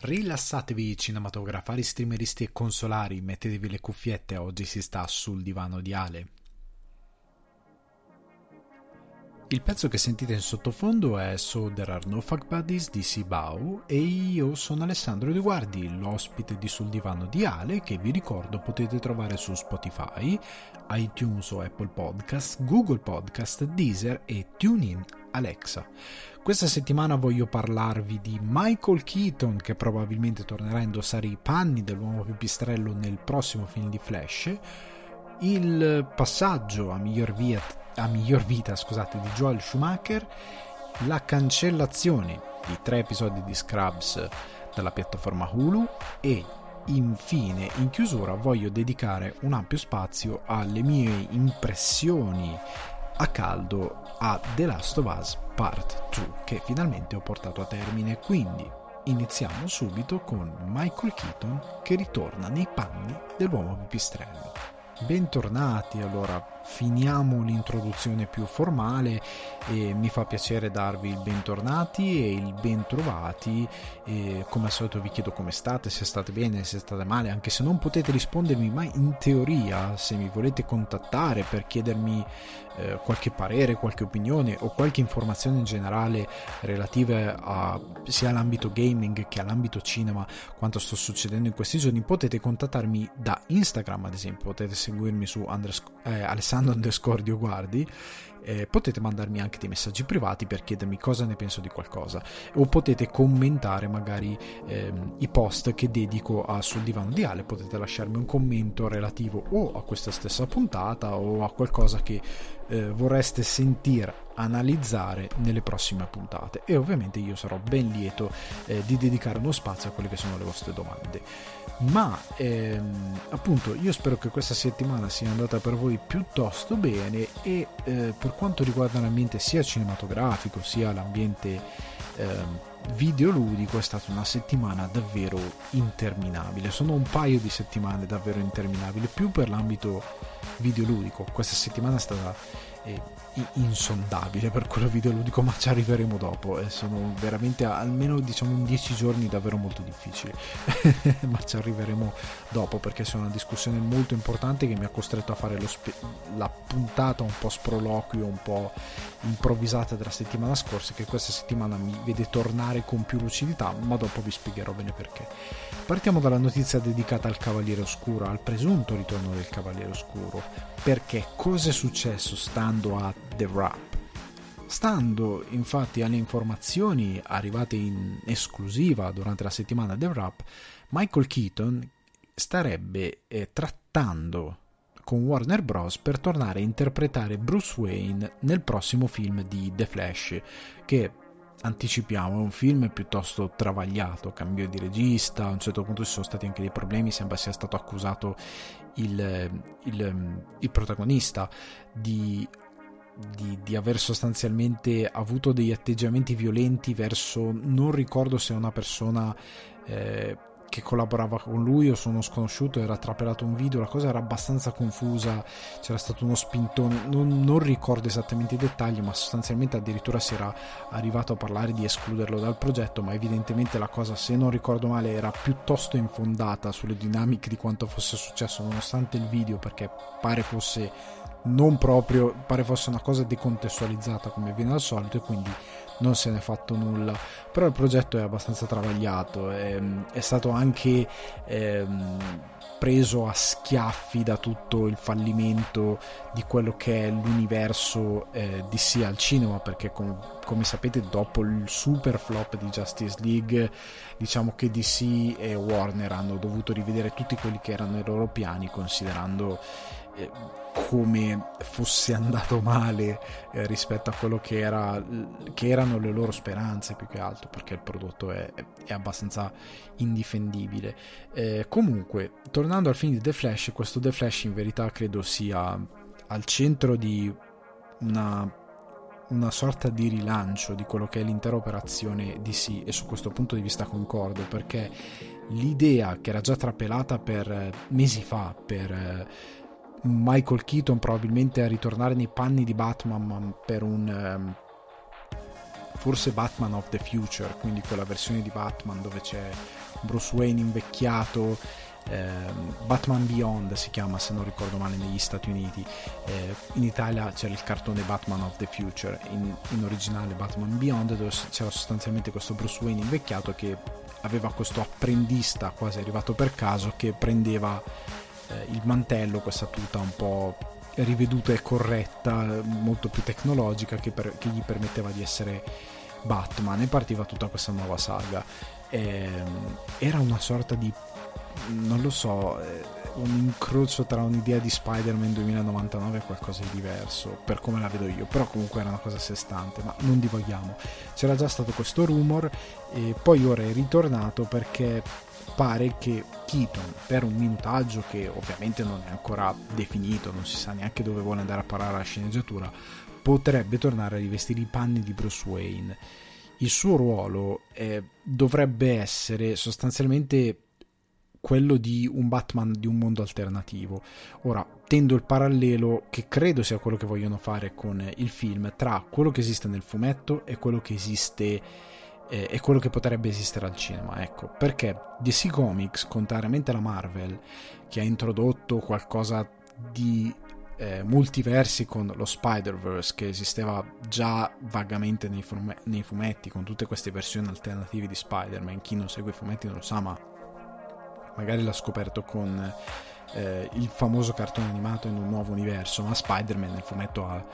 Rilassatevi cinematografari, streameristi e consolari, mettetevi le cuffiette, oggi si sta sul divano di Ale. Il pezzo che sentite in sottofondo è So There Are No Fuck Buddies di Sibau e io sono Alessandro De Guardi, l'ospite di Sul Divano di Ale, che vi ricordo potete trovare su Spotify, iTunes o Apple Podcast, Google Podcast, Deezer e TuneIn Alexa. Questa settimana voglio parlarvi di Michael Keaton, che probabilmente tornerà a indossare i panni dell'uomo pipistrello nel prossimo film di Flash, il passaggio a miglior vita, di Joel Schumacher, la cancellazione di 3 episodi di Scrubs dalla piattaforma Hulu e infine, in chiusura, voglio dedicare un ampio spazio alle mie impressioni a caldo a The Last of Us Part 2, che finalmente ho portato a termine. Quindi iniziamo subito con Michael Keaton che ritorna nei panni dell'uomo pipistrello. Bentornati, allora finiamo l'introduzione più formale e mi fa piacere darvi il bentornati e il bentrovati e, come al solito, vi chiedo come state, se state bene, se state male, anche se non potete rispondermi, ma in teoria se mi volete contattare per chiedermi qualche parere, qualche opinione o qualche informazione in generale relative a sia all'ambito gaming che all'ambito cinema, quanto sto succedendo in questi giorni, potete contattarmi da Instagram, ad esempio potete seguirmi su Alessandro_Dioguardi. Potete mandarmi anche dei messaggi privati per chiedermi cosa ne penso di qualcosa, o potete commentare magari i post che dedico a Sul Divano di Ale. Potete lasciarmi un commento relativo o a questa stessa puntata o a qualcosa che vorreste sentire analizzare nelle prossime puntate, e ovviamente io sarò ben lieto di dedicare uno spazio a quelle che sono le vostre domande. Ma appunto io spero che questa settimana sia andata per voi piuttosto bene e per quanto riguarda l'ambiente sia cinematografico sia l'ambiente videoludico è stata una settimana davvero interminabile. Sono un paio di settimane davvero interminabili, più per l'ambito videoludico. Questa settimana è stata insondabile per quello videoludico, ma ci arriveremo dopo. Sono veramente almeno diciamo 10 giorni davvero molto difficili ma ci arriveremo dopo, perché c'è una discussione molto importante che mi ha costretto a fare la puntata un po' sproloquio, un po' improvvisata della settimana scorsa, che questa settimana mi vede tornare con più lucidità, ma dopo vi spiegherò bene perché. Partiamo dalla notizia dedicata al Cavaliere Oscuro, al presunto ritorno del Cavaliere Oscuro, perché cosa è successo stando a The Wrap? Stando infatti alle informazioni arrivate in esclusiva durante la settimana The Wrap, Michael Keaton starebbe trattando con Warner Bros. Per tornare a interpretare Bruce Wayne nel prossimo film di The Flash, che anticipiamo è un film piuttosto travagliato, cambio di regista, a un certo punto ci sono stati anche dei problemi, sembra sia stato accusato il protagonista di aver sostanzialmente avuto degli atteggiamenti violenti verso, non ricordo se una persona che collaborava con lui o su uno sconosciuto, era trapelato un video, la cosa era abbastanza confusa, c'era stato uno spintone, non ricordo esattamente i dettagli, ma sostanzialmente addirittura si era arrivato a parlare di escluderlo dal progetto, ma evidentemente la cosa, se non ricordo male, era piuttosto infondata sulle dinamiche di quanto fosse successo nonostante il video, perché pare fosse una cosa decontestualizzata come avviene al solito, e quindi non se n'è fatto nulla. Però il progetto è abbastanza travagliato, è stato anche preso a schiaffi da tutto il fallimento di quello che è l'universo DC al cinema, perché come sapete, dopo il super flop di Justice League, diciamo che DC e Warner hanno dovuto rivedere tutti quelli che erano i loro piani, considerando come fosse andato male rispetto a quello che erano le loro speranze, più che altro perché il prodotto è abbastanza indifendibile. Comunque, tornando al film di The Flash, questo The Flash in verità credo sia al centro di una sorta di rilancio di quello che è l'intera operazione DC, e su questo punto di vista concordo, perché l'idea che era già trapelata per mesi fa per Michael Keaton probabilmente a ritornare nei panni di Batman per un forse Batman of the Future, quindi quella versione di Batman dove c'è Bruce Wayne invecchiato, Batman Beyond si chiama, se non ricordo male, negli Stati Uniti. In Italia c'era il cartone Batman of the Future, in originale Batman Beyond, dove c'era sostanzialmente questo Bruce Wayne invecchiato che aveva questo apprendista quasi arrivato per caso che prendeva il mantello, questa tuta un po' riveduta e corretta, molto più tecnologica, che gli permetteva di essere Batman, e partiva tutta questa nuova saga. Era una sorta di, non lo so, un incrocio tra un'idea di Spider-Man 2099 e qualcosa di diverso, per come la vedo io, però comunque era una cosa a sé stante, ma non divaghiamo. C'era già stato questo rumor e poi ora è ritornato, perché pare che Keaton, per un minutaggio che ovviamente non è ancora definito, non si sa neanche dove vuole andare a parare la sceneggiatura, potrebbe tornare a rivestire i panni di Bruce Wayne. Il suo ruolo dovrebbe essere sostanzialmente quello di un Batman di un mondo alternativo. Ora tendo il parallelo, che credo sia quello che vogliono fare con il film, tra quello che esiste nel fumetto e quello che esiste e quello che potrebbe esistere al cinema, ecco perché DC Comics, contrariamente alla Marvel, che ha introdotto qualcosa di multiversi con lo Spider-Verse, che esisteva già vagamente nei fumetti, con tutte queste versioni alternative di Spider-Man. Chi non segue i fumetti non lo sa, ma magari l'ha scoperto con il famoso cartone animato In un nuovo universo, ma Spider-Man nel fumetto ha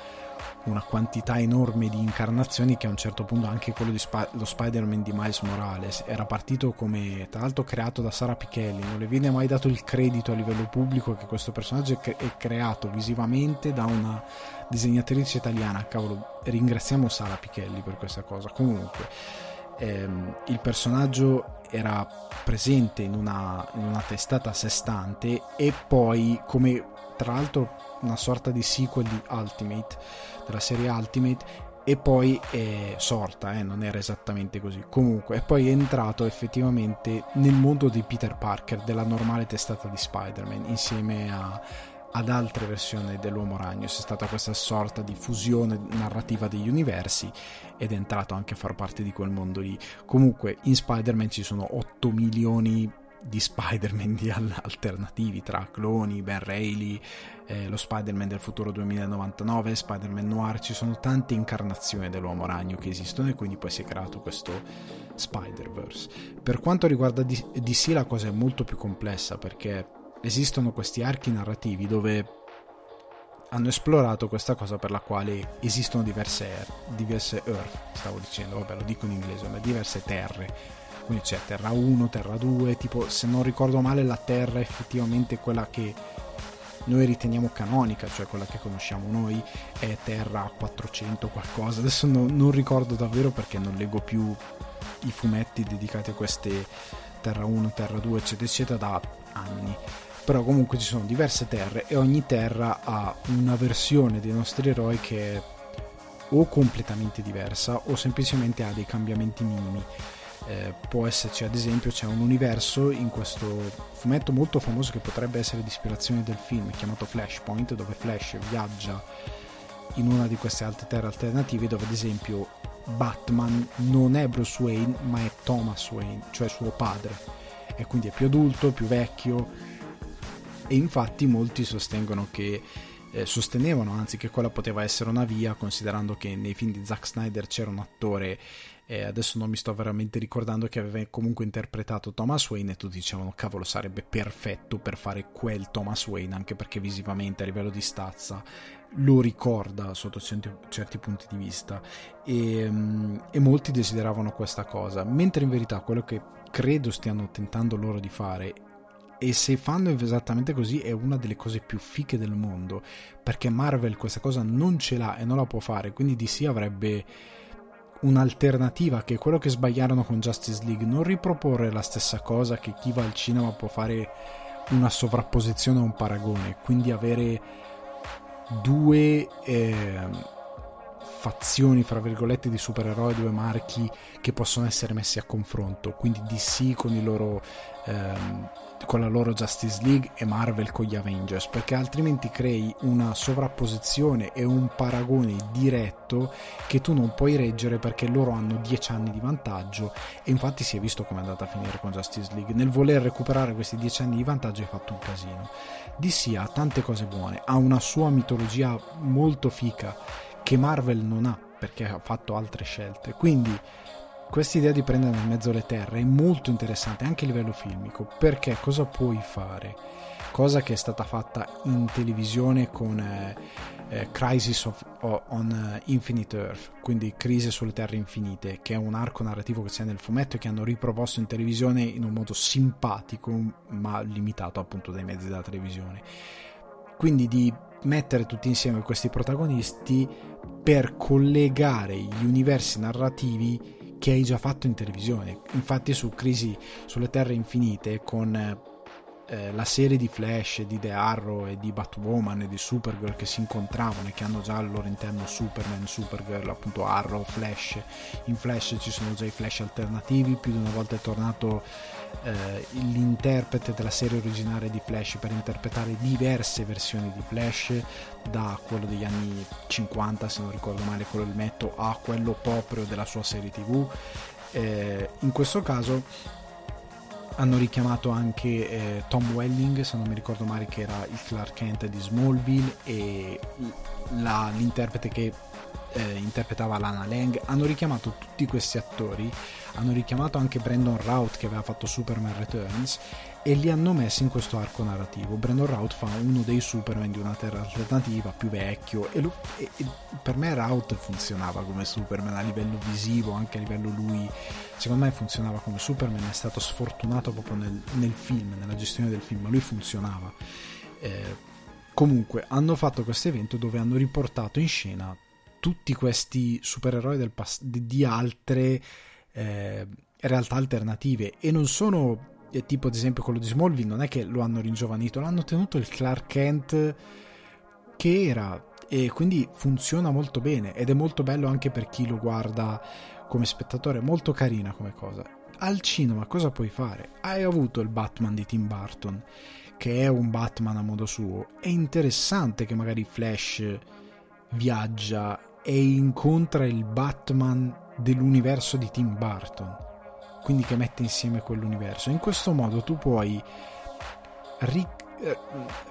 una quantità enorme di incarnazioni, che a un certo punto anche quello di lo Spider-Man di Miles Morales era partito come, tra l'altro, creato da Sara Pichelli. Non le viene mai dato il credito a livello pubblico che questo personaggio è creato visivamente da una disegnatrice italiana. Cavolo, ringraziamo Sara Pichelli per questa cosa. Comunque il personaggio era presente in una testata a sé stante, e poi, come tra l'altro una sorta di sequel di Ultimate, della serie Ultimate, e poi è sorta, non era esattamente così comunque, e poi è entrato effettivamente nel mondo di Peter Parker, della normale testata di Spider-Man, insieme ad altre versioni dell'Uomo Ragno. C'è stata questa sorta di fusione narrativa degli universi, ed è entrato anche a far parte di quel mondo lì. Comunque in Spider-Man ci sono 8 milioni di Spider-Man di alternativi, tra cloni, Ben Reilly, lo Spider-Man del futuro 2099, Spider-Man Noir. Ci sono tante incarnazioni dell'Uomo Ragno che esistono, e quindi poi si è creato questo Spider-Verse. Per quanto riguarda DC, la cosa è molto più complessa, perché esistono questi archi narrativi dove hanno esplorato questa cosa per la quale esistono diverse Earth, stavo dicendo, vabbè, lo dico in inglese, ma diverse terre. Quindi c'è Terra 1, Terra 2, tipo, se non ricordo male, la Terra è effettivamente quella che noi riteniamo canonica, cioè quella che conosciamo noi, è Terra 400 qualcosa, adesso non ricordo davvero, perché non leggo più i fumetti dedicati a queste Terra 1, Terra 2, eccetera eccetera, da anni. Però comunque ci sono diverse terre, e ogni terra ha una versione dei nostri eroi che è o completamente diversa, o semplicemente ha dei cambiamenti minimi. Può esserci, ad esempio, c'è un universo in questo fumetto molto famoso, che potrebbe essere di ispirazione del film, chiamato Flashpoint, dove Flash viaggia in una di queste altre terre alternative, dove ad esempio Batman non è Bruce Wayne, ma è Thomas Wayne, cioè suo padre, e quindi è più adulto, più vecchio. E infatti molti sostenevano che quella poteva essere una via, considerando che nei film di Zack Snyder c'era un attore, adesso non mi sto veramente ricordando, che aveva comunque interpretato Thomas Wayne, e tutti dicevano, cavolo, sarebbe perfetto per fare quel Thomas Wayne, anche perché visivamente, a livello di stazza, lo ricorda sotto certi punti di vista, e molti desideravano questa cosa, mentre in verità quello che credo stiano tentando loro di fare, e se fanno esattamente così è una delle cose più fiche del mondo, perché Marvel questa cosa non ce l'ha e non la può fare, quindi DC avrebbe un'alternativa, che è quello che sbagliarono con Justice League: non riproporre la stessa cosa, che chi va al cinema può fare una sovrapposizione o un paragone, quindi avere due fazioni, fra virgolette, di supereroi, due marchi che possono essere messi a confronto, quindi DC con il loro con la loro Justice League e Marvel con gli Avengers, perché altrimenti crei una sovrapposizione e un paragone diretto che tu non puoi reggere, perché loro hanno 10 anni di vantaggio, e infatti si è visto come è andata a finire con Justice League. Nel voler recuperare questi 10 anni di vantaggio hai fatto un casino. DC ha tante cose buone, ha una sua mitologia molto fica che Marvel non ha, perché ha fatto altre scelte, quindi questa idea di prendere nel mezzo le terre è molto interessante anche a livello filmico, perché cosa puoi fare? Cosa che è stata fatta in televisione con Crisis on Infinite Earth, quindi Crisi sulle Terre Infinite, che è un arco narrativo che c'è nel fumetto e che hanno riproposto in televisione in un modo simpatico, ma limitato appunto dai mezzi della televisione. Quindi di mettere tutti insieme questi protagonisti per collegare gli universi narrativi che hai già fatto in televisione. Infatti su Crisi sulle Terre Infinite, con la serie di Flash, di The Arrow e di Batwoman e di Supergirl che si incontravano e che hanno già al loro interno Superman, Supergirl, appunto Arrow, Flash. In Flash ci sono già i Flash alternativi, più di una volta è tornato l'interprete della serie originale di Flash per interpretare diverse versioni di Flash, da quello degli anni 50, se non ricordo male, quello del Metto, a quello proprio della sua serie TV. In questo caso hanno richiamato anche Tom Welling, se non mi ricordo male, che era il Clark Kent di Smallville, e l'interprete che interpretava Lana Lang. Hanno richiamato tutti questi attori, hanno richiamato anche Brandon Routh che aveva fatto Superman Returns, e li hanno messi in questo arco narrativo. Brandon Routh fa uno dei Superman di una terra alternativa, più vecchio, e per me Routh funzionava come Superman a livello visivo, anche a livello lui, secondo me funzionava come Superman. È stato sfortunato proprio nel film, nella gestione del film, ma lui funzionava. Comunque hanno fatto questo evento dove hanno riportato in scena tutti questi supereroi del di altre realtà alternative, e non sono tipo, ad esempio, quello di Smallville non è che lo hanno ringiovanito, l'hanno tenuto il Clark Kent che era, e quindi funziona molto bene ed è molto bello anche per chi lo guarda come spettatore, molto carina come cosa. Al cinema cosa puoi fare? Hai avuto il Batman di Tim Burton, che è un Batman a modo suo, è interessante che magari Flash viaggia e incontra il Batman dell'universo di Tim Burton, quindi che mette insieme quell'universo. In questo modo tu puoi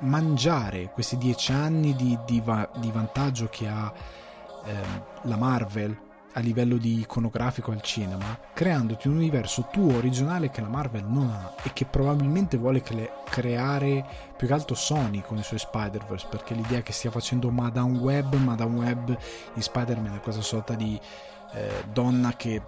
mangiare questi 10 anni di vantaggio che ha la Marvel a livello di iconografico al cinema, creandoti un universo tuo originale che la Marvel non ha e che probabilmente vuole creare più che altro Sony con i suoi Spider-Verse, perché l'idea che stia facendo Madame Web in Spider-Man è questa sorta di donna che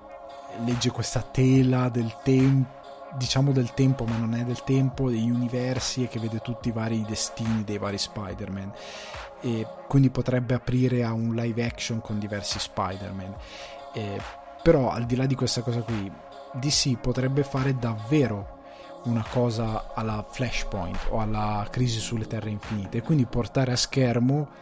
legge questa tela del tempo, diciamo del tempo ma non è del tempo, degli universi, e che vede tutti i vari destini dei vari Spider-Man, e quindi potrebbe aprire a un live action con diversi Spider-Man. Però al di là di questa cosa qui, DC potrebbe fare davvero una cosa alla Flashpoint o alla Crisi sulle Terre Infinite, e quindi portare a schermo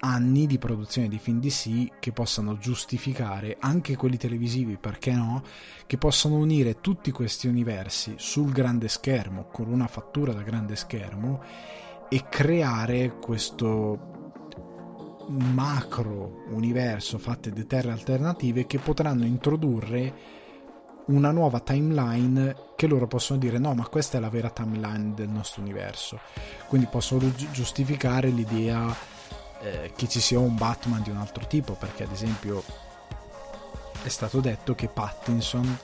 anni di produzione di film DC che possano giustificare anche quelli televisivi, perché no, che possano unire tutti questi universi sul grande schermo con una fattura da grande schermo e creare questo macro universo fatte di terre alternative che potranno introdurre una nuova timeline, che loro possono dire no, ma questa è la vera timeline del nostro universo, quindi possono giustificare l'idea che ci sia un Batman di un altro tipo, perché ad esempio è stato detto che Pattinson,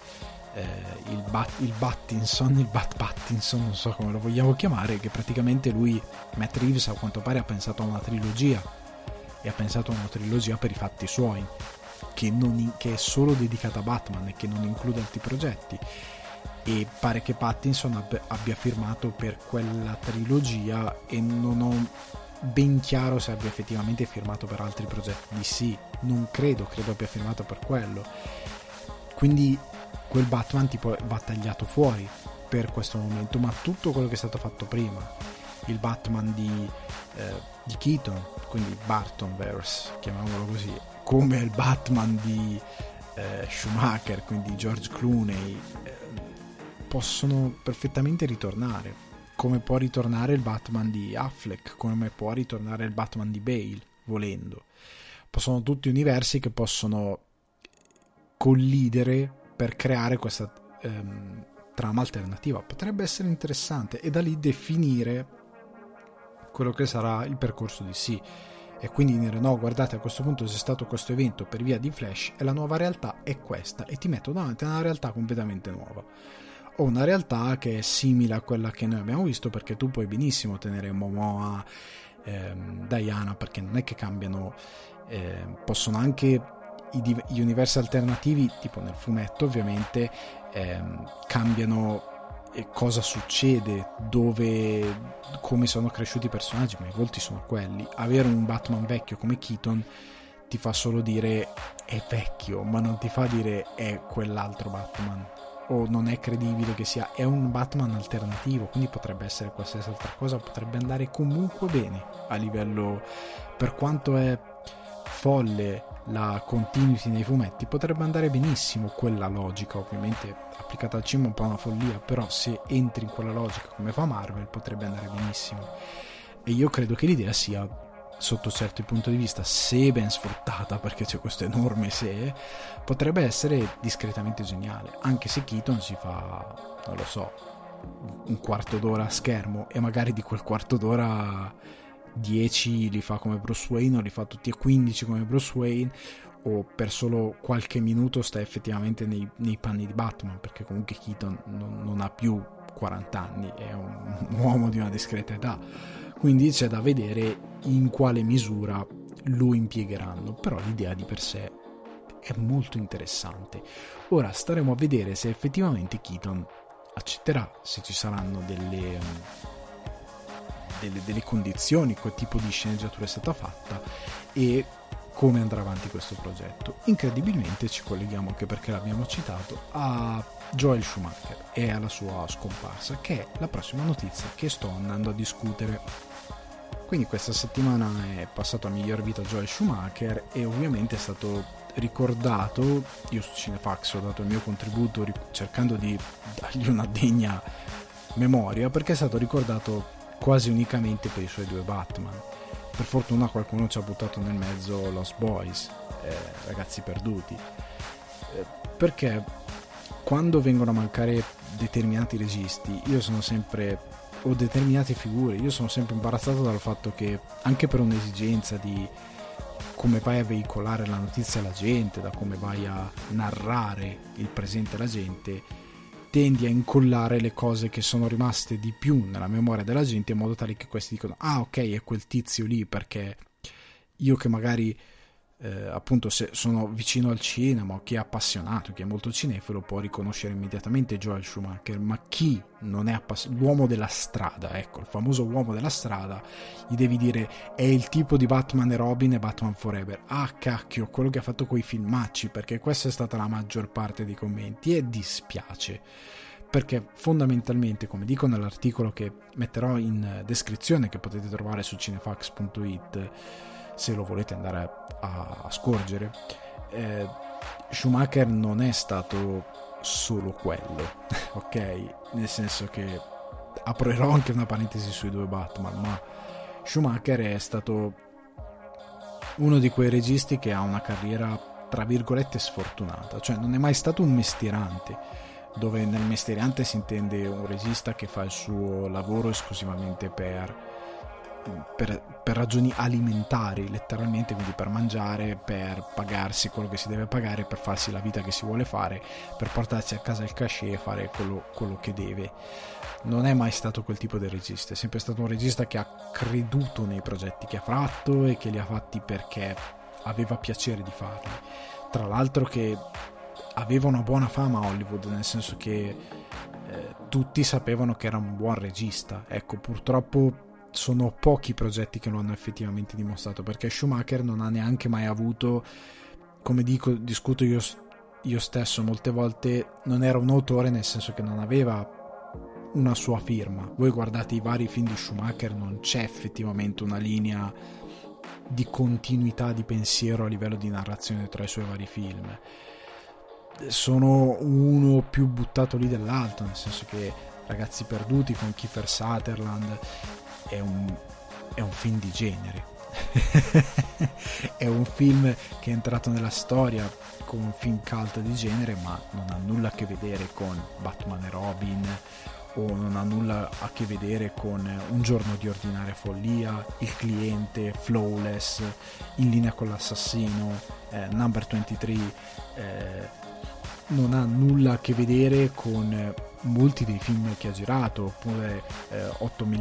il Bat Pattinson, non so come lo vogliamo chiamare, che praticamente lui, Matt Reeves, a quanto pare ha pensato a una trilogia, e ha pensato a una trilogia per i fatti suoi, che è solo dedicata a Batman e che non include altri progetti, e pare che Pattinson abbia firmato per quella trilogia, e non ho ben chiaro se abbia effettivamente firmato per altri progetti DC, non credo abbia firmato per quello, quindi quel Batman tipo va tagliato fuori per questo momento. Ma tutto quello che è stato fatto prima, il Batman di di Keaton, quindi Burtonverse, chiamiamolo così, come il Batman di Schumacher, quindi George Clooney, possono perfettamente ritornare, come può ritornare il Batman di Affleck, come può ritornare il Batman di Bale, volendo. Sono tutti universi che possono collidere per creare questa trama alternativa. Potrebbe essere interessante, e da lì definire quello che sarà il percorso di sì, e quindi dire: no, guardate, a questo punto c'è stato questo evento per via di Flash e la nuova realtà è questa, e ti metto davanti a una realtà completamente nuova, o una realtà che è simile a quella che noi abbiamo visto, perché tu puoi benissimo tenere Momoa, Diana, perché non è che cambiano, possono anche gli universi alternativi, tipo nel fumetto ovviamente, cambiano cosa succede, dove, come sono cresciuti i personaggi, ma i volti sono quelli. Avere un Batman vecchio come Keaton ti fa solo dire è vecchio, ma non ti fa dire è quell'altro Batman, o non è credibile che sia, è un Batman alternativo, quindi potrebbe essere qualsiasi altra cosa, potrebbe andare comunque bene a livello, per quanto è folle la continuity nei fumetti, potrebbe andare benissimo quella logica, ovviamente applicata al cinema è un po' una follia, però se entri in quella logica come fa Marvel potrebbe andare benissimo, e io credo che l'idea sia, sotto certi punti di vista, se ben sfruttata, perché c'è questo enorme se, potrebbe essere discretamente geniale, anche se Keaton si fa, non lo so, un quarto d'ora a schermo, e magari di quel quarto d'ora 10 li fa come Bruce Wayne, o li fa tutti e 15 come Bruce Wayne, o per solo qualche minuto sta effettivamente nei panni di Batman, perché comunque Keaton non ha più 40 anni, è un uomo di una discreta età, quindi c'è da vedere in quale misura lo impiegheranno, però l'idea di per sé è molto interessante. Ora staremo a vedere se effettivamente Keaton accetterà, se ci saranno delle condizioni, quel tipo di sceneggiatura è stata fatta e come andrà avanti questo progetto. Incredibilmente ci colleghiamo, anche perché l'abbiamo citato, a Joel Schumacher e alla sua scomparsa, che è la prossima notizia che sto andando a discutere. Quindi questa settimana è passato a miglior vita Joel Schumacher, e ovviamente è stato ricordato. Io su Cinefax ho dato il mio contributo cercando di dargli una degna memoria, perché è stato ricordato quasi unicamente per i suoi due Batman. Per fortuna qualcuno ci ha buttato nel mezzo Lost Boys, Ragazzi perduti, perché quando vengono a mancare determinati registi, determinate figure, io sono sempre imbarazzato dal fatto che, anche per un'esigenza di come vai a veicolare la notizia alla gente, da come vai a narrare il presente alla gente, tendi a incollare le cose che sono rimaste di più nella memoria della gente, in modo tale che questi dicono: ah, ok, è quel tizio lì, perché io che magari appunto, se sono vicino al cinema, o chi è appassionato, chi è molto cinefilo, può riconoscere immediatamente Joel Schumacher, ma chi non è l'uomo della strada, ecco, il famoso uomo della strada, gli devi dire: è il tipo di Batman e Robin e Batman Forever, ah cacchio, quello che ha fatto quei filmacci, perché questa è stata la maggior parte dei commenti, e dispiace, perché fondamentalmente, come dico nell'articolo che metterò in descrizione, che potete trovare su cinefax.it se lo volete andare a scorgere, Schumacher non è stato solo quello, ok? Nel senso che aprirò anche una parentesi sui due Batman, ma Schumacher è stato uno di quei registi che ha una carriera tra virgolette sfortunata, cioè non è mai stato un mestierante, dove nel mestierante si intende un regista che fa il suo lavoro esclusivamente per ragioni alimentari, letteralmente, quindi per mangiare, per pagarsi quello che si deve pagare, per farsi la vita che si vuole fare, per portarsi a casa il cachet e fare quello che deve. Non è mai stato quel tipo di regista, è sempre stato un regista che ha creduto nei progetti che ha fatto e che li ha fatti perché aveva piacere di farli, tra l'altro che aveva una buona fama a Hollywood, nel senso che tutti sapevano che era un buon regista. Ecco, purtroppo sono pochi progetti che lo hanno effettivamente dimostrato, perché Schumacher non ha neanche mai avuto, come discuto io stesso molte volte, non era un autore, nel senso che non aveva una sua firma. Voi guardate i vari film di Schumacher, non c'è effettivamente una linea di continuità di pensiero a livello di narrazione tra i suoi vari film, sono uno più buttato lì dell'altro, nel senso che Ragazzi perduti con Kiefer Sutherland è un film di genere è un film che è entrato nella storia come un film cult di genere, ma non ha nulla a che vedere con Batman e Robin, o non ha nulla a che vedere con Un giorno di ordinaria follia, Il cliente, Flawless, In linea con l'assassino, Number 23, non ha nulla a che vedere con molti dei film che ha girato, oppure 8 mm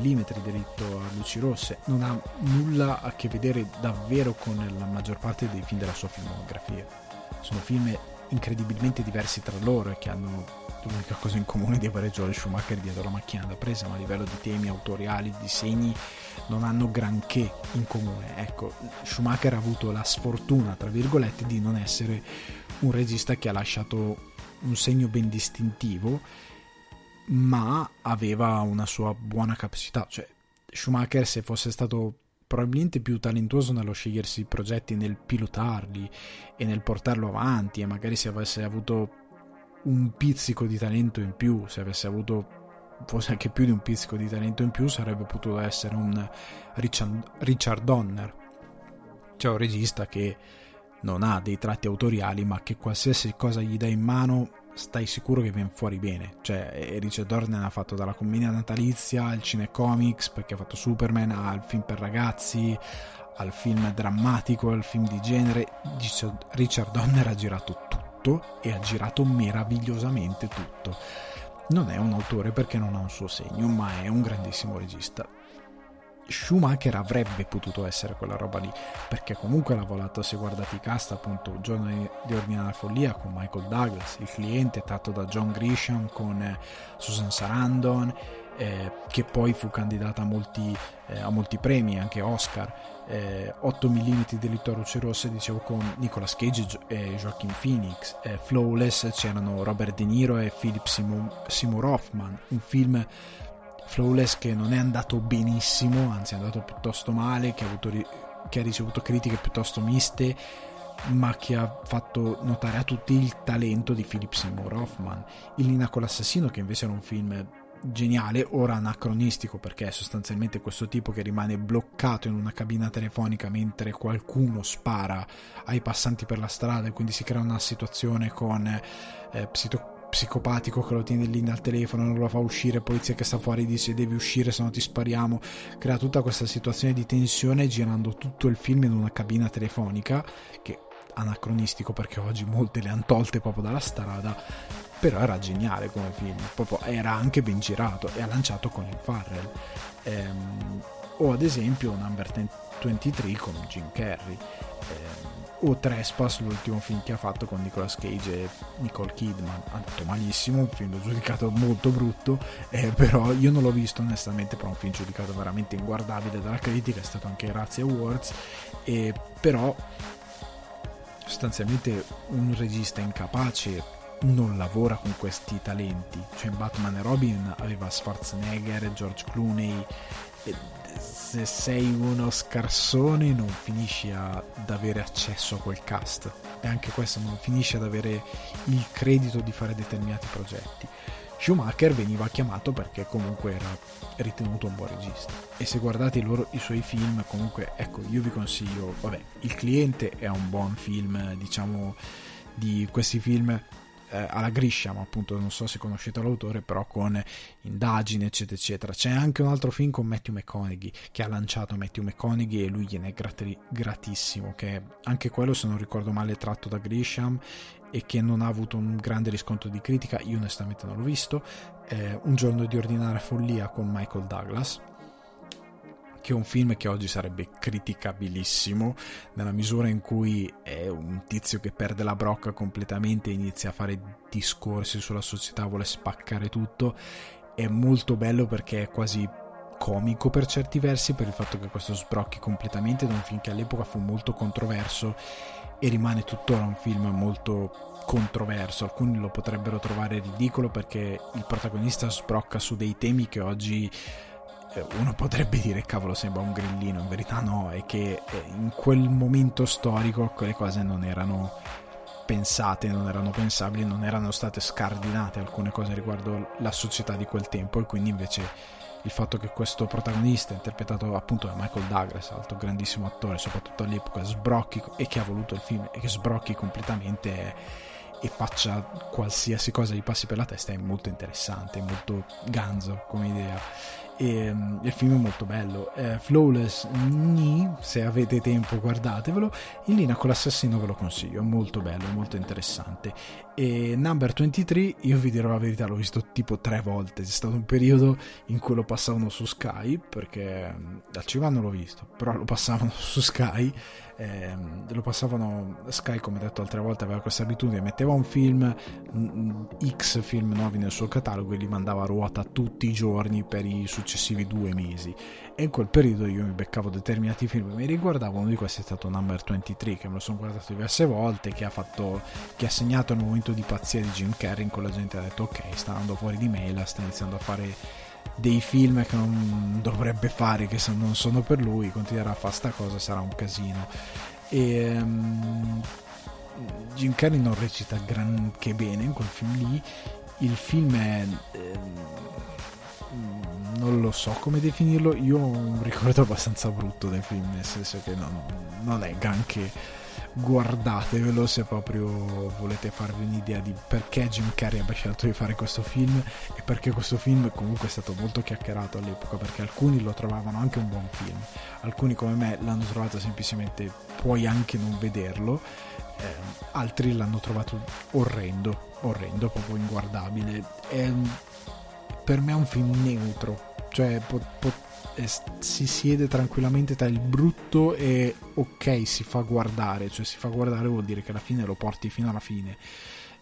Diritto a luci rosse, non ha nulla a che vedere davvero con la maggior parte dei film della sua filmografia. Sono film incredibilmente diversi tra loro e che hanno l'unica cosa in comune di avere Joel Schumacher dietro la macchina da presa, ma a livello di temi autoriali, di disegni, non hanno granché in comune. Ecco, Schumacher ha avuto la sfortuna, tra virgolette, di non essere un regista che ha lasciato un segno ben distintivo, ma aveva una sua buona capacità. Cioè, Schumacher, se fosse stato probabilmente più talentuoso nello scegliersi i progetti, nel pilotarli e nel portarlo avanti, e magari se avesse avuto un pizzico di talento in più, se avesse avuto forse anche più di un pizzico di talento in più, sarebbe potuto essere un Richard Donner, cioè un regista che non ha dei tratti autoriali, ma che qualsiasi cosa gli dà in mano stai sicuro che viene fuori bene. Cioè, Richard Donner ha fatto dalla commedia natalizia al cinecomics, perché ha fatto Superman, al film per ragazzi, al film drammatico, al film di genere. Richard Donner ha girato tutto e ha girato meravigliosamente tutto. Non è un autore perché non ha un suo segno, ma è un grandissimo regista. Schumacher avrebbe potuto essere quella roba lì, perché comunque l'ha volato. Se guardate i cast, appunto, Un giorno di ordinaria follia con Michael Douglas, Il cliente tratto da John Grisham con Susan Sarandon, che poi fu candidata a molti premi, anche Oscar, 8 mm Delitto a luci rosse, dicevo, con Nicolas Cage e Joaquin Phoenix, Flawless c'erano Robert De Niro e Philip Seymour Hoffman, un film, Flawless, che non è andato benissimo, anzi è andato piuttosto male, che ha ricevuto critiche piuttosto miste, ma che ha fatto notare a tutti il talento di Philip Seymour Hoffman. In linea con l'assassino, che invece era un film geniale, ora anacronistico, perché è sostanzialmente questo tipo che rimane bloccato in una cabina telefonica mentre qualcuno spara ai passanti per la strada, e quindi si crea una situazione con psicopatico che lo tiene lì al telefono, non lo fa uscire, polizia che sta fuori dice devi uscire se no ti spariamo, crea tutta questa situazione di tensione girando tutto il film in una cabina telefonica, che anacronistico perché oggi molte le han tolte proprio dalla strada, però era geniale come film, proprio era anche ben girato e ha lanciato con il Farrell, o ad esempio Number 23 con Jim Carrey, o Trespass, l'ultimo film che ha fatto con Nicolas Cage e Nicole Kidman. Ha fatto malissimo, un film giudicato molto brutto, però io non l'ho visto onestamente, però un film giudicato veramente inguardabile dalla critica, è stato anche ai Razzie Awards, però sostanzialmente un regista incapace non lavora con questi talenti. Cioè, in Batman e Robin aveva Schwarzenegger, George Clooney, se sei uno scarsone non finisci ad avere accesso a quel cast, e anche questo, non finisci ad avere il credito di fare determinati progetti. Schumacher veniva chiamato perché comunque era ritenuto un buon regista, e se guardate i suoi film, comunque, ecco, io vi consiglio, vabbè, Il cliente è un buon film, diciamo, di questi film alla Grisham, appunto, non so se conoscete l'autore, però con indagini eccetera eccetera. C'è anche un altro film con Matthew McConaughey, che ha lanciato Matthew McConaughey, e lui gliene è gratissimo, che anche quello, se non ricordo male, è tratto da Grisham e che non ha avuto un grande riscontro di critica, io onestamente non l'ho visto. Un giorno di ordinaria follia con Michael Douglas, che è un film che oggi sarebbe criticabilissimo, nella misura in cui è un tizio che perde la brocca completamente e inizia a fare discorsi sulla società, vuole spaccare tutto. È molto bello perché è quasi comico per certi versi, per il fatto che questo sbrocchi completamente da un film che all'epoca fu molto controverso e rimane tuttora un film molto controverso. Alcuni lo potrebbero trovare ridicolo perché il protagonista sbrocca su dei temi che oggi uno potrebbe dire cavolo, sembra un grillino, in verità no, è che in quel momento storico quelle cose non erano pensate, non erano pensabili, non erano state scardinate alcune cose riguardo la società di quel tempo, e quindi invece il fatto che questo protagonista, interpretato appunto da Michael Douglas, altro grandissimo attore soprattutto all'epoca, sbrocchi, e che ha voluto il film, e che sbrocchi completamente e faccia qualsiasi cosa gli passi per la testa, è molto interessante, molto ganzo come idea. E il film è molto bello. Flawless, se avete tempo guardatevelo. In linea con l'assassino ve lo consiglio, è molto bello, è molto interessante. E Number 23, io vi dirò la verità, l'ho visto tipo 3 volte. C'è stato un periodo in cui lo passavano su Sky, perché al cinema non l'ho visto, però lo passavano su Sky, lo passavano Sky, come detto altre volte, aveva questa abitudine, metteva un film, X film nuovi nel suo catalogo, e li mandava a ruota tutti i giorni per i successivi 2 mesi, e in quel periodo io mi beccavo determinati film e mi riguardavo. Uno di questi è stato Number 23, che me lo sono guardato diverse volte, che ha segnato il momento di pazzia di Jim Carrey, in cui la gente ha detto ok, sta andando fuori di mela, sta iniziando a fare dei film che non dovrebbe fare, che non sono per lui, continuerà a fare sta cosa, sarà un casino. E Jim Carrey non recita granché bene in quel film lì. Il film è non lo so come definirlo, io ho un ricordo abbastanza brutto del film, nel senso che non è granché. Guardatevelo se proprio volete farvi un'idea di perché Jim Carrey abbia scelto di fare questo film, e perché questo film comunque è stato molto chiacchierato all'epoca, perché alcuni lo trovavano anche un buon film, alcuni come me l'hanno trovato semplicemente puoi anche non vederlo, altri l'hanno trovato orrendo, proprio inguardabile. Per me è un film neutro, cioè si siede tranquillamente tra il brutto e ok, si fa guardare, cioè si fa guardare vuol dire che alla fine lo porti fino alla fine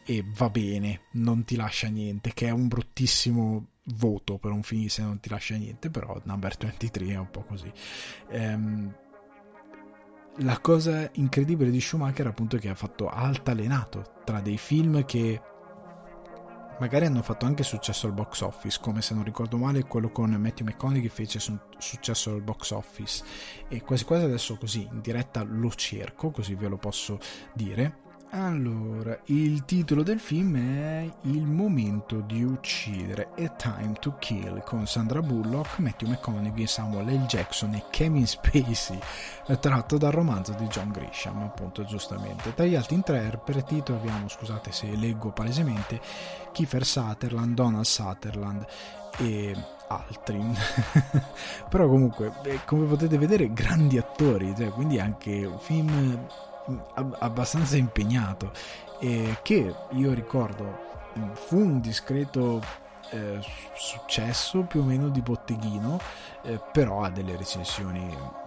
e va bene, non ti lascia niente, che è un bruttissimo voto per un film se non ti lascia niente, però Number 23 è un po' così. La cosa incredibile di Schumacher appunto è che ha fatto altalenato tra dei film che magari hanno fatto anche successo al box office, come se non ricordo male quello con Matthew McConaughey che fece successo al box office, e quasi quasi adesso così in diretta lo cerco, così ve lo posso dire. Allora, il titolo del film è Il momento di uccidere, A Time to Kill, con Sandra Bullock, Matthew McConaughey, Samuel L. Jackson e Kevin Spacey, tratto dal romanzo di John Grisham, appunto, giustamente. Tra gli altri interpreti troviamo, scusate se leggo palesemente, Kiefer Sutherland, Donald Sutherland e altri però comunque, come potete vedere, grandi attori, cioè, quindi anche un film abbastanza impegnato, che io ricordo fu un discreto successo più o meno di botteghino, però ha delle recensioni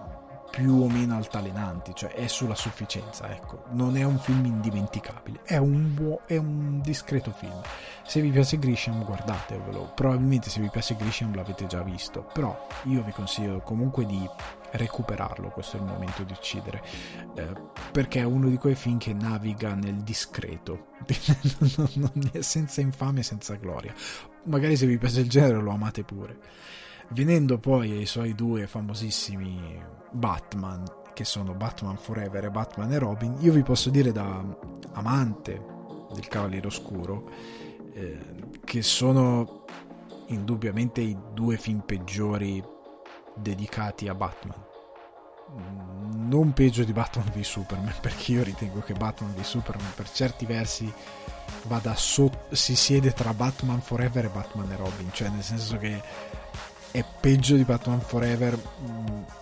più o meno altalenanti, cioè è sulla sufficienza, ecco, non è un film indimenticabile, è un discreto film. Se vi piace Grisham guardatevelo, probabilmente se vi piace Grisham l'avete già visto, però io vi consiglio comunque di recuperarlo, questo è il momento di uccidere, perché è uno di quei film che naviga nel discreto non è senza infamia, senza gloria. Magari se vi piace il genere lo amate pure. Venendo poi ai suoi 2 famosissimi Batman, che sono Batman Forever e Batman e Robin, io vi posso dire da amante del Cavaliere Oscuro che sono indubbiamente i 2 film peggiori dedicati a Batman, non peggio di Batman v Superman, perché io ritengo che Batman v Superman per certi versi vada sotto, si siede tra Batman Forever e Batman e Robin, cioè nel senso che è peggio di Batman Forever,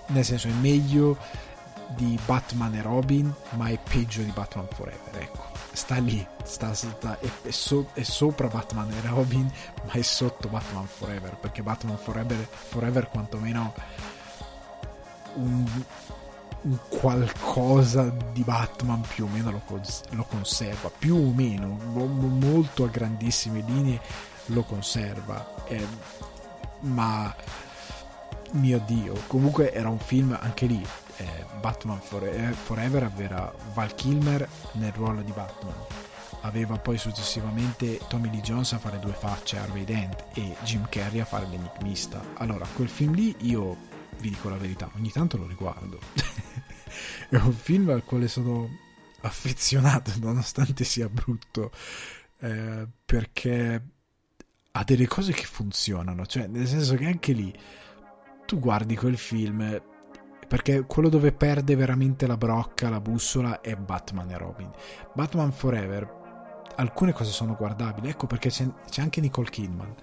nel senso è meglio di Batman e Robin ma è peggio di Batman Forever, ecco, sta lì, è sopra Batman e Robin ma è sotto Batman Forever, perché Batman Forever quantomeno un qualcosa di Batman più o meno lo conserva, più o meno molto a grandissime linee lo conserva, ma mio Dio, comunque era un film anche lì, Batman Forever aveva Val Kilmer nel ruolo di Batman, aveva poi successivamente Tommy Lee Jones a fare Due Facce, Harvey Dent, e Jim Carrey a fare l'Enigmista. Allora, quel film lì, io vi dico la verità, ogni tanto lo riguardo è un film al quale sono affezionato, nonostante sia brutto, perché ha delle cose che funzionano, cioè nel senso che anche lì tu guardi quel film, perché quello dove perde veramente la brocca, la bussola, è Batman e Robin. Batman Forever alcune cose sono guardabili, ecco perché c'è anche Nicole Kidman.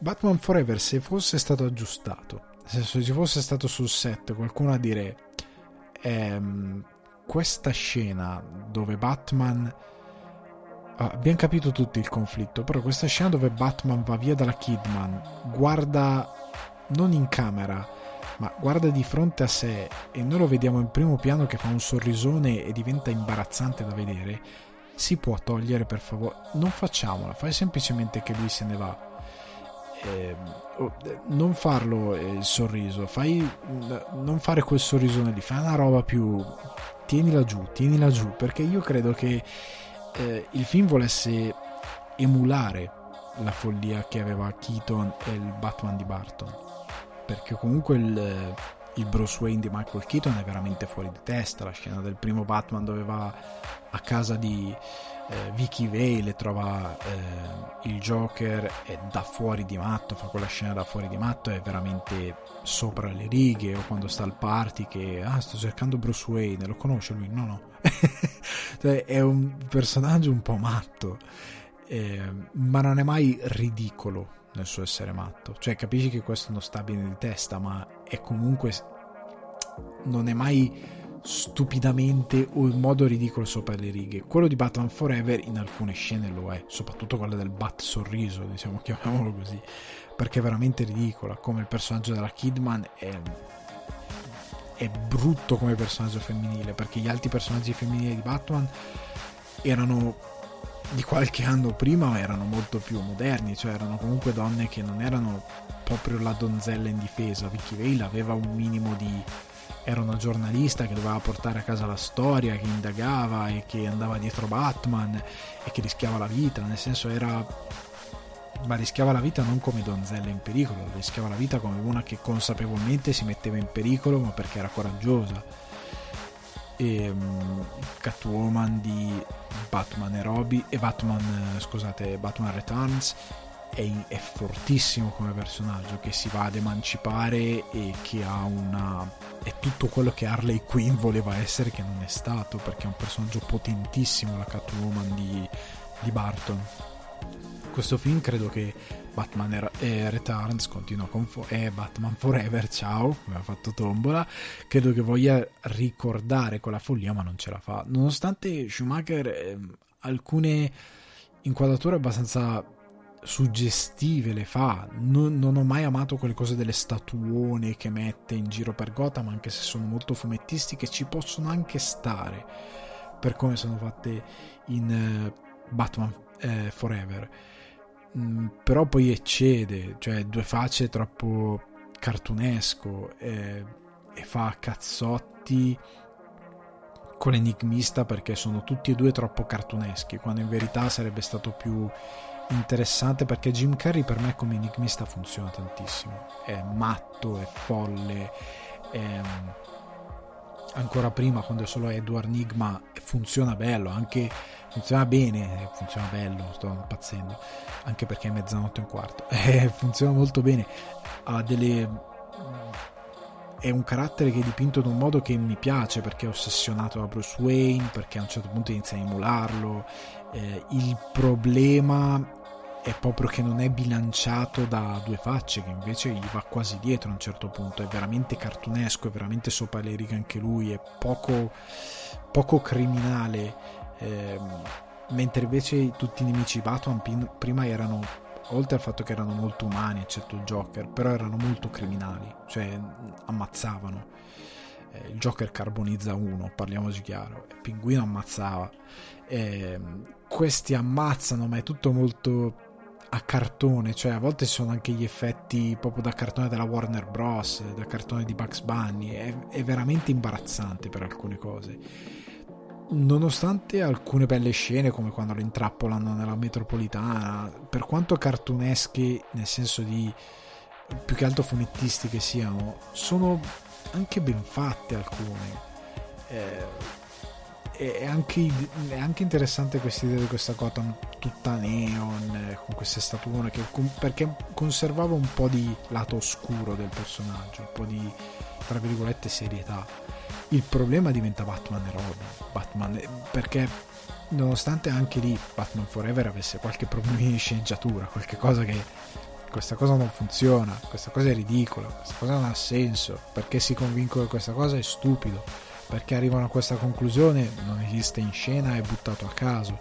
Batman Forever, se fosse stato aggiustato, nel senso, se ci fosse stato sul set qualcuno a dire questa scena dove Batman, abbiamo capito tutti il conflitto, però questa scena dove Batman va via dalla Kidman, guarda non in camera ma guarda di fronte a sé e noi lo vediamo in primo piano che fa un sorrisone e diventa imbarazzante da vedere, si può togliere, per favore, non facciamola, fai semplicemente che lui se ne va, non farlo il sorriso, non fare quel sorrisone lì, fai una roba più, tienila giù, perché io credo che il film volesse emulare la follia che aveva Keaton e il Batman di Burton, perché comunque il Bruce Wayne di Michael Keaton è veramente fuori di testa. La scena del primo Batman dove va a casa di Vicky Vale e trova il Joker è da fuori di matto, fa quella scena da fuori di matto, è veramente sopra le righe. O quando sta al party che sto cercando Bruce Wayne, lo conosce lui? No cioè, è un personaggio un po' matto, ma non è mai ridicolo nel suo essere matto, cioè capisci che questo non sta bene di testa, ma è comunque, non è mai stupidamente o in modo ridicolo sopra le righe. Quello di Batman Forever in alcune scene lo è, soprattutto quella del bat sorriso, diciamo, chiamiamolo così, perché è veramente ridicola. Come il personaggio della Kidman è brutto come personaggio femminile, perché gli altri personaggi femminili di Batman erano di qualche anno prima, erano molto più moderni, cioè erano comunque donne che non erano proprio la donzella indifesa. Vicky Vale aveva un minimo di, era una giornalista che doveva portare a casa la storia, che indagava e che andava dietro Batman e che rischiava la vita, nel senso era, ma rischiava la vita non come donzella in pericolo, rischiava la vita come una che consapevolmente si metteva in pericolo, ma perché era coraggiosa. E Catwoman di Batman e Robin e Batman Returns è fortissimo come personaggio, che si va ad emancipare e che ha è tutto quello che Harley Quinn voleva essere, che non è stato, perché è un personaggio potentissimo, la Catwoman di Burton. Questo film credo che Batman Returns continua con Batman Forever, ciao, mi ha fatto tombola, credo che voglia ricordare quella follia, ma non ce la fa, nonostante Schumacher alcune inquadrature abbastanza suggestive le fa. Non ho mai amato quelle cose delle statuone che mette in giro per Gotham, anche se sono molto fumettistiche, ci possono anche stare per come sono fatte in Batman Forever, però poi eccede, cioè Due Facce è troppo cartunesco, e fa cazzotti con l'Enigmista perché sono tutti e due troppo cartuneschi, quando in verità sarebbe stato più interessante, perché Jim Carrey per me come Enigmista funziona tantissimo, è matto, è folle, ancora prima quando è solo Edward Nigma funziona bene, sto impazzendo, anche perché è 00:15, funziona molto bene, è un carattere che è dipinto in un modo che mi piace, perché è ossessionato da Bruce Wayne, perché a un certo punto inizia a emularlo, il problema è proprio che non è bilanciato da Due Facce, che invece gli va quasi dietro a un certo punto, è veramente cartunesco, è veramente sopra le righe anche lui, è poco criminale, mentre invece tutti i nemici Batman prima erano, oltre al fatto che erano molto umani eccetto il Joker, però erano molto criminali, cioè ammazzavano, il Joker carbonizza uno, parliamoci chiaro, il Pinguino ammazzava, questi ammazzano, ma è tutto molto a cartone, cioè a volte ci sono anche gli effetti proprio da cartone della Warner Bros., da cartone di Bugs Bunny, è veramente imbarazzante per alcune cose, nonostante alcune belle scene come quando lo intrappolano nella metropolitana, per quanto cartunesche nel senso di più che altro fumettisti che siano, sono anche ben fatte alcune. È anche interessante questa idea di questa Gotham tutta neon, con queste statuine che, perché conservava un po' di lato oscuro del personaggio, un po' di, tra virgolette, serietà. Il problema diventa Batman e Robin, Batman, perché nonostante anche lì Batman Forever avesse qualche problema di sceneggiatura, qualche cosa che questa cosa non funziona, questa cosa è ridicola, questa cosa non ha senso, perché si convincono che questa cosa è stupido, perché arrivano a questa conclusione, non esiste in scena, è buttato a caso,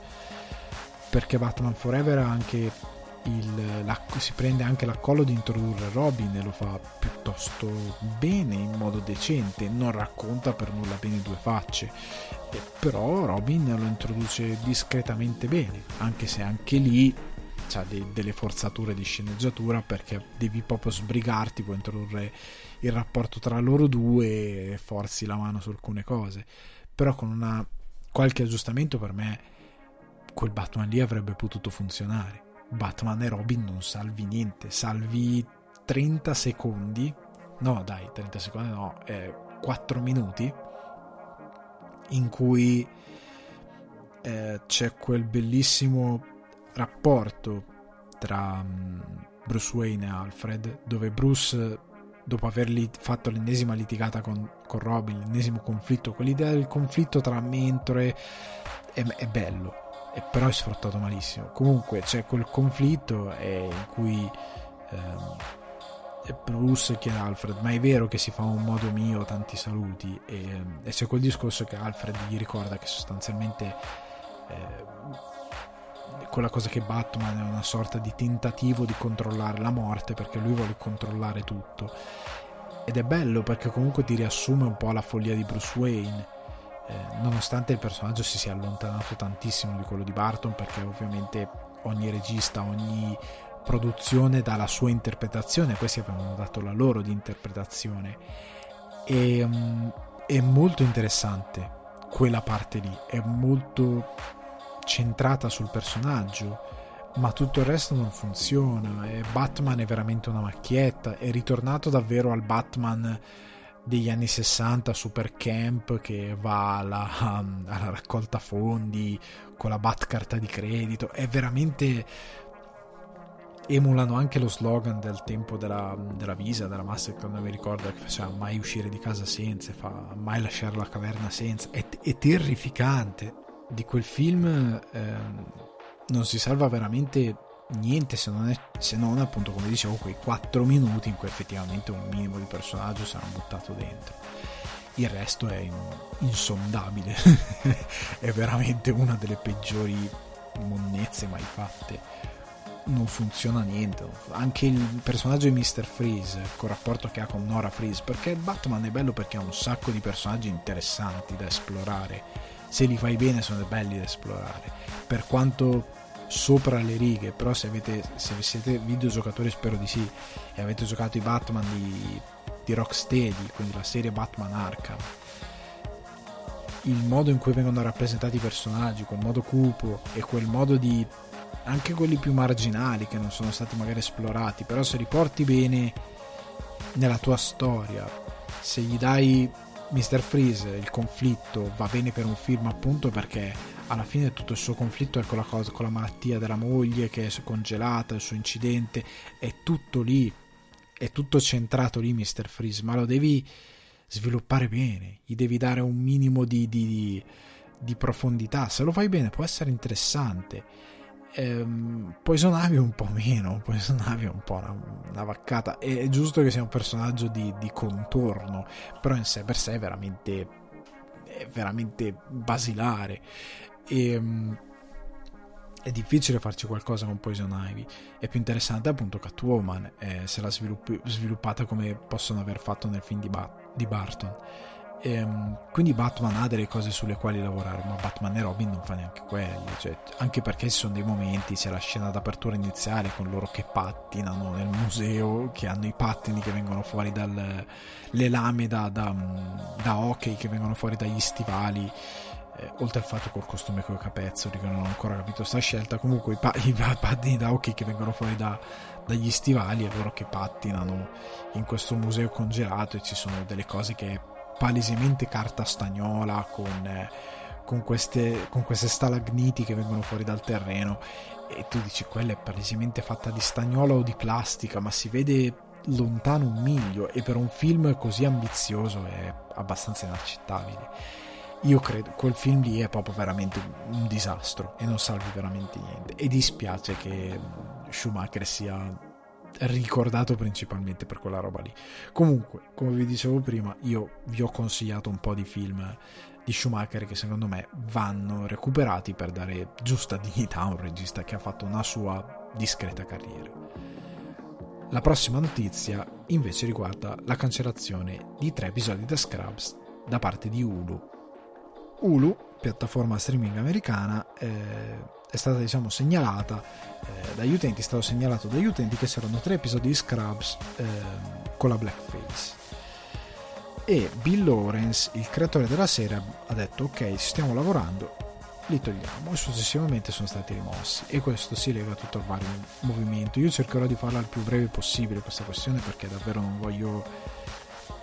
perché Batman Forever ha anche si prende anche l'accollo di introdurre Robin e lo fa piuttosto bene, in modo decente, non racconta per nulla bene due facce, però Robin lo introduce discretamente bene, anche se anche lì c'ha delle forzature di sceneggiatura, perché devi proprio sbrigarti, puoi introdurre il rapporto tra loro due e forzi la mano su alcune cose, però con qualche aggiustamento per me quel Batman lì avrebbe potuto funzionare. Batman e Robin non salvi niente, salvi 30 secondi, no dai 30 secondi no, 4 minuti in cui c'è quel bellissimo rapporto tra Bruce Wayne e Alfred, dove Bruce, dopo avergli fatto l'ennesima litigata con Robin, l'ennesimo conflitto, quell'idea del conflitto tra mentore è bello, però è sfruttato malissimo. Comunque c'è quel conflitto in cui Bruce chiede a Alfred: ma è vero che si fa un modo mio, tanti saluti, e c'è quel discorso che Alfred gli ricorda che sostanzialmente quella cosa che Batman è una sorta di tentativo di controllare la morte, perché lui vuole controllare tutto, ed è bello perché comunque ti riassume un po' la follia di Bruce Wayne, nonostante il personaggio si sia allontanato tantissimo di quello di Burton, perché ovviamente ogni regista, ogni produzione dà la sua interpretazione, questi avevano dato la loro di interpretazione, e è molto interessante quella parte lì, è molto centrata sul personaggio, ma tutto il resto non funziona. E Batman è veramente una macchietta, è ritornato davvero al Batman degli anni 60 super camp, che va alla raccolta fondi con la Batcarta di credito, è veramente, emulano anche lo slogan del tempo della Visa, della Mastercard, non mi ricordo, che faceva mai uscire di casa senza, mai lasciare la caverna senza, è terrificante. Di quel film non si salva veramente niente, se non appunto, come dicevo, quei 4 minuti in cui effettivamente un minimo di personaggio sarà buttato dentro, il resto è insondabile è veramente una delle peggiori monnezze mai fatte, non funziona niente. Anche il personaggio di Mr. Freeze, col rapporto che ha con Nora Freeze, perché Batman è bello perché ha un sacco di personaggi interessanti da esplorare, se li fai bene sono belli da esplorare, per quanto sopra le righe, però se siete videogiocatori, spero di sì, e avete giocato i Batman di Rocksteady, quindi la serie Batman Arkham, il modo in cui vengono rappresentati i personaggi, quel modo cupo e quel modo di, anche quelli più marginali che non sono stati magari esplorati, però se li porti bene nella tua storia, se gli dai Mr. Freeze, il conflitto va bene per un film, appunto, perché alla fine tutto il suo conflitto è con la cosa, con la malattia della moglie che è congelata, il suo incidente, è tutto lì, è tutto centrato lì Mr. Freeze, ma lo devi sviluppare bene, gli devi dare un minimo di profondità, se lo fai bene può essere interessante, poi suonavi un po' meno, poi suonavi un po' una vaccata, è giusto che sia un personaggio di contorno, però in sé per sé è veramente basilare, è difficile farci qualcosa con Poison Ivy. È più interessante appunto Catwoman, se la sviluppata come possono aver fatto nel film di Burton, Quindi Batman ha delle cose sulle quali lavorare, ma Batman e Robin non fa neanche quello, cioè, anche perché ci sono dei momenti, c'è la scena d'apertura iniziale con loro che pattinano nel museo, che hanno i pattini che vengono fuori dalle lame da hockey che vengono fuori dagli stivali, oltre al fatto col costume coi capezzoli che non ho ancora capito sta scelta, comunque i pattini da hockey che vengono fuori dagli stivali e loro che pattinano in questo museo congelato, e ci sono delle cose che palesemente carta stagnola con queste stalagniti che vengono fuori dal terreno, e tu dici quella è palesemente fatta di stagnola o di plastica, ma si vede lontano un miglio, e per un film così ambizioso è abbastanza inaccettabile. Io credo quel film lì è proprio veramente un disastro e non salvi veramente niente, e dispiace che Schumacher sia ricordato principalmente per quella roba lì. Comunque, come vi dicevo prima, io vi ho consigliato un po' di film di Schumacher che secondo me vanno recuperati per dare giusta dignità a un regista che ha fatto una sua discreta carriera. La prossima notizia invece riguarda la cancellazione di 3 episodi da Scrubs da parte di Hulu. Hulu, piattaforma streaming americana, è stata segnalata dagli utenti, è stato segnalato dagli utenti che saranno 3 episodi di Scrubs con la blackface, e Bill Lawrence, il creatore della serie, ha detto ok, ci stiamo lavorando, li togliamo, e successivamente sono stati rimossi, e questo si lega a tutto il vario movimento. Io cercherò di farla il più breve possibile questa questione, perché davvero non voglio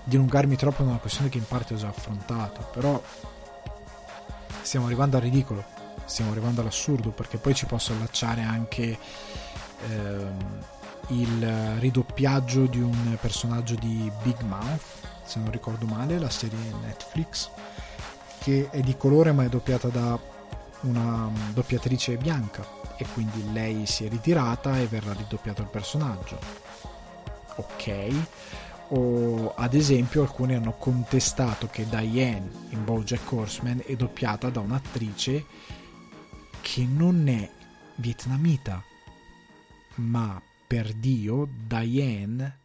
dilungarmi troppo in una questione che in parte ho già affrontato, però stiamo arrivando al ridicolo, stiamo arrivando all'assurdo, perché poi ci posso allacciare anche il ridoppiaggio di un personaggio di Big Mouth, se non ricordo male, la serie Netflix, che è di colore ma è doppiata da una doppiatrice bianca, e quindi lei si è ritirata e verrà ridoppiato il personaggio. Ok. O ad esempio alcuni hanno contestato che Diane in Bojack Horseman è doppiata da un'attrice che non è vietnamita, ma per Dio Diane,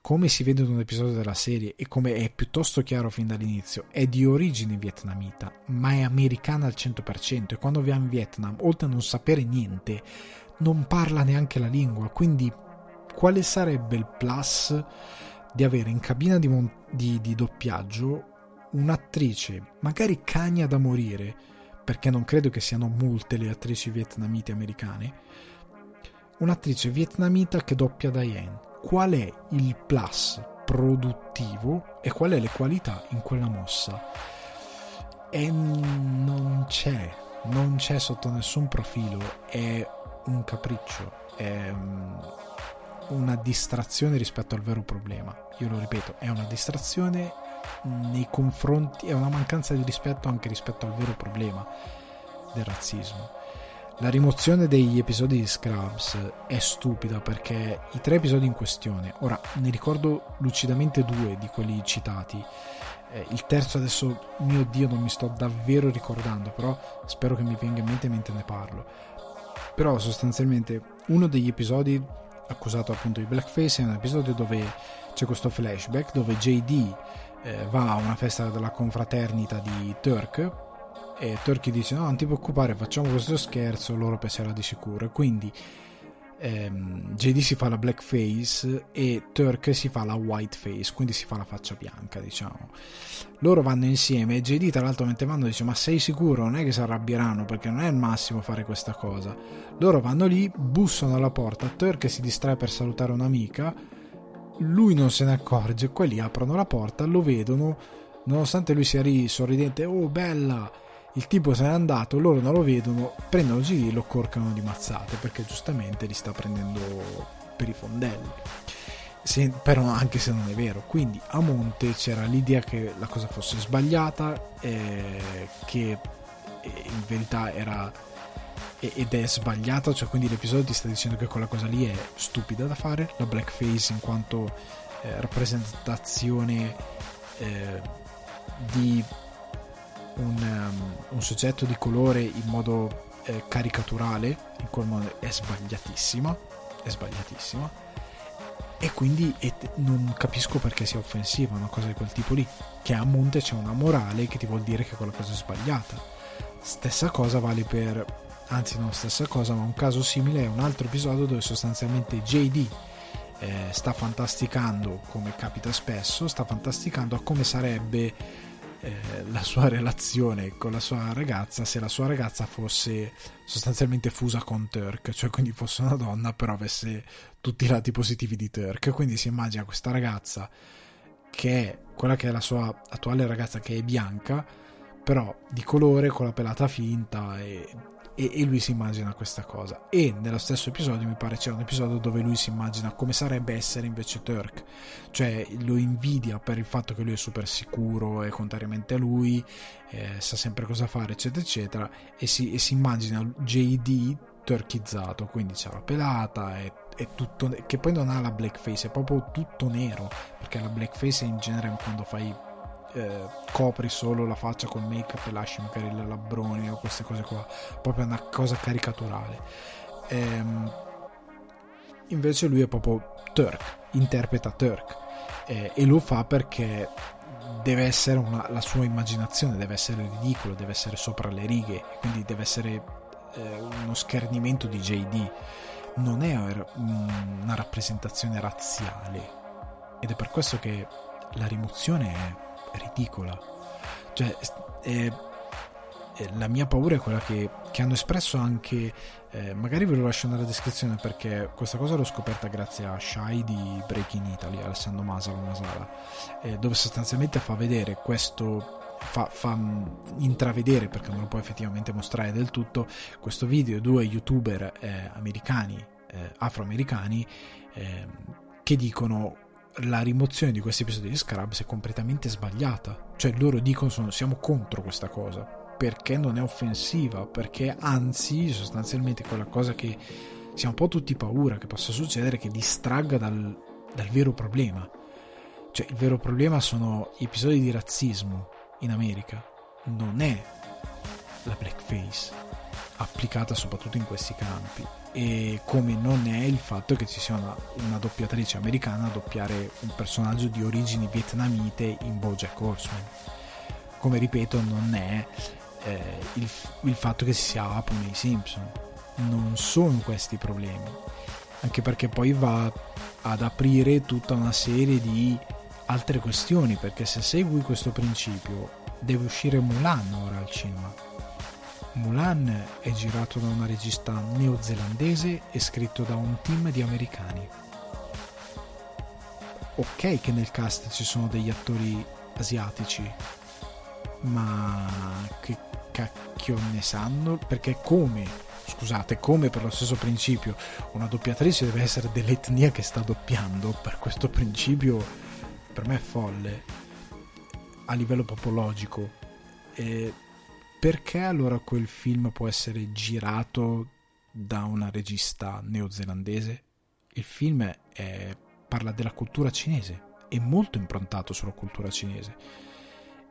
come si vede in un episodio della serie e come è piuttosto chiaro fin dall'inizio, è di origine vietnamita, ma è americana al 100%, e quando va in Vietnam, oltre a non sapere niente, non parla neanche la lingua, quindi quale sarebbe il plus di avere in cabina di doppiaggio un'attrice magari cagna da morire, perché non credo che siano molte le attrici vietnamite americane, un'attrice vietnamita che doppia Diane? Qual è il plus produttivo e qual è le qualità in quella mossa? E non c'è sotto nessun profilo, è un capriccio, è una distrazione rispetto al vero problema. Io lo ripeto, è una distrazione nei confronti, è una mancanza di rispetto anche rispetto al vero problema del razzismo. La rimozione degli episodi di Scrubs è stupida, perché i 3 episodi in questione, ora ne ricordo lucidamente 2 di quelli citati, il terzo adesso mio Dio non mi sto davvero ricordando, però spero che mi venga in mente mentre ne parlo. Però sostanzialmente uno degli episodi accusato appunto di blackface è un episodio dove c'è questo flashback dove JD va a una festa della confraternita di Turk, e Turk dice no, non ti preoccupare, facciamo questo scherzo, loro penseranno di sicuro, e quindi JD si fa la blackface e Turk si fa la whiteface, quindi si fa la faccia bianca, diciamo. Loro vanno insieme e JD tra l'altro mentre vanno dice ma sei sicuro, non è che si arrabbieranno, perché non è il massimo fare questa cosa. Loro vanno lì, bussano alla porta, Turk si distrae per salutare un'amica, lui non se ne accorge, quelli aprono la porta, lo vedono, nonostante lui sia lì sorridente, oh bella, il tipo se n'è andato, loro non lo vedono, prendono GD e lo corcano di mazzate, perché giustamente li sta prendendo per i fondelli, però anche se non è vero. Quindi a monte c'era l'idea che la cosa fosse sbagliata, che in verità era ed è sbagliata, cioè quindi l'episodio ti sta dicendo che quella cosa lì è stupida da fare, la blackface in quanto rappresentazione di un soggetto di colore in modo caricaturale in quel modo è sbagliatissima, e quindi non capisco perché sia offensiva una cosa di quel tipo lì, che a monte c'è una morale che ti vuol dire che quella cosa è sbagliata. Stessa cosa vale per, anzi non stessa cosa, ma un caso simile è un altro episodio dove sostanzialmente JD sta fantasticando, come capita spesso, sta fantasticando a come sarebbe la sua relazione con la sua ragazza se la sua ragazza fosse sostanzialmente fusa con Turk, cioè quindi fosse una donna però avesse tutti i lati positivi di Turk. Quindi si immagina questa ragazza che è quella che è la sua attuale ragazza, che è bianca però di colore, con la pelata finta, e lui si immagina questa cosa. E nello stesso episodio mi pare c'era un episodio dove lui si immagina come sarebbe essere invece Turk, cioè lo invidia per il fatto che lui è super sicuro e contrariamente a lui sa sempre cosa fare eccetera eccetera, e si immagina JD turchizzato, quindi c'è la pelata e tutto, che poi non ha la blackface, è proprio tutto nero, perché la blackface in genere quando fai copri solo la faccia col make up e lasci magari il labbrone o queste cose qua, proprio una cosa caricaturale. Invece lui è proprio Turk, interpreta Turk, e lo fa perché deve essere la sua immaginazione, deve essere ridicolo, deve essere sopra le righe, quindi deve essere uno schernimento di JD, non è una rappresentazione razziale, ed è per questo che la rimozione è ridicola. Cioè la mia paura è quella che hanno espresso anche, magari ve lo lascio nella descrizione perché questa cosa l'ho scoperta grazie a Shai di Breaking Italy, Alessandro Masala, dove sostanzialmente fa vedere questo, fa intravedere, perché non lo può effettivamente mostrare del tutto, questo video due youtuber americani, afroamericani, che dicono la rimozione di questi episodi di Scrubs è completamente sbagliata. Cioè loro dicono siamo contro questa cosa perché non è offensiva, perché anzi sostanzialmente quella cosa che siamo un po' tutti paura che possa succedere, che distragga dal vero problema. Cioè il vero problema sono gli episodi di razzismo in America, non è la blackface applicata soprattutto in questi campi, e come non è il fatto che ci sia una doppiatrice americana a doppiare un personaggio di origini vietnamite in Bojack Horseman, come ripeto non è il fatto che si sia Apu nei Simpson, non sono questi problemi, anche perché poi va ad aprire tutta una serie di altre questioni, perché se segui questo principio deve uscire Mulan ora al cinema. Mulan è girato da una regista neozelandese e scritto da un team di americani. Ok che nel cast ci sono degli attori asiatici, ma che cacchio ne sanno? Perché come per lo stesso principio una doppiatrice deve essere dell'etnia che sta doppiando, per questo principio per me è folle a livello popologico. Perché allora quel film può essere girato da una regista neozelandese? Il film parla della cultura cinese, è molto improntato sulla cultura cinese,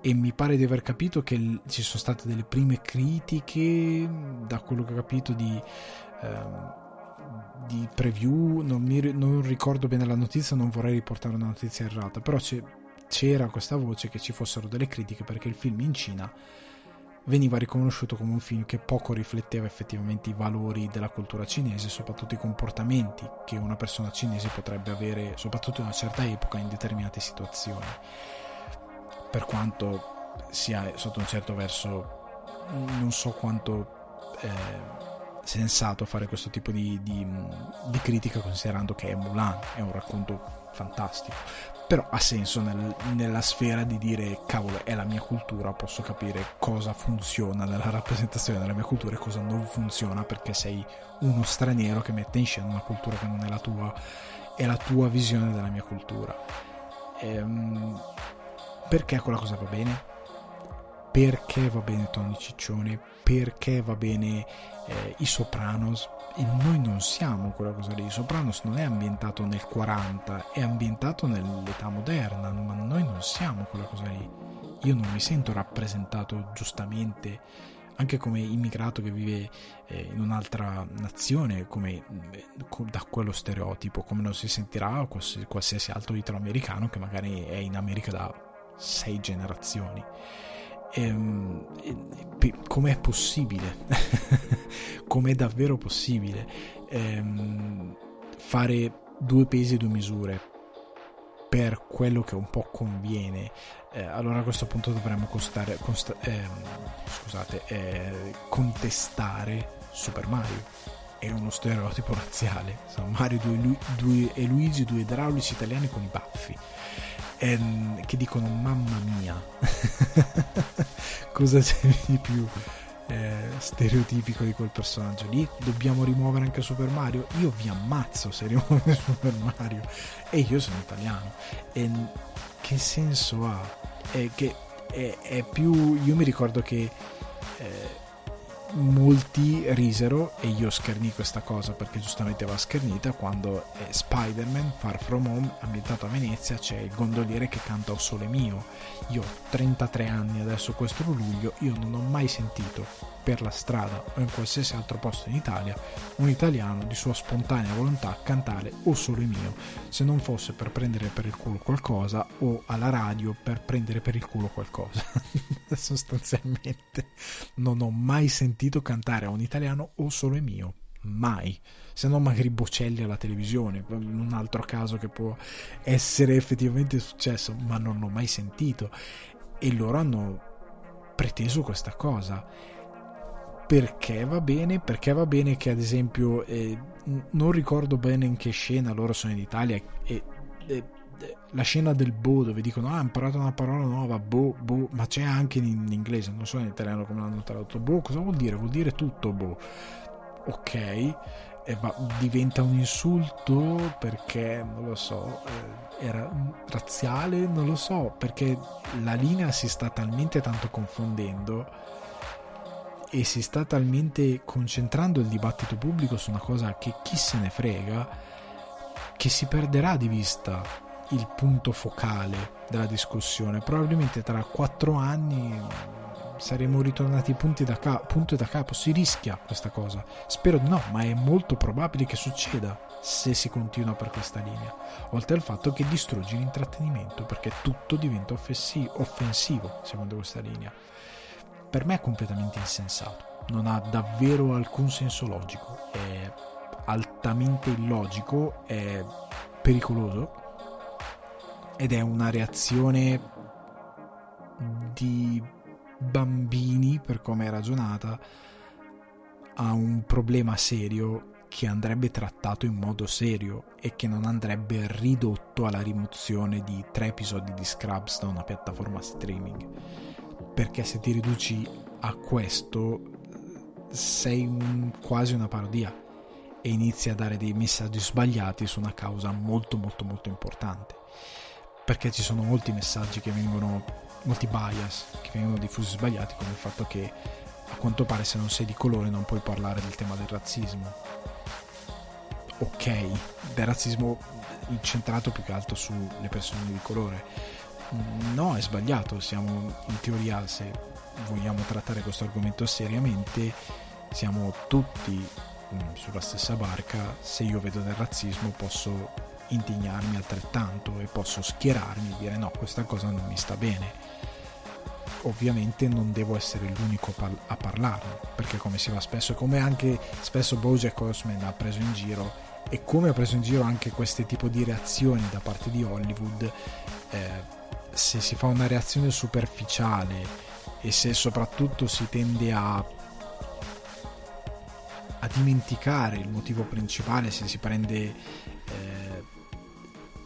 e mi pare di aver capito che ci sono state delle prime critiche, da quello che ho capito, di preview, non ricordo bene la notizia, non vorrei riportare una notizia errata, però c'era questa voce che ci fossero delle critiche perché il film in Cina veniva riconosciuto come un film che poco rifletteva effettivamente i valori della cultura cinese, soprattutto i comportamenti che una persona cinese potrebbe avere, soprattutto in una certa epoca, in determinate situazioni, per quanto sia sotto un certo verso non so quanto sensato fare questo tipo di critica, considerando che è Mulan, è un racconto fantastico, però ha senso nella sfera di dire cavolo, è la mia cultura, posso capire cosa funziona nella rappresentazione della mia cultura e cosa non funziona, perché sei uno straniero che mette in scena una cultura che non è la tua, è la tua visione della mia cultura. Perché quella cosa va bene? Perché va bene Tony Ciccione? Perché va bene i Sopranos? E noi non siamo quella cosa lì. I Sopranos non è ambientato nel 40, è ambientato nell'età moderna, ma noi non siamo quella cosa lì. Io non mi sento rappresentato giustamente anche come immigrato che vive in un'altra nazione, come da quello stereotipo, come non si sentirà qualsiasi altro italoamericano che magari è in America da 6 generazioni. Com'è possibile com'è davvero possibile fare 2 pesi e 2 misure per quello che un po' conviene? Allora a questo punto dovremmo contestare Super Mario. È uno stereotipo razziale. Sono Mario e Luigi, 2 idraulici italiani con i baffi che dicono mamma mia cosa c'è di più stereotipico di quel personaggio lì? Dobbiamo rimuovere anche Super Mario? Io vi ammazzo se rimuovete Super Mario, e io sono italiano. E che senso ha? È più, io mi ricordo che molti risero, e io schernii questa cosa perché giustamente va schernita, quando Spider-Man Far From Home, ambientato a Venezia, c'è il gondoliere che canta O Sole Mio. Io ho 33 anni adesso, questo luglio, io non ho mai sentito per la strada o in qualsiasi altro posto in Italia un italiano di sua spontanea volontà cantare O Sole Mio, se non fosse per prendere per il culo qualcosa, o alla radio per prendere per il culo qualcosa. Sostanzialmente non ho mai sentito cantare a un italiano O Sole Mio, mai, se no magari Bocelli alla televisione, un altro caso che può essere effettivamente successo, ma non l'ho mai sentito. E loro hanno preteso questa cosa perché va bene che, ad esempio, non ricordo bene in che scena, loro sono in Italia e la scena del boh, dove dicono ho imparato una parola nuova, boh, ma c'è anche in inglese, non so in italiano come l'hanno tradotto. Boh cosa vuol dire? Vuol dire tutto, boh. Ok, diventa un insulto perché non lo so, era razziale, non lo so, perché la linea si sta talmente tanto confondendo e si sta talmente concentrando il dibattito pubblico su una cosa che chi se ne frega, che si perderà di vista il punto focale della discussione. Probabilmente tra 4 anni saremo ritornati punto da capo. Si rischia questa cosa, spero di no, ma è molto probabile che succeda se si continua per questa linea, oltre al fatto che distrugge l'intrattenimento perché tutto diventa offensivo secondo questa linea. Per me è completamente insensato, non ha davvero alcun senso logico, è altamente illogico, è pericoloso ed è una reazione di bambini, per come è ragionata, a un problema serio che andrebbe trattato in modo serio e che non andrebbe ridotto alla rimozione di 3 episodi di Scrubs da una piattaforma streaming, perché se ti riduci a questo sei quasi una parodia e inizi a dare dei messaggi sbagliati su una causa molto molto molto importante, perché ci sono molti messaggi che vengono, molti bias che vengono diffusi sbagliati, come il fatto che a quanto pare se non sei di colore non puoi parlare del tema del razzismo. Ok, del razzismo incentrato più che altro sulle persone di colore. No, è sbagliato. Siamo, in teoria, se vogliamo trattare questo argomento seriamente, siamo tutti sulla stessa barca. Se io vedo del razzismo posso indignarmi altrettanto e posso schierarmi e dire no, questa cosa non mi sta bene. Ovviamente non devo essere l'unico a parlarne, perché come si va spesso, come anche spesso Bojack Horseman ha preso in giro, e come ha preso in giro anche questo tipo di reazioni da parte di Hollywood, se si fa una reazione superficiale e se soprattutto si tende a dimenticare il motivo principale, se si prende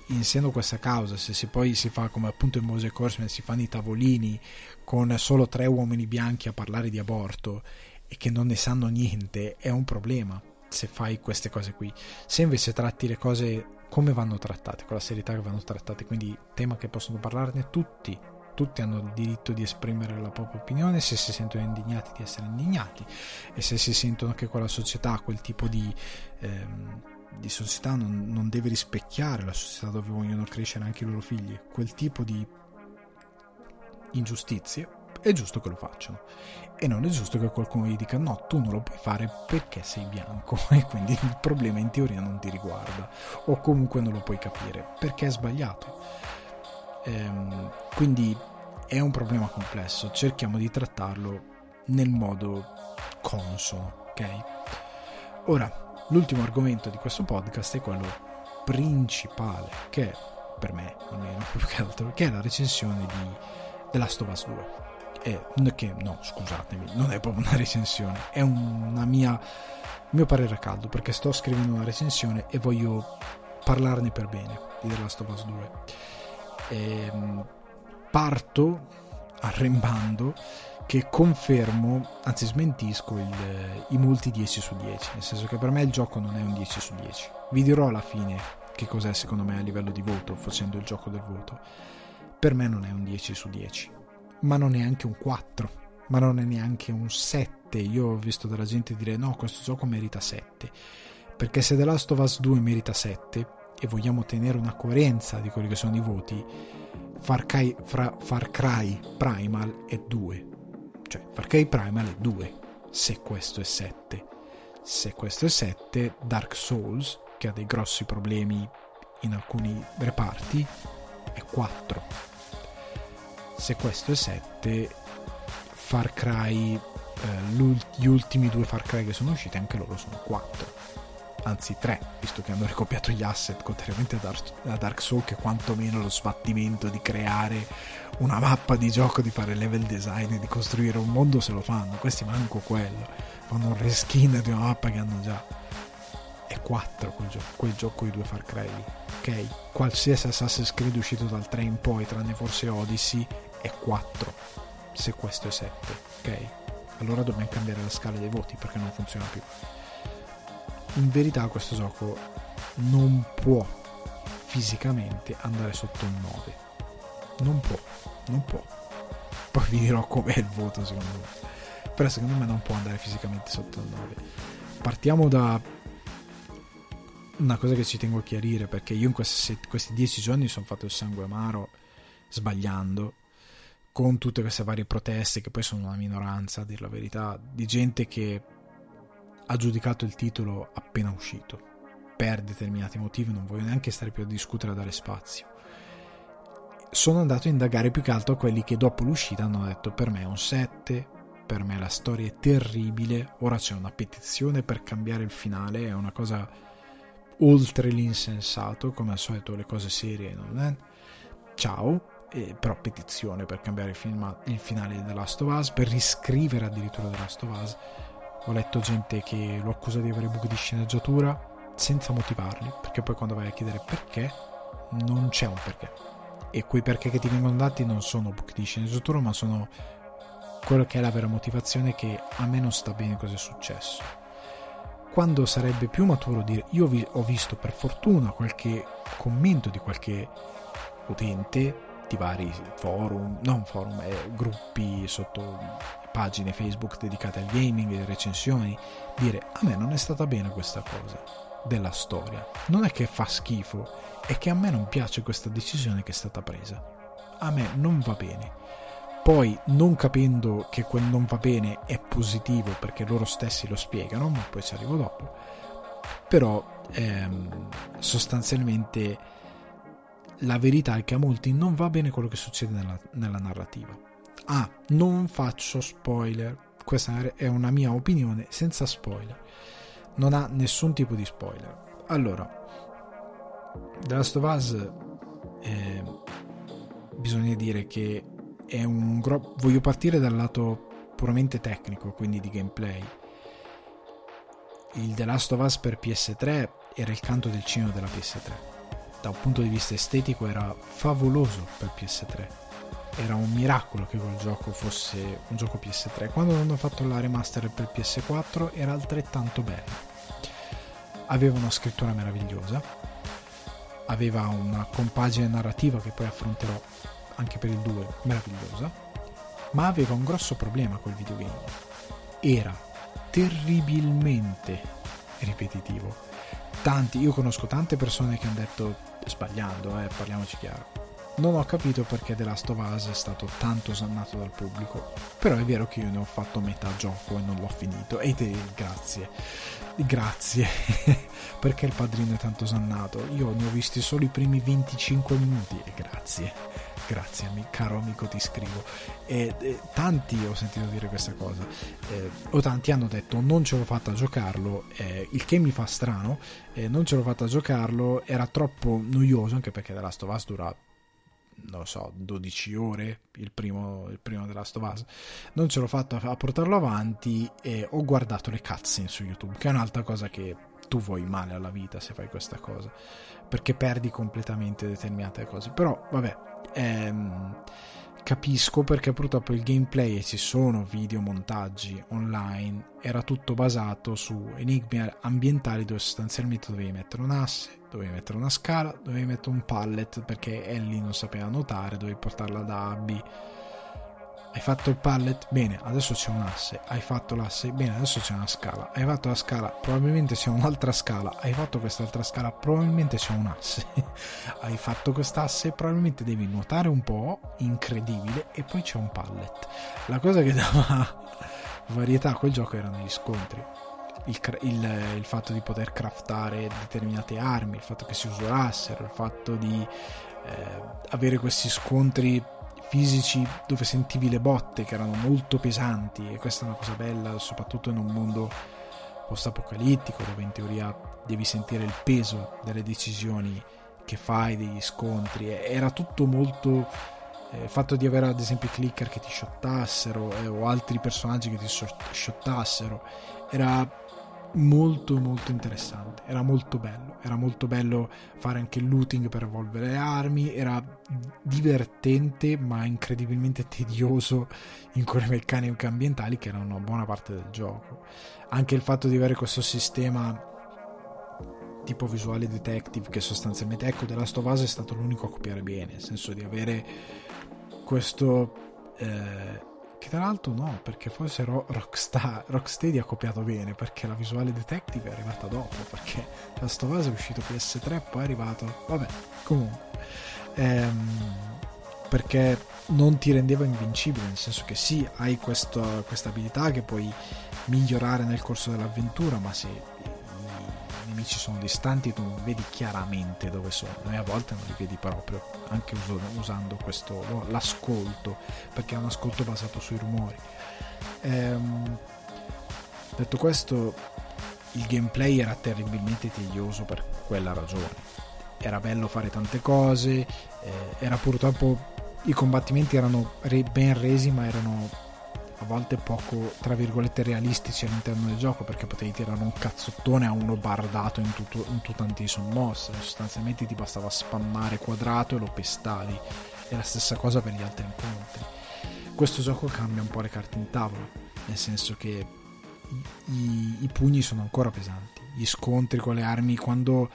in seno questa causa, se poi si fa come appunto in Bojack Horseman, si fanno i tavolini con solo 3 uomini bianchi a parlare di aborto e che non ne sanno niente, è un problema se fai queste cose qui. Se invece tratti le cose come vanno trattate, con la serietà che vanno trattate, quindi tema che possono parlarne tutti hanno il diritto di esprimere la propria opinione, se si sentono indignati di essere indignati, e se si sentono che quella società, quel tipo di società non deve rispecchiare la società dove vogliono crescere anche i loro figli, quel tipo di ingiustizie, è giusto che lo facciano, e non è giusto che qualcuno gli dica no, tu non lo puoi fare perché sei bianco e quindi il problema in teoria non ti riguarda, o comunque non lo puoi capire perché è sbagliato. Quindi è un problema complesso, cerchiamo di trattarlo nel modo consono, ok? Ora, l'ultimo argomento di questo podcast è quello principale, che per me almeno, più che altro, che è la recensione di The Last of Us 2. Non è proprio una recensione, è il mio parere a caldo, perché sto scrivendo una recensione e voglio parlarne per bene di The Last of Us 2. Parto arrembando che confermo, anzi smentisco i multi 10 su 10, nel senso che per me il gioco non è un 10 su 10. Vi dirò alla fine che cos'è secondo me a livello di voto, facendo il gioco del voto. Per me non è un 10 su 10, ma non è anche un 4, ma non è neanche un 7. Io ho visto della gente dire no, questo gioco merita 7, perché se The Last of Us 2 merita 7 e vogliamo tenere una coerenza di quelli che sono i voti, Far Cry Primal è 2. Cioè, Far Cry Primal è 2, se questo è 7. Se questo è 7, Dark Souls, che ha dei grossi problemi in alcuni reparti, è 4. Se questo è 7, Far Cry, gli ultimi 2 Far Cry che sono usciti, anche loro sono 4. Anzi 3, visto che hanno ricopiato gli asset contrariamente a Dark Souls, che quantomeno lo sbattimento di creare una mappa di gioco, di fare level design, di costruire un mondo se lo fanno. Questi manco quello, fanno un reskin di una mappa che hanno già. È 4 quel gioco di 2 Far Cry, ok? Qualsiasi Assassin's Creed uscito dal 3 in poi, tranne forse Odyssey, è 4 se questo è 7, ok? Allora dobbiamo cambiare la scala dei voti perché non funziona più. In verità questo gioco non può fisicamente andare sotto il 9, non può, poi vi dirò com'è il voto secondo me, però secondo me non può andare fisicamente sotto il 9. Partiamo da una cosa che ci tengo a chiarire, perché io in questi 10 giorni sono fatto il sangue amaro sbagliando, con tutte queste varie proteste, che poi sono una minoranza a dir la verità, di gente che ha giudicato il titolo appena uscito per determinati motivi. Non voglio neanche stare più a discutere, a dare spazio. Sono andato a indagare più che altro a quelli che dopo l'uscita hanno detto per me è un 7, per me la storia è terribile, ora c'è una petizione per cambiare il finale, è una cosa oltre l'insensato, come al solito le cose serie non è ciao. Però petizione per cambiare il finale di The Last of Us, per riscrivere addirittura The Last of Us. Ho letto gente che lo accusa di avere buchi di sceneggiatura senza motivarli, perché poi quando vai a chiedere perché, non c'è un perché, e quei perché che ti vengono dati non sono buchi di sceneggiatura, ma sono quello che è la vera motivazione, che a me non sta bene cosa è successo, quando sarebbe più maturo dire. Io ho visto per fortuna qualche commento di qualche utente di vari gruppi sotto pagine Facebook dedicate al gaming e recensioni, dire a me non è stata bene questa cosa della storia, non è che fa schifo, è che a me non piace questa decisione che è stata presa, a me non va bene. Poi non capendo che quel non va bene è positivo, perché loro stessi lo spiegano, ma poi ci arrivo dopo. Però sostanzialmente la verità è che a molti non va bene quello che succede nella narrativa. Non faccio spoiler, questa è una mia opinione senza spoiler, non ha nessun tipo di spoiler. Allora, The Last of Us bisogna dire che è un voglio partire dal lato puramente tecnico, quindi di gameplay. Il The Last of Us per PS3 era il canto del cigno della PS3, da un punto di vista estetico era favoloso per PS3, era un miracolo che quel gioco fosse un gioco PS3. Quando hanno fatto la remaster per PS4 era altrettanto bello, aveva una scrittura meravigliosa, aveva una compagine narrativa che poi affronterò anche per il 2 meravigliosa, ma aveva un grosso problema col videogame, era terribilmente ripetitivo. Io conosco tante persone che hanno detto, sbagliando, parliamoci chiaro, Non ho capito perché The Last of Us è stato tanto osannato dal pubblico, però è vero che io ne ho fatto metà gioco e non l'ho finito, e te grazie perché il padrino è tanto osannato. Io ne ho visti solo i primi 25 minuti e grazie caro amico, ti scrivo. E tanti ho sentito dire questa cosa, o tanti hanno detto non ce l'ho fatta a giocarlo, il che mi fa strano, non ce l'ho fatta a giocarlo, era troppo noioso, anche perché The Last of Us dura, non lo so, 12 ore il primo The Last of Us. Non ce l'ho fatto a portarlo avanti e ho guardato le cutscene su YouTube, che è un'altra cosa che tu vuoi male alla vita se fai questa cosa, perché perdi completamente determinate cose. Però vabbè, capisco, perché purtroppo il gameplay, e ci sono videomontaggi online, era tutto basato su enigmi ambientali dove sostanzialmente dovevi mettere un asse, dovevi mettere una scala, dovevi mettere un pallet perché Ellie non sapeva nuotare, dovevi portarla da A a B. Hai fatto il pallet? Bene, adesso c'è un asse. Hai fatto l'asse? Bene, adesso c'è una scala. Hai fatto la scala? Probabilmente c'è un'altra scala. Hai fatto quest'altra scala? Probabilmente c'è un asse. Hai fatto quest'asse? Probabilmente devi nuotare un po', incredibile, e poi c'è un pallet. La cosa che dava varietà a quel gioco erano gli scontri. Il fatto di poter craftare determinate armi, il fatto che si usurassero, il fatto di avere questi scontri fisici dove sentivi le botte che erano molto pesanti, e questa è una cosa bella soprattutto in un mondo post-apocalittico dove in teoria devi sentire il peso delle decisioni che fai, degli scontri. Era tutto molto fatto di avere ad esempio i clicker che ti shottassero o altri personaggi che ti shottassero. Era molto molto interessante, era molto bello fare anche il looting per evolvere le armi. Era divertente ma incredibilmente tedioso in quelle meccaniche ambientali che erano una buona parte del gioco. Anche il fatto di avere questo sistema tipo visuale detective, che sostanzialmente, ecco, The Last of Us è stato l'unico a copiare bene, nel senso di avere questo che tra l'altro no, perché forse Rocksteady ha copiato bene, perché la visuale detective è arrivata dopo, perché la Stovase è uscito PS3, poi è arrivato, vabbè, comunque perché non ti rendeva invincibile, nel senso che sì, hai questa abilità che puoi migliorare nel corso dell'avventura, ma se i nemici sono distanti tu non vedi chiaramente dove sono, e a volte non li vedi proprio, anche usando questo, no, l'ascolto, perché è un ascolto basato sui rumori. Detto questo, il gameplay era terribilmente tedioso per quella ragione. Era bello fare tante cose, era purtroppo, i combattimenti erano ben resi, ma erano a volte poco, tra virgolette, realistici all'interno del gioco, perché potevi tirare un cazzottone a uno bardato in tantissime mosse. Sostanzialmente ti bastava spammare quadrato e lo pestavi, e la stessa cosa per gli altri incontri. Questo gioco cambia un po' le carte in tavola, nel senso che i pugni sono ancora pesanti, gli scontri con le armi, quando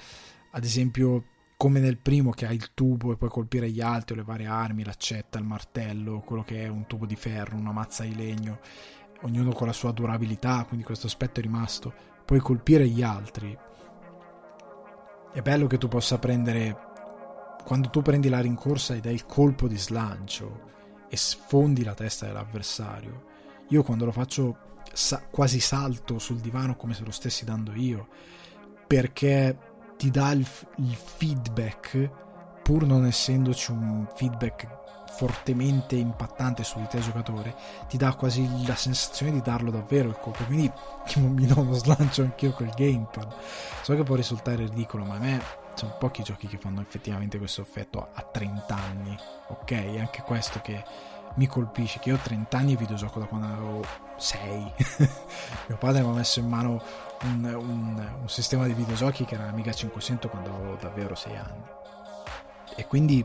ad esempio, come nel primo, che hai il tubo e puoi colpire gli altri o le varie armi, l'accetta, il martello, quello che è un tubo di ferro, una mazza di legno, ognuno con la sua durabilità, quindi questo aspetto è rimasto. Puoi colpire gli altri, è bello che tu possa prendere, quando tu prendi la rincorsa e dai il colpo di slancio e sfondi la testa dell'avversario, io quando lo faccio quasi salto sul divano come se lo stessi dando io, perché ti dà il feedback, pur non essendoci un feedback fortemente impattante su di te giocatore, ti dà quasi la sensazione di darlo davvero il colpo. Quindi mi do uno slancio anch'io col gamepad. So che può risultare ridicolo, ma a me sono pochi giochi che fanno effettivamente questo effetto a 30 anni, ok? È anche questo che mi colpisce, che io ho 30 anni e videogioco da quando avevo 6. Mio padre mi ha messo in mano un sistema di videogiochi che era l'Amiga 500 quando avevo davvero 6 anni, e quindi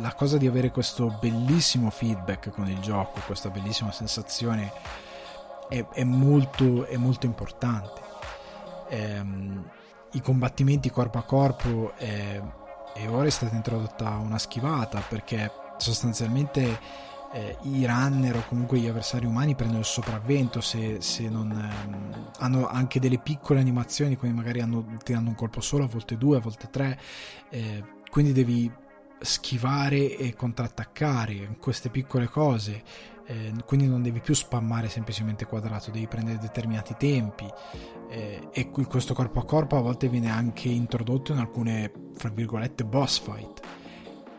la cosa di avere questo bellissimo feedback con il gioco, questa bellissima sensazione è molto importante. I combattimenti corpo a corpo, e ora è stata introdotta una schivata, perché sostanzialmente i runner o comunque gli avversari umani prendono il sopravvento se non hanno anche delle piccole animazioni, quindi magari ti danno un colpo solo, a volte due, a volte tre, quindi devi schivare e contrattaccare queste piccole cose, quindi non devi più spammare semplicemente quadrato, devi prendere determinati tempi, e questo corpo a corpo a volte viene anche introdotto in alcune, fra virgolette, boss fight,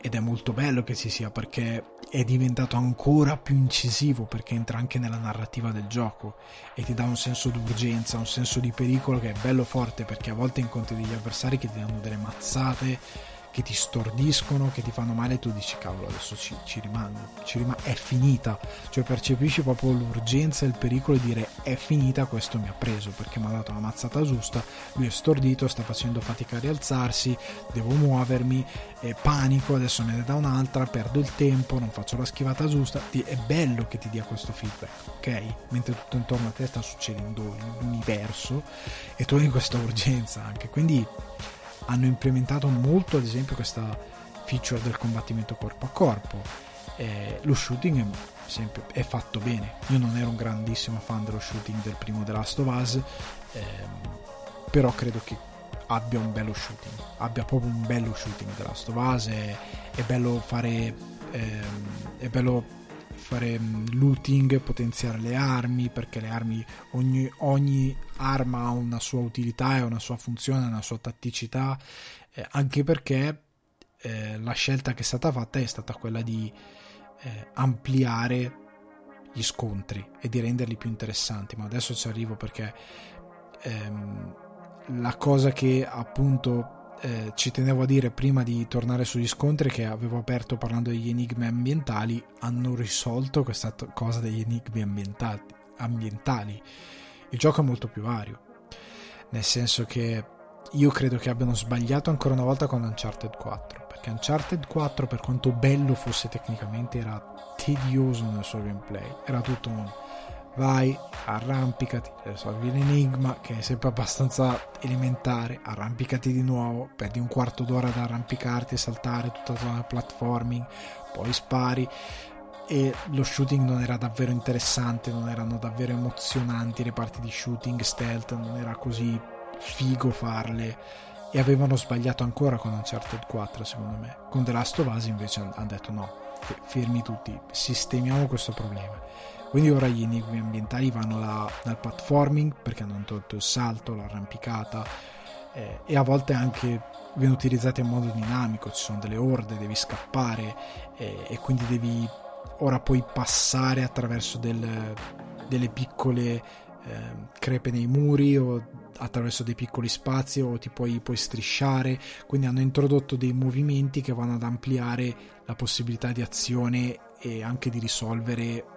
ed è molto bello che ci sia, perché è diventato ancora più incisivo, perché entra anche nella narrativa del gioco e ti dà un senso d'urgenza, un senso di pericolo che è bello forte, perché a volte incontri degli avversari che ti danno delle mazzate, che ti stordiscono, che ti fanno male, e tu dici cavolo, adesso ci rimango, è finita, cioè percepisci proprio l'urgenza e il pericolo di dire è finita, questo mi ha preso perché mi ha dato la mazzata giusta, lui è stordito, sta facendo fatica a rialzarsi, devo muovermi, panico, adesso me ne dà un'altra, perdo il tempo, non faccio la schivata giusta. È bello che ti dia questo feedback, ok? Mentre tutto intorno a te sta succedendo l'universo e tu hai questa urgenza anche, quindi hanno implementato molto, ad esempio, questa feature del combattimento corpo a corpo. Lo shooting è fatto bene. Io non ero un grandissimo fan dello shooting del primo The Last of Us, però credo che abbia un bello shooting, abbia proprio un bello shooting The Last of Us. È bello fare looting, potenziare le armi, perché le armi, ogni arma ha una sua utilità e una sua funzione, una sua tatticità, anche perché la scelta che è stata fatta è stata quella di ampliare gli scontri e di renderli più interessanti, ma adesso ci arrivo, perché la cosa che appunto ci tenevo a dire prima di tornare sugli scontri che avevo aperto parlando degli enigmi ambientali, hanno risolto questa cosa degli enigmi ambientali. Il gioco è molto più vario, nel senso che io credo che abbiano sbagliato ancora una volta con Uncharted 4, perché Uncharted 4, per quanto bello fosse tecnicamente, era tedioso nel suo gameplay, era tutto un vai, arrampicati, risolvi l'enigma, che è sempre abbastanza elementare, arrampicati di nuovo, perdi un quarto d'ora ad arrampicarti e saltare tutta la zona platforming, poi spari, e lo shooting non era davvero interessante, non erano davvero emozionanti le parti di shooting stealth, non era così figo farle, e avevano sbagliato ancora con Uncharted 4 secondo me. Con The Last of Us invece hanno detto no, fermi tutti, sistemiamo questo problema. Quindi ora gli enigmi ambientali vanno dal platforming, perché hanno tolto il salto, l'arrampicata, e a volte anche viene utilizzati in modo dinamico, ci sono delle orde, devi scappare, e quindi devi ora puoi passare attraverso delle piccole crepe nei muri, o attraverso dei piccoli spazi, o ti puoi strisciare, quindi hanno introdotto dei movimenti che vanno ad ampliare la possibilità di azione e anche di risolvere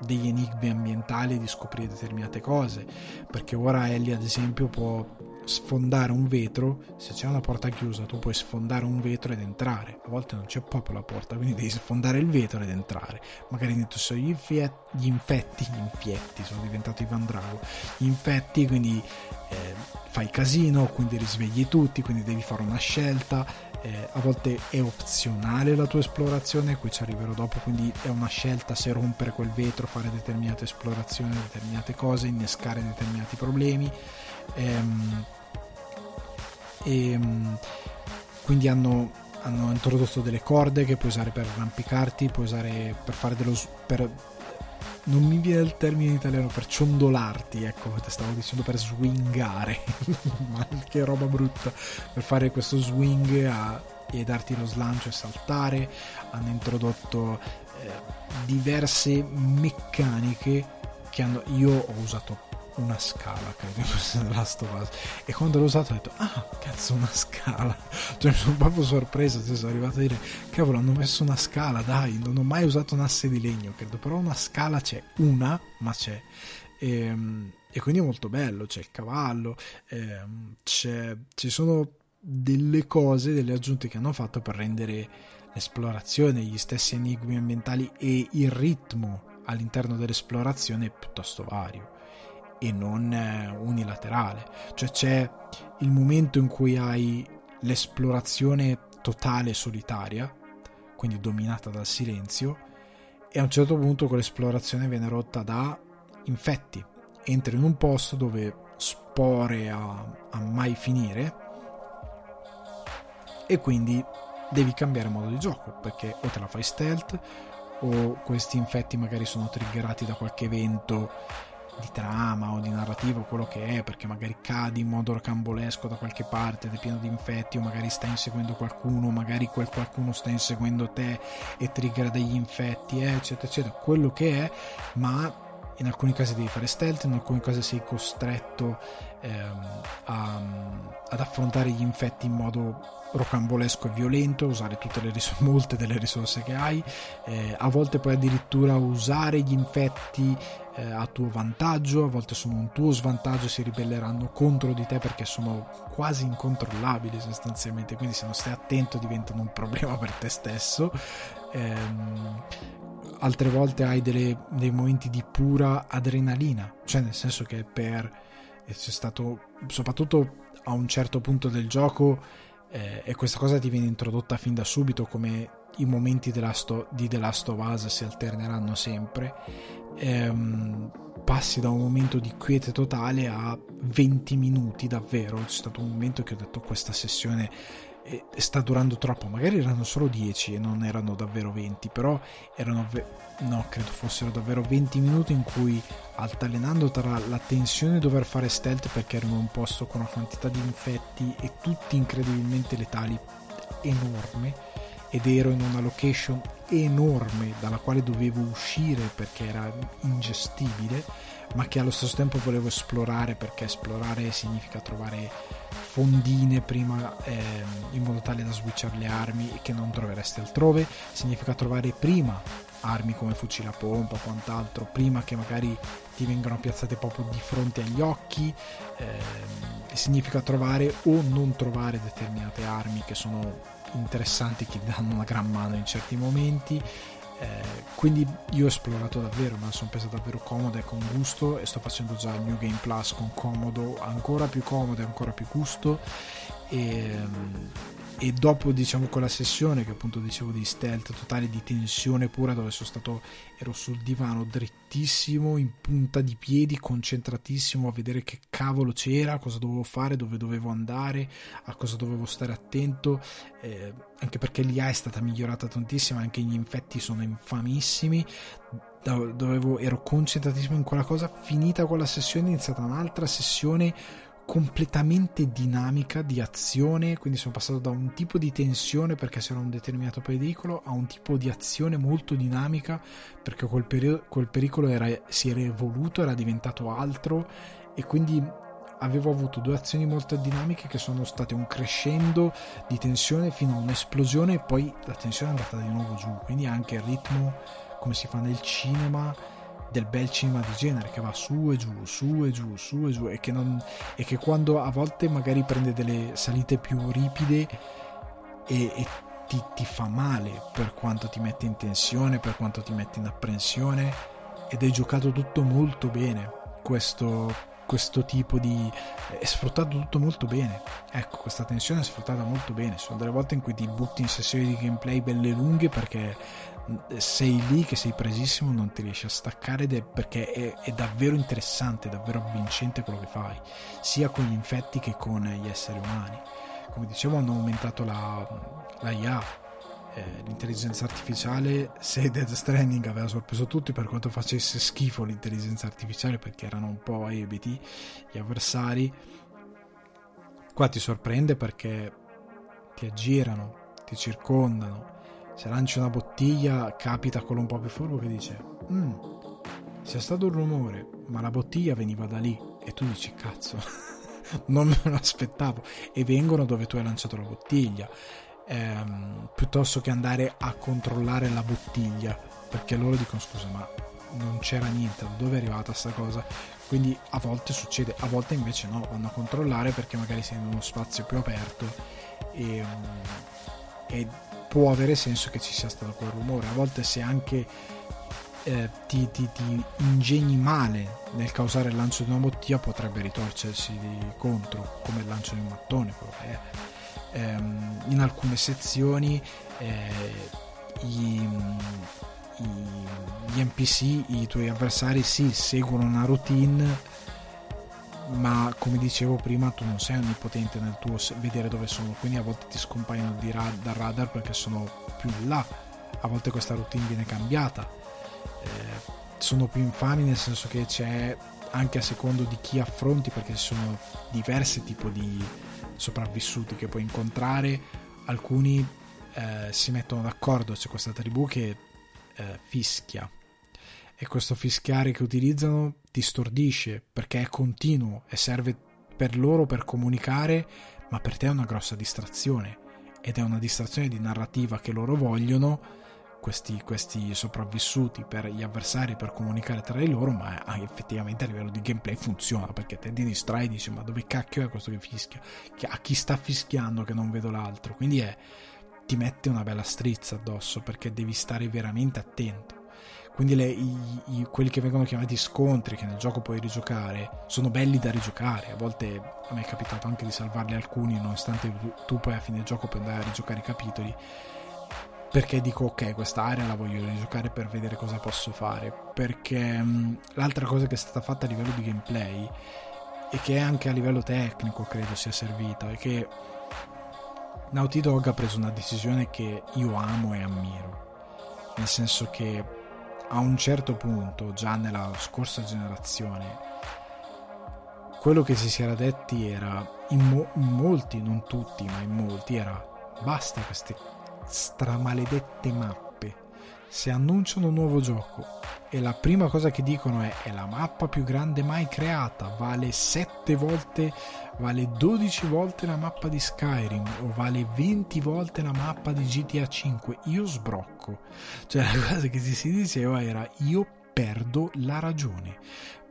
degli enigmi ambientali, di scoprire determinate cose, perché ora Ellie ad esempio può sfondare un vetro, se c'è una porta chiusa tu puoi sfondare un vetro ed entrare, a volte non c'è proprio la porta, quindi devi sfondare il vetro ed entrare, magari dentro sono gli infetti, sono diventato Ivan Drago, gli infetti, quindi fai casino, quindi risvegli tutti, quindi devi fare una scelta, a volte è opzionale la tua esplorazione, qui ci arriverò dopo, quindi è una scelta se rompere quel vetro, fare determinate esplorazioni, determinate cose, innescare determinati problemi, quindi hanno introdotto delle corde che puoi usare per arrampicarti, puoi usare per fare non mi viene il termine in italiano, per ciondolarti, ecco, te stavo dicendo, per swingare ma che roba brutta, per fare questo swing e darti lo slancio e saltare. Hanno introdotto diverse meccaniche che io ho usato una scala, credo fosse The Last of Us, e quando l'ho usato ho detto ah cazzo, una scala, cioè mi sono proprio sorpreso, sono arrivato a dire cavolo, hanno messo una scala, dai, non ho mai usato un asse di legno, credo, però una scala c'è, ma c'è, e quindi è molto bello, c'è il cavallo, ci sono delle cose, delle aggiunte che hanno fatto per rendere l'esplorazione, gli stessi enigmi ambientali e il ritmo all'interno dell'esplorazione piuttosto vario e non unilaterale, cioè c'è il momento in cui hai l'esplorazione totale solitaria, quindi dominata dal silenzio, e a un certo punto quell'esplorazione viene rotta da infetti, entri in un posto dove spore a mai finire e quindi devi cambiare modo di gioco, perché o te la fai stealth o questi infetti magari sono triggerati da qualche evento di trama o di narrativa o quello che è, perché magari cadi in modo rocambolesco da qualche parte ed è pieno di infetti, o magari stai inseguendo qualcuno, magari quel qualcuno sta inseguendo te e triggera degli infetti, eccetera eccetera, quello che è. Ma in alcuni casi devi fare stealth, in alcuni casi sei costretto ad affrontare gli infetti in modo rocambolesco e violento, usare tutte le molte delle risorse che hai, a volte puoi addirittura usare gli infetti a tuo vantaggio, a volte sono un tuo svantaggio, si ribelleranno contro di te perché sono quasi incontrollabili sostanzialmente, quindi se non stai attento diventano un problema per te stesso. Altre volte hai dei momenti di pura adrenalina, cioè nel senso che c'è stato soprattutto a un certo punto del gioco, e questa cosa ti viene introdotta fin da subito, come i momenti di The Last of Us si alterneranno sempre, passi da un momento di quiete totale a 20 minuti davvero. C'è stato un momento che ho detto questa sessione sta durando troppo, magari erano solo 10 e non erano davvero 20, però credo fossero davvero 20 minuti in cui, altalenando tra la tensione di dover fare stealth perché ero in un posto con una quantità di infetti e tutti incredibilmente letali enorme, ed ero in una location enorme dalla quale dovevo uscire perché era ingestibile, ma che allo stesso tempo volevo esplorare, perché esplorare significa trovare fondine prima, in modo tale da switchare le armi che non troveresti altrove, significa trovare prima armi come fucile a pompa o quant'altro, prima che magari ti vengano piazzate proprio di fronte agli occhi, significa trovare o non trovare determinate armi che sono interessanti, che danno una gran mano in certi momenti, quindi io ho esplorato davvero, ma sono presa davvero comoda e con gusto, e sto facendo già il New Game Plus con comodo, ancora più comodo e ancora più gusto, e dopo, diciamo, quella sessione che appunto dicevo di stealth totale, di tensione pura, dove ero sul divano drittissimo, in punta di piedi, concentratissimo a vedere che cavolo c'era, cosa dovevo fare, dove dovevo andare, a cosa dovevo stare attento, anche perché l'IA è stata migliorata tantissimo, anche gli infetti sono infamissimi, ero concentratissimo in quella cosa. Finita quella sessione è iniziata un'altra sessione completamente dinamica di azione, quindi sono passato da un tipo di tensione perché c'era un determinato pericolo a un tipo di azione molto dinamica perché quel pericolo si era evoluto, era diventato altro, e quindi avevo avuto due azioni molto dinamiche che sono state un crescendo di tensione fino a un'esplosione, e poi la tensione è andata di nuovo giù, quindi anche il ritmo, come si fa nel cinema, del bel cinema di genere, che va su e giù, su e giù, su e giù, e che quando a volte magari prende delle salite più ripide e ti fa male, per quanto ti mette in tensione, per quanto ti mette in apprensione, ed è giocato tutto molto bene, questo tipo di... è sfruttato tutto molto bene, ecco, questa tensione è sfruttata molto bene. Sono delle volte in cui ti butti in sessioni di gameplay belle lunghe perché sei lì che sei presissimo, non ti riesci a staccare, perché è davvero interessante, è davvero avvincente quello che fai, sia con gli infetti che con gli esseri umani. Come dicevo, hanno aumentato la IA, l'intelligenza artificiale. Se Death Stranding aveva sorpreso tutti per quanto facesse schifo l'intelligenza artificiale, perché erano un po' ebiti gli avversari, qua ti sorprende perché ti aggirano, ti circondano. Se lanci una bottiglia, capita quello un po' più furbo che dice c'è stato un rumore, ma la bottiglia veniva da lì, e tu dici cazzo non me lo aspettavo, e vengono dove tu hai lanciato la bottiglia, piuttosto che andare a controllare la bottiglia, perché loro dicono scusa ma non c'era niente, da dove è arrivata sta cosa? Quindi a volte succede, a volte invece no, vanno a controllare perché magari sei in uno spazio più aperto e può avere senso che ci sia stato quel rumore. A volte se anche ti ingegni male nel causare il lancio di una bottiglia, potrebbe ritorcersi contro, come il lancio di un mattone, quello che è. In alcune sezioni gli NPC, i tuoi avversari, seguono una routine ma come dicevo prima, tu non sei onnipotente nel tuo vedere dove sono, quindi a volte ti scompaiono dal radar perché sono più in là, a volte questa routine viene cambiata, sono più infami nel senso che c'è anche a secondo di chi affronti, perché ci sono diversi tipi di sopravvissuti che puoi incontrare. Alcuni si mettono d'accordo, c'è questa tribù che fischia, e questo fischiare che utilizzano ti stordisce perché è continuo e serve per loro per comunicare, ma per te è una grossa distrazione, ed è una distrazione di narrativa che loro vogliono, questi sopravvissuti, per gli avversari, per comunicare tra di loro, ma effettivamente a livello di gameplay funziona perché te ti distrai e dici ma dove cacchio è questo che fischia, a chi sta fischiando che non vedo l'altro, quindi ti mette una bella strizza addosso perché devi stare veramente attento. Quindi quelli che vengono chiamati scontri, che nel gioco puoi rigiocare, sono belli da rigiocare. A volte a me è capitato anche di salvarne alcuni, nonostante tu poi a fine gioco puoi andare a rigiocare i capitoli, perché dico ok, questa area la voglio rigiocare per vedere cosa posso fare, perché l'altra cosa che è stata fatta a livello di gameplay, e che anche a livello tecnico credo sia servita, è che Naughty Dog ha preso una decisione che io amo e ammiro, nel senso che a un certo punto, già nella scorsa generazione, quello che si era detti era, in molti, non tutti, ma in molti, era basta queste stramaledette mappe. Se annunciano un nuovo gioco e la prima cosa che dicono è la mappa più grande mai creata, vale 7 volte, vale 12 volte la mappa di Skyrim, o vale 20 volte la mappa di GTA 5, io sbrocco. Cioè la cosa che si diceva era io perdo la ragione,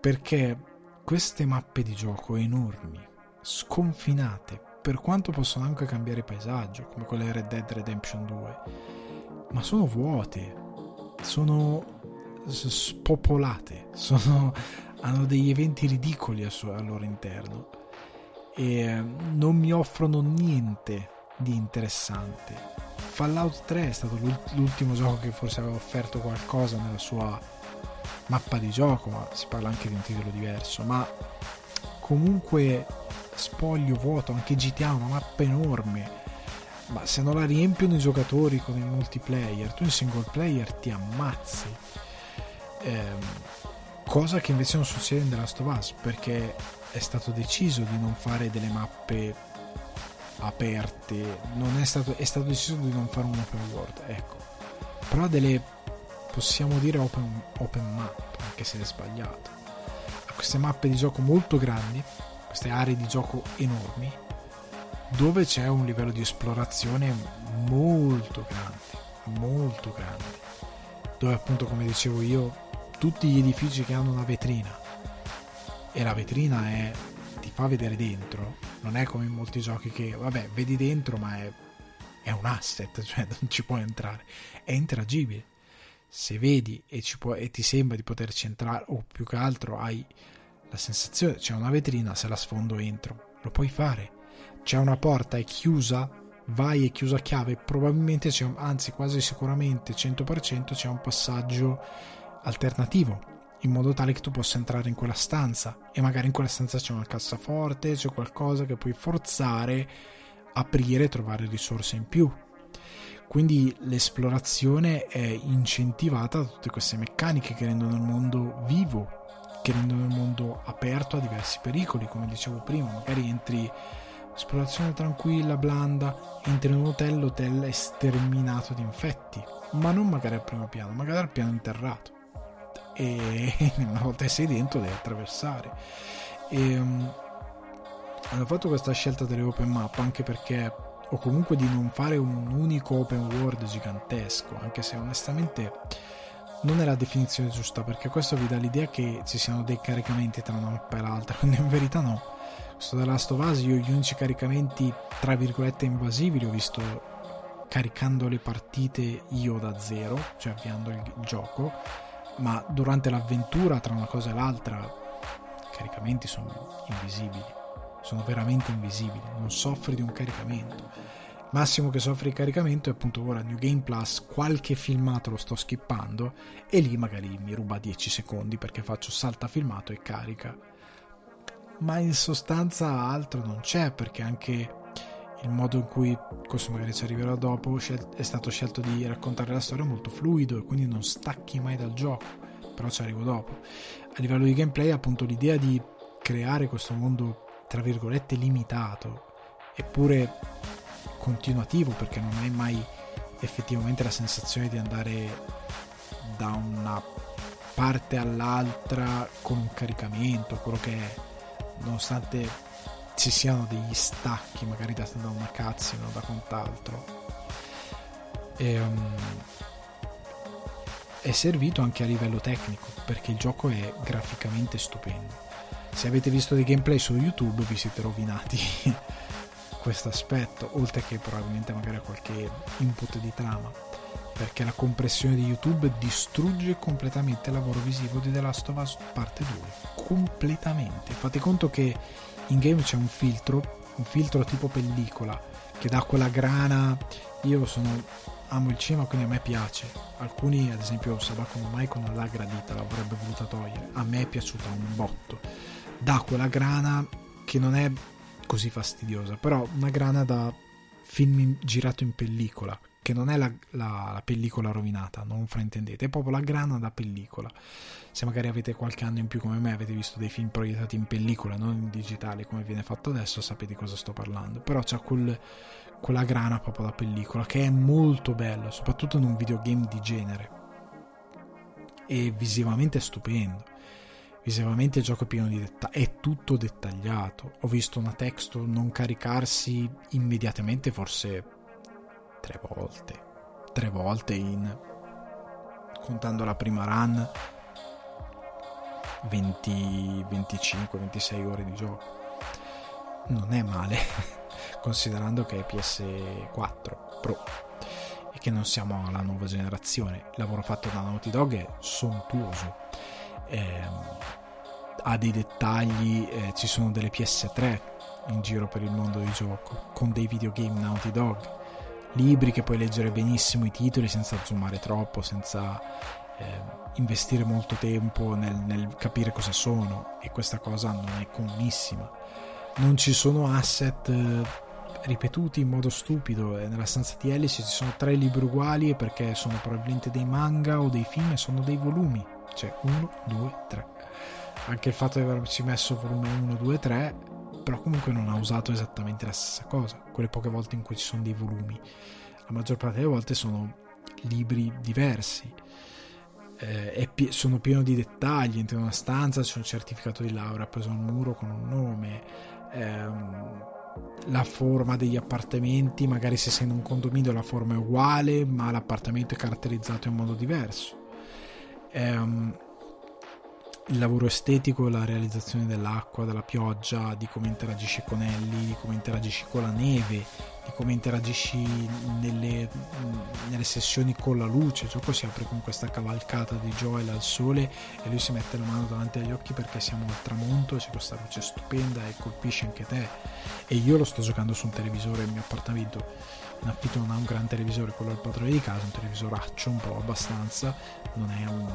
perché queste mappe di gioco enormi, sconfinate, per quanto possono anche cambiare paesaggio, come quelle Red Dead Redemption 2, ma sono vuote, sono spopolate, hanno degli eventi ridicoli al loro interno e non mi offrono niente di interessante. Fallout 3 è stato l'ultimo gioco che forse aveva offerto qualcosa nella sua mappa di gioco, ma si parla anche di un titolo diverso, ma comunque spoglio, vuoto. Anche GTA è una mappa enorme, ma se non la riempiono i giocatori con il multiplayer, tu in single player ti ammazzi, cosa che invece non succede in The Last of Us, perché è stato deciso di non fare delle mappe aperte, è stato deciso di non fare un open world, ecco, però delle, possiamo dire, open map, anche se è sbagliato, a queste mappe di gioco molto grandi, queste aree di gioco enormi, dove c'è un livello di esplorazione molto grande, dove appunto, come dicevo io, tutti gli edifici che hanno una vetrina, e la vetrina ti fa vedere dentro, non è come in molti giochi che vabbè vedi dentro ma è un asset, cioè non ci puoi entrare, è interagibile, se vedi e ti sembra di poterci entrare, o più che altro hai la sensazione, c'è una vetrina, se la sfondo entro, lo puoi fare. C'è una porta, è chiusa, vai, è chiusa a chiave, probabilmente c'è anzi quasi sicuramente 100% c'è un passaggio alternativo, in modo tale che tu possa entrare in quella stanza, e magari in quella stanza c'è una cassaforte, c'è qualcosa che puoi forzare, aprire, trovare risorse in più. Quindi l'esplorazione è incentivata da tutte queste meccaniche che rendono il mondo vivo, che rendono il mondo aperto a diversi pericoli, come dicevo prima, magari entri, esplorazione tranquilla, blanda, entri in un hotel, l'hotel è sterminato di infetti, ma non magari al primo piano, magari al piano interrato, e una volta che sei dentro devi attraversare. Hanno fatto questa scelta delle open map anche perché, o comunque di non fare un unico open world gigantesco, anche se onestamente non è la definizione giusta, perché questo vi dà l'idea che ci siano dei caricamenti tra una mappa e l'altra, quando in verità no. Questo The Last of Us, io gli unici caricamenti tra virgolette invasivi li ho visto caricando le partite io da zero, cioè avviando il gioco, ma durante l'avventura tra una cosa e l'altra i caricamenti sono invisibili, sono veramente invisibili, non soffri di un caricamento. Massimo che soffre il caricamento è appunto ora New Game Plus, qualche filmato lo sto skippando e lì magari mi ruba 10 secondi perché faccio salta filmato e carica. ma in sostanza altro non c'è, perché anche il modo in cui, questo magari ci arriverà dopo, è stato scelto di raccontare la storia molto fluido e quindi non stacchi mai dal gioco, però ci arrivo dopo. A livello di gameplay, appunto, l'idea di creare questo mondo tra virgolette limitato eppure continuativo, perché non hai mai effettivamente la sensazione di andare da una parte all'altra con un caricamento, quello che è, nonostante ci siano degli stacchi magari dati da una cutscene o da quant'altro. È servito anche a livello tecnico, perché il gioco è graficamente stupendo. Se avete visto dei gameplay su YouTube vi siete rovinati questo aspetto, oltre che probabilmente magari a qualche input di trama, perché la compressione di YouTube distrugge completamente il lavoro visivo di The Last of Us parte 2, completamente. Fate conto che in game c'è un filtro tipo pellicola che dà quella grana. Amo il cinema, quindi a me piace. Alcuni, ad esempio Sabacono Maico, non l'ha gradita, l'avrebbe voluta togliere. A me è piaciuta un botto, dà quella grana che non è così fastidiosa, però una grana da film girato in pellicola, che non è la pellicola rovinata, non fraintendete, è proprio la grana da pellicola. Se magari avete qualche anno in più come me, avete visto dei film proiettati in pellicola, non in digitale come viene fatto adesso, sapete di cosa sto parlando. Però c'è quella grana proprio da pellicola, che è molto bello, soprattutto in un videogame di genere, e visivamente è stupendo. Visivamente il gioco è pieno di dettagli, è tutto dettagliato. Ho visto una texture non caricarsi immediatamente forse 3 volte contando la prima run, 20, 25, 26 ore di gioco. Non è male considerando che è PS4 Pro e che non siamo alla nuova generazione. Il lavoro fatto da Naughty Dog è sontuoso, ha dei dettagli, ci sono delle PS3 in giro per il mondo di gioco con dei videogame Naughty Dog, libri che puoi leggere benissimo i titoli senza zoomare troppo, senza investire molto tempo nel capire cosa sono, e questa cosa non è comunissima. Non ci sono asset ripetuti in modo stupido. Nella stanza di Alice ci sono 3 libri uguali perché sono probabilmente dei manga o dei film e sono dei volumi, cioè 1, 2, 3. Anche il fatto di averci messo volume 1, 2, 3, però comunque non ha usato esattamente la stessa cosa. Quelle poche volte in cui ci sono dei volumi, la maggior parte delle volte sono libri diversi, sono pieno di dettagli. Entro in una stanza, c'è un certificato di laurea appeso al muro con un nome, la forma degli appartamenti, magari se sei in un condominio la forma è uguale ma l'appartamento è caratterizzato in modo diverso. Il lavoro estetico, la realizzazione dell'acqua, della pioggia, di come interagisci con Ellie, di come interagisci con la neve, di come interagisci nelle sessioni con la luce. Il gioco si apre con questa cavalcata di Joel al sole e lui si mette la mano davanti agli occhi perché siamo al tramonto e c'è questa luce stupenda e colpisce anche te. E io lo sto giocando su un televisore, il mio appartamento in affitto non ha un gran televisore, quello del padrone di casa, un televisoraccio, un po' abbastanza, non è un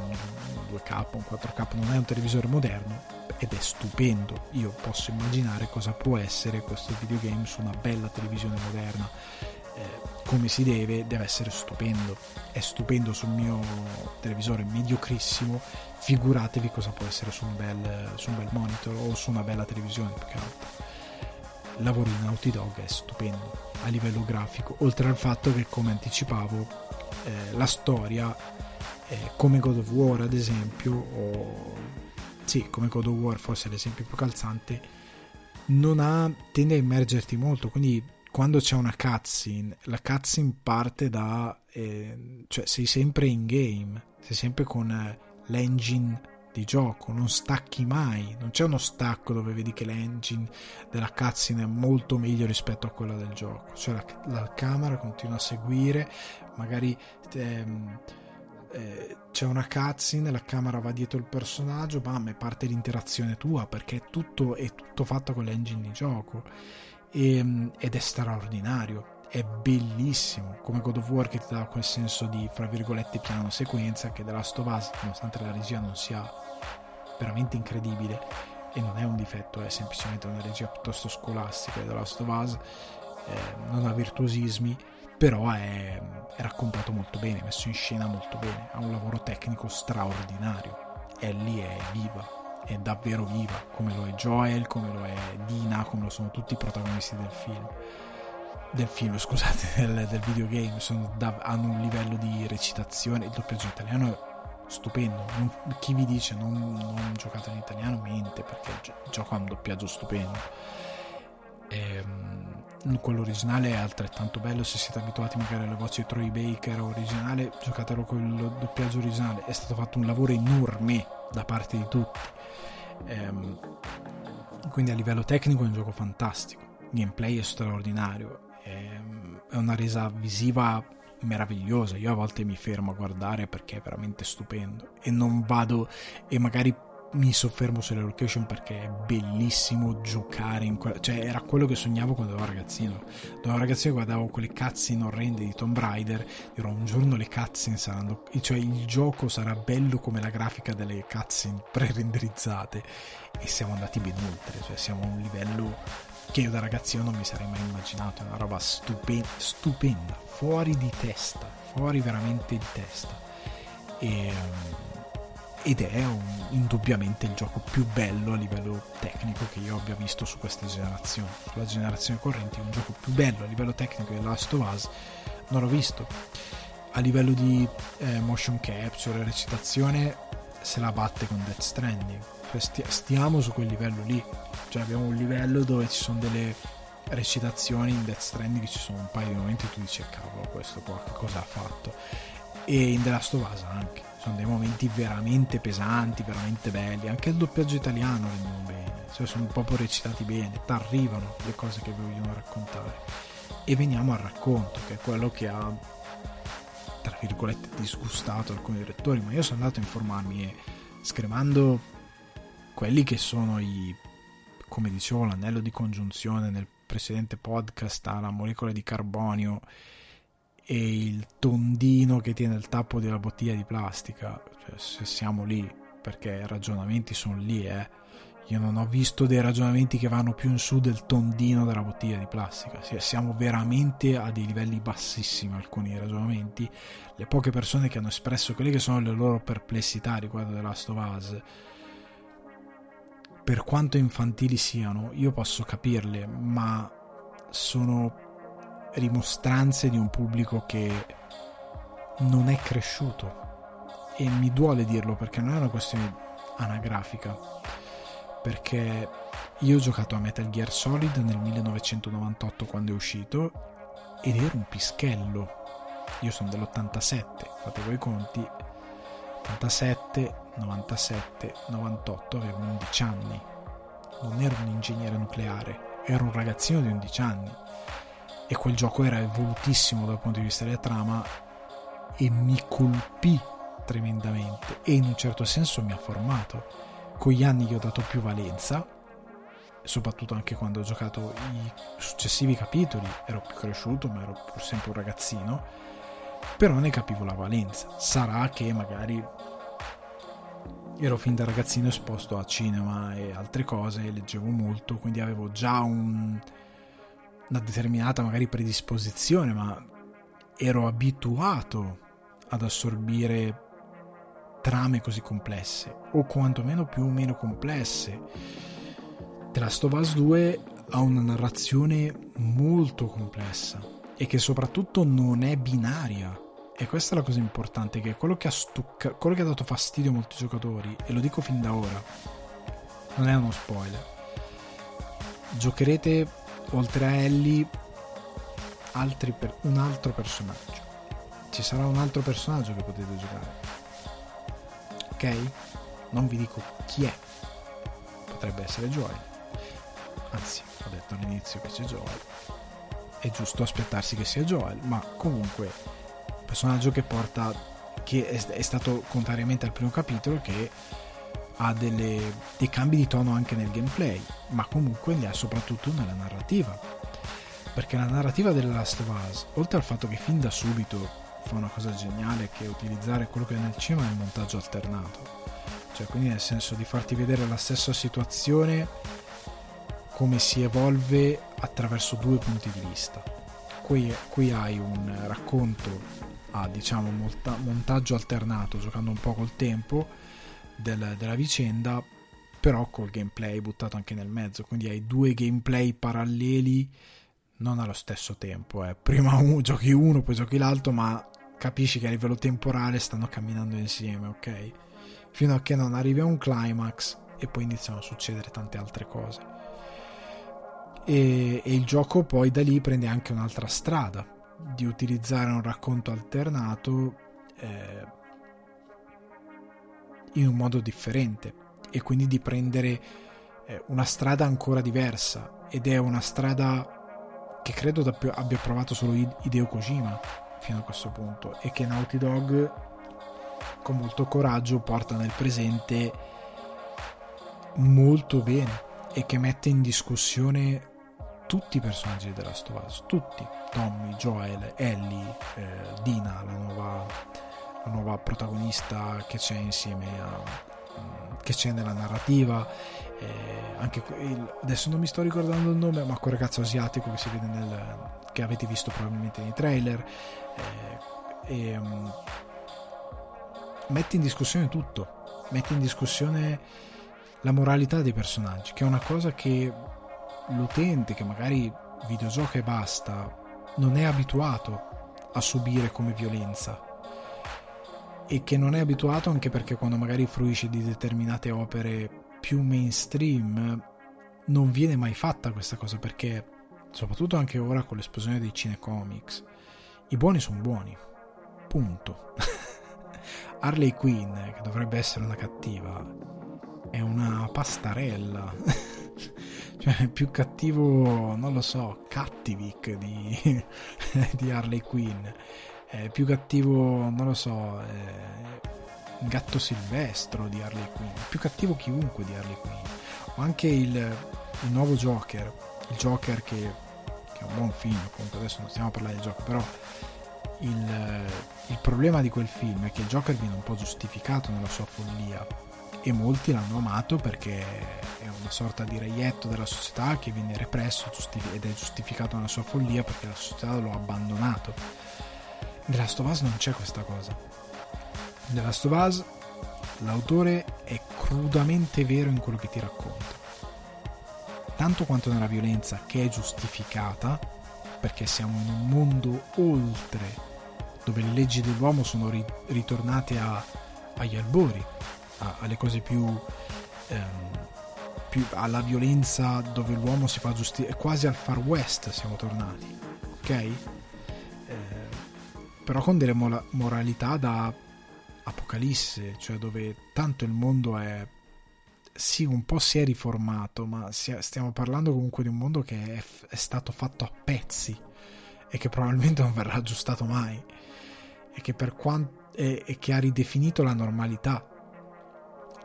2K, un 4K, non è un televisore moderno, ed è stupendo. Io posso immaginare cosa può essere questo videogame su una bella televisione moderna, come si deve essere stupendo. È stupendo sul mio televisore mediocrissimo, figuratevi cosa può essere su un bel monitor o su una bella televisione, più che altro. Il lavoro di Naughty Dog è stupendo a livello grafico, oltre al fatto che, come anticipavo, la storia, come God of War ad esempio, come God of War forse è l'esempio più calzante, tende a immergerti molto. Quindi quando c'è una cutscene, la cutscene parte cioè sei sempre in game, sei sempre con l'engine di gioco, non stacchi mai, non c'è uno stacco dove vedi che l'engine della cutscene è molto meglio rispetto a quella del gioco, cioè la camera continua a seguire, magari c'è una cutscene, la camera va dietro il personaggio, bam, e parte l'interazione tua, perché è tutto fatto con l'engine di gioco, ed è straordinario, è bellissimo. Come God of War, che ti dà quel senso di, fra virgolette, piano sequenza che The Last of Us, nonostante la regia non sia veramente incredibile, e non è un difetto, è semplicemente una regia piuttosto scolastica The Last of Us, non ha virtuosismi, però è raccontato molto bene, messo in scena molto bene, ha un lavoro tecnico straordinario. Ellie è viva, è davvero viva, come lo è Joel, come lo è Dina, come lo sono tutti i protagonisti del videogame. Hanno un livello di recitazione, il doppiaggio italiano è stupendo, chi vi dice non giocate in italiano mente, perché il gioco ha un doppiaggio stupendo. Quello originale è altrettanto bello, se siete abituati magari alle voci di Troy Baker originale, giocatelo con il doppiaggio originale. È stato fatto un lavoro enorme da parte di tutti, quindi a livello tecnico è un gioco fantastico, il gameplay è straordinario, è una resa visiva meravigliosa. Io a volte mi fermo a guardare perché è veramente stupendo, e non vado e magari mi soffermo sulle location perché è bellissimo giocare in cioè era quello che sognavo quando ero ragazzino. Guardavo quelle cutscene orrende di Tomb Raider, dirò un giorno le cutscene saranno, cioè il gioco sarà bello come la grafica delle cutscene pre-renderizzate, e siamo andati ben oltre, cioè siamo a un livello che io da ragazzino non mi sarei mai immaginato. È una roba stupenda, fuori veramente di testa, ed è indubbiamente il gioco più bello a livello tecnico che io abbia visto su questa generazione. Sulla generazione corrente, un gioco più bello a livello tecnico di Last of Us non l'ho visto. A livello di motion capture e recitazione se la batte con Death Stranding, stiamo su quel livello lì, cioè abbiamo un livello dove ci sono delle recitazioni in Death Stranding, ci sono un paio di momenti e tu dici cavolo, questo qua che cosa ha fatto, e in The Last of Us anche sono dei momenti veramente pesanti, veramente belli. Anche il doppiaggio italiano rendono bene, cioè sono proprio recitati bene, t'arrivano le cose che vogliono raccontare. E veniamo al racconto, che è quello che ha tra virgolette disgustato alcuni direttori, ma io sono andato a informarmi e scremando quelli che sono i, come dicevo, l'anello di congiunzione nel precedente podcast alla molecola di carbonio e il tondino che tiene il tappo della bottiglia di plastica, cioè, se siamo lì, perché i ragionamenti sono lì, io non ho visto dei ragionamenti che vanno più in su del tondino della bottiglia di plastica. Siamo veramente a dei livelli bassissimi alcuni ragionamenti. Le poche persone che hanno espresso quelle che sono le loro perplessità riguardo The Last of Us, per quanto infantili siano, io posso capirle, ma sono rimostranze di un pubblico che non è cresciuto, e mi duole dirlo perché non è una questione anagrafica, perché io ho giocato a Metal Gear Solid nel 1998 quando è uscito ed ero un pischello. Io sono dell'87, fate voi i conti, 87, 97, 98, avevo 11 anni, non ero un ingegnere nucleare, ero un ragazzino di 11 anni. E quel gioco era evolutissimo dal punto di vista della trama e mi colpì tremendamente, e in un certo senso mi ha formato. Con gli anni gli ho dato più valenza, soprattutto anche quando ho giocato i successivi capitoli, ero più cresciuto ma ero pur sempre un ragazzino, però ne capivo la valenza. Sarà che magari ero fin da ragazzino esposto a cinema e altre cose, e leggevo molto, quindi avevo già una determinata magari predisposizione, ma ero abituato ad assorbire trame così complesse, o quantomeno più o meno complesse. The Last of Us 2 ha una narrazione molto complessa e che soprattutto non è binaria, e questa è la cosa importante, che è quello che ha dato fastidio a molti giocatori, e lo dico fin da ora, non è uno spoiler. Giocherete oltre a Ellie un altro personaggio, ci sarà un altro personaggio che potete giocare, ok? Non vi dico chi è, potrebbe essere Joel, anzi ho detto all'inizio che c'è Joel, è giusto aspettarsi che sia Joel, ma comunque personaggio che è stato, contrariamente al primo capitolo, che ha dei cambi di tono anche nel gameplay, ma comunque li ha soprattutto nella narrativa, perché la narrativa del Last of Us, oltre al fatto che fin da subito fa una cosa geniale, che è utilizzare quello che è nel cinema nel montaggio alternato, cioè, quindi nel senso di farti vedere la stessa situazione come si evolve attraverso due punti di vista. Qui hai un racconto a, diciamo, montaggio alternato, giocando un po' col tempo della vicenda, però col gameplay buttato anche nel mezzo, quindi hai due gameplay paralleli non allo stesso tempo, eh. Prima giochi uno, poi giochi l'altro, ma capisci che a livello temporale stanno camminando insieme, ok? Fino a che non arrivi a un climax e poi iniziano a succedere tante altre cose, e il gioco poi da lì prende anche un'altra strada di utilizzare un racconto alternato in un modo differente, e quindi di prendere una strada ancora diversa, ed è una strada che credo abbia provato solo Hideo Kojima fino a questo punto, e che Naughty Dog con molto coraggio porta nel presente molto bene, e che mette in discussione tutti i personaggi della Last of Us, tutti, Tommy, Joel, Ellie, Dina, la nuova protagonista che c'è insieme a, che c'è nella narrativa, anche adesso non mi sto ricordando il nome, ma quel ragazzo asiatico che si vede che avete visto probabilmente nei trailer, mette in discussione tutto, mette in discussione la moralità dei personaggi, che è una cosa che l'utente che magari videogioca e basta non è abituato a subire come violenza, e che non è abituato anche perché quando magari fruisce di determinate opere più mainstream non viene mai fatta questa cosa, perché soprattutto anche ora con l'esplosione dei cinecomics i buoni sono buoni, punto. Harley Quinn, che dovrebbe essere una cattiva, è una pastarella. Cioè, più cattivo, non lo so, Cattivic di Harley Quinn. Più cattivo, non lo so, Gatto Silvestro di Harley Quinn, più cattivo chiunque di Harley Quinn, o anche il nuovo Joker, il Joker che è un buon film, comunque adesso non stiamo a parlare di Joker, però il problema di quel film è che il Joker viene un po' giustificato nella sua follia, e molti l'hanno amato perché è una sorta di reietto della società che viene represso ed è giustificato nella sua follia perché la società lo ha abbandonato. Nella Last of Us non c'è questa cosa. Nella Last of Us l'autore è crudamente vero in quello che ti racconta, tanto quanto nella violenza, che è giustificata perché siamo in un mondo oltre, dove le leggi dell'uomo sono ritornate agli albori, alle cose più alla violenza, dove l'uomo si fa giustizia, quasi al Far West siamo tornati, ok? Però con delle moralità da apocalisse, cioè dove tanto il mondo è, sì, un po' si è riformato, ma stiamo parlando comunque di un mondo che è stato fatto a pezzi e che probabilmente non verrà aggiustato mai, e che che ha ridefinito la normalità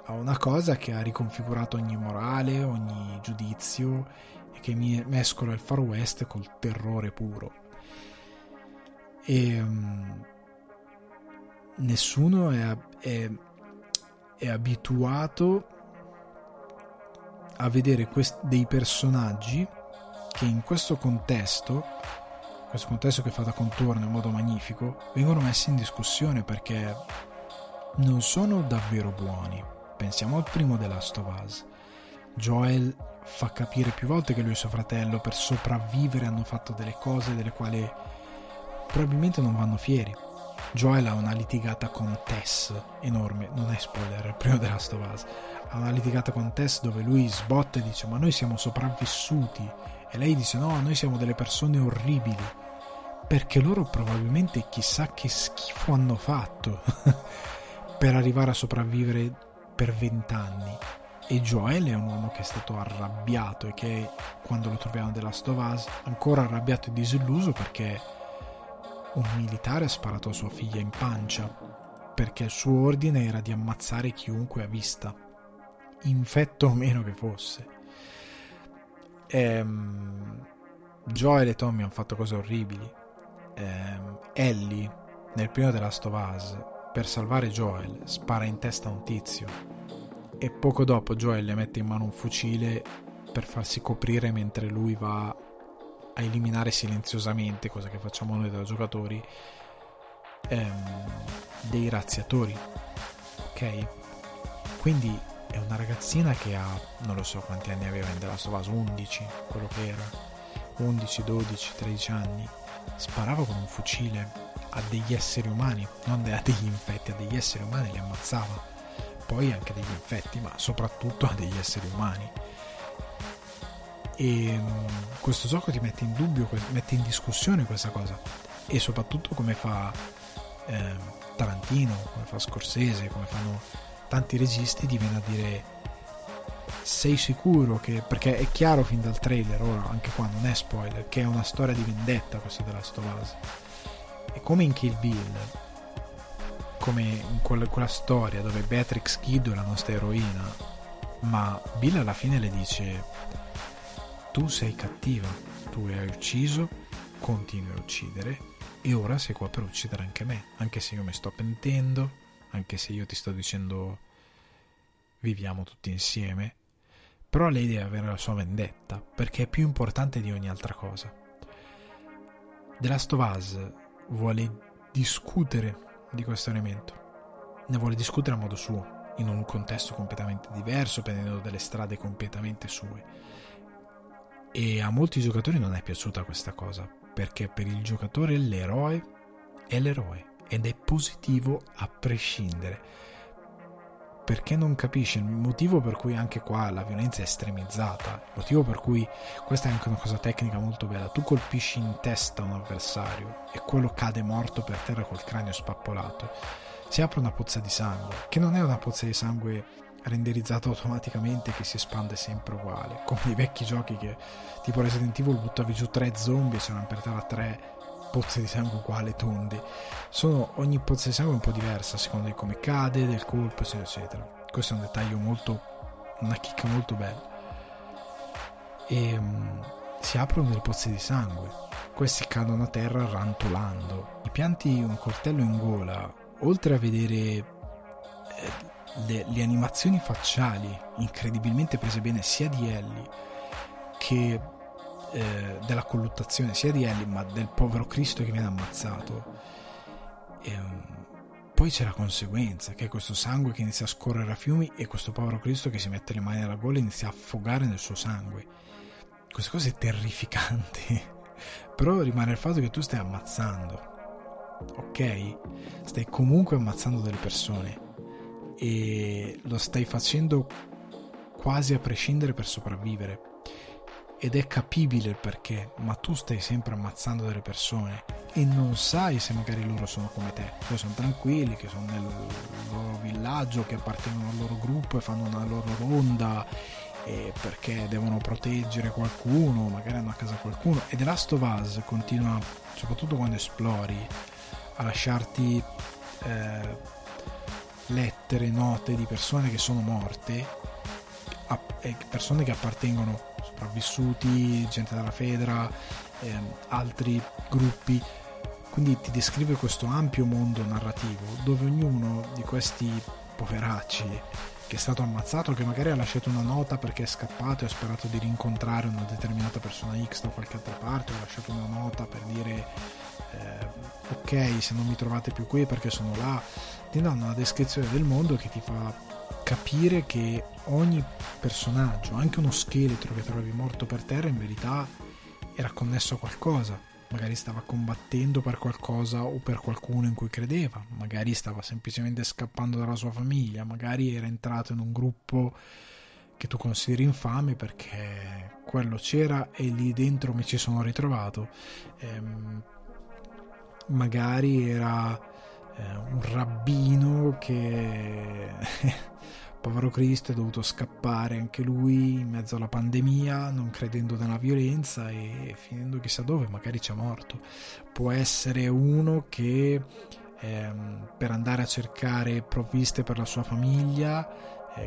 a una cosa che ha riconfigurato ogni morale, ogni giudizio, e che mescola il Far West col terrore puro. E nessuno è abituato a vedere dei personaggi che in questo contesto che fa da contorno in modo magnifico, vengono messi in discussione perché non sono davvero buoni. Pensiamo al primo The Last of Us. Joel fa capire più volte che lui e suo fratello per sopravvivere hanno fatto delle cose delle quali probabilmente non vanno fieri. Joel ha una litigata con Tess enorme, non è spoiler, è il primo The Last of Us. Ha una litigata con Tess dove lui sbotta e dice ma noi siamo sopravvissuti, e lei dice no, noi siamo delle persone orribili perché loro probabilmente chissà che schifo hanno fatto per arrivare a sopravvivere per 20 anni. E Joel è un uomo che è stato arrabbiato e che quando lo troviamo The Last of Us ancora arrabbiato e disilluso perché un militare ha sparato a sua figlia in pancia perché il suo ordine era di ammazzare chiunque a vista, infetto o meno che fosse. Joel e Tommy hanno fatto cose orribili. Ellie nel primo The Last of Us per salvare Joel spara in testa a un tizio e poco dopo Joel le mette in mano un fucile per farsi coprire mentre lui va a eliminare silenziosamente, cosa che facciamo noi da giocatori, dei razziatori, ok? Quindi è una ragazzina che ha, non lo so quanti anni aveva in The Last of Us, 11, quello che era, 11, 12, 13 anni, sparava con un fucile a degli esseri umani, non a degli infetti, a degli esseri umani, li ammazzava, poi anche a degli infetti, ma soprattutto a degli esseri umani. E questo gioco ti mette in dubbio, mette in discussione questa cosa, e soprattutto come fa Tarantino, come fa Scorsese, come fanno tanti registi, ti viene a dire sei sicuro che, perché è chiaro fin dal trailer, ora anche qua non è spoiler, che è una storia di vendetta questa della Stovaz. E come in Kill Bill, come in quella storia dove Beatrix Kiddo è la nostra eroina, ma Bill alla fine le dice: tu sei cattiva, tu hai ucciso, continui a uccidere, e ora sei qua per uccidere anche me, anche se io mi sto pentendo, anche se io ti sto dicendo viviamo tutti insieme, però lei deve avere la sua vendetta, perché è più importante di ogni altra cosa. The Last of Us vuole discutere di questo elemento, ne vuole discutere a modo suo, in un contesto completamente diverso, prendendo delle strade completamente sue, e a molti giocatori non è piaciuta questa cosa, perché per il giocatore l'eroe è l'eroe ed è positivo a prescindere, perché non capisce il motivo per cui anche qua la violenza è estremizzata, il motivo per cui, questa è anche una cosa tecnica molto bella, tu colpisci in testa un avversario e quello cade morto per terra col cranio spappolato, si apre una pozza di sangue, che non è una pozza di sangue renderizzata automaticamente che si espande sempre uguale, come i vecchi giochi che tipo Resident Evil buttavi giù 3 zombie e c'erano per terra 3 pozze di sangue uguali, tondi. Sono, ogni pozza di sangue è un po' diversa a seconda di come cade, del colpo, eccetera. Questo è un dettaglio molto, una chicca molto bella. E si aprono delle pozze di sangue, questi cadono a terra rantolando, gli pianti un coltello in gola, oltre a vedere le animazioni facciali incredibilmente prese bene sia di Ellie che della colluttazione, sia di Ellie ma del povero Cristo che viene ammazzato, e poi c'è la conseguenza, che è questo sangue che inizia a scorrere a fiumi e questo povero Cristo che si mette le mani alla gola e inizia a affogare nel suo sangue. Questa cosa è terrificante però rimane il fatto che tu stai ammazzando, ok? Stai comunque ammazzando delle persone e lo stai facendo quasi a prescindere per sopravvivere, ed è capibile il perché, ma tu stai sempre ammazzando delle persone e non sai se magari loro sono come te, loro sono tranquilli, che sono nel loro villaggio, che appartengono al loro gruppo e fanno una loro ronda e perché devono proteggere qualcuno, magari hanno a casa qualcuno. E The Last of Us continua, soprattutto quando esplori, a lasciarti lettere, note di persone che sono morte, persone che appartengono, sopravvissuti, gente della Fedra, altri gruppi. Quindi ti descrive questo ampio mondo narrativo dove ognuno di questi poveracci che è stato ammazzato, che magari ha lasciato una nota perché è scappato e ha sperato di rincontrare una determinata persona X da qualche altra parte, ha lasciato una nota per dire ok, se non mi trovate più qui perché sono là, ti danno una descrizione del mondo che ti fa capire che ogni personaggio, anche uno scheletro che trovi morto per terra, in verità era connesso a qualcosa, magari stava combattendo per qualcosa o per qualcuno in cui credeva, magari stava semplicemente scappando dalla sua famiglia, magari era entrato in un gruppo che tu consideri infame perché quello c'era e lì dentro mi ci sono ritrovato, magari era un rabbino che povero Cristo è dovuto scappare anche lui in mezzo alla pandemia, non credendo nella violenza e finendo chissà dove, magari c'è morto. Può essere uno che per andare a cercare provviste per la sua famiglia,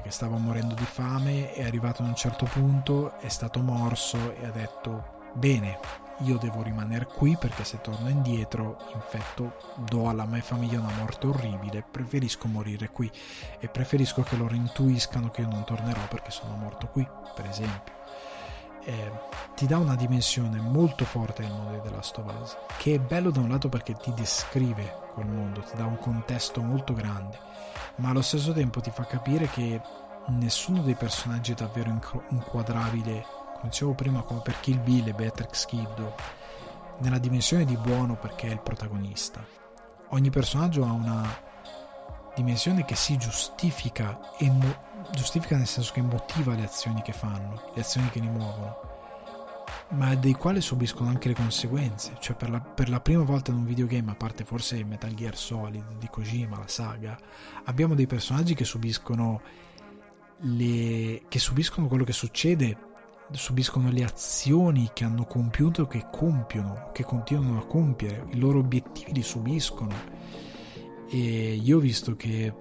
che stava morendo di fame, è arrivato a un certo punto, è stato morso e ha detto bene, io devo rimanere qui perché se torno indietro infetto, do alla mia famiglia una morte orribile, preferisco morire qui e preferisco che loro intuiscano che io non tornerò perché sono morto qui, per esempio. Ti dà una dimensione molto forte del mondo di The Last of Us, che è bello da un lato perché ti descrive quel mondo, ti dà un contesto molto grande, ma allo stesso tempo ti fa capire che nessuno dei personaggi è davvero inquadrabile, come dicevo prima, come per Kill Bill e Beatrix Kiddo, nella dimensione di buono perché è il protagonista. Ogni personaggio ha una dimensione che si giustifica e giustifica nel senso che motiva le azioni che fanno, le azioni che li muovono, ma dei quali subiscono anche le conseguenze. Cioè per la prima volta in un videogame, a parte forse Metal Gear Solid di Kojima, la saga, abbiamo dei personaggi che subiscono quello che succede, subiscono le azioni che hanno compiuto, che compiono, che continuano a compiere, i loro obiettivi li subiscono. E io ho visto che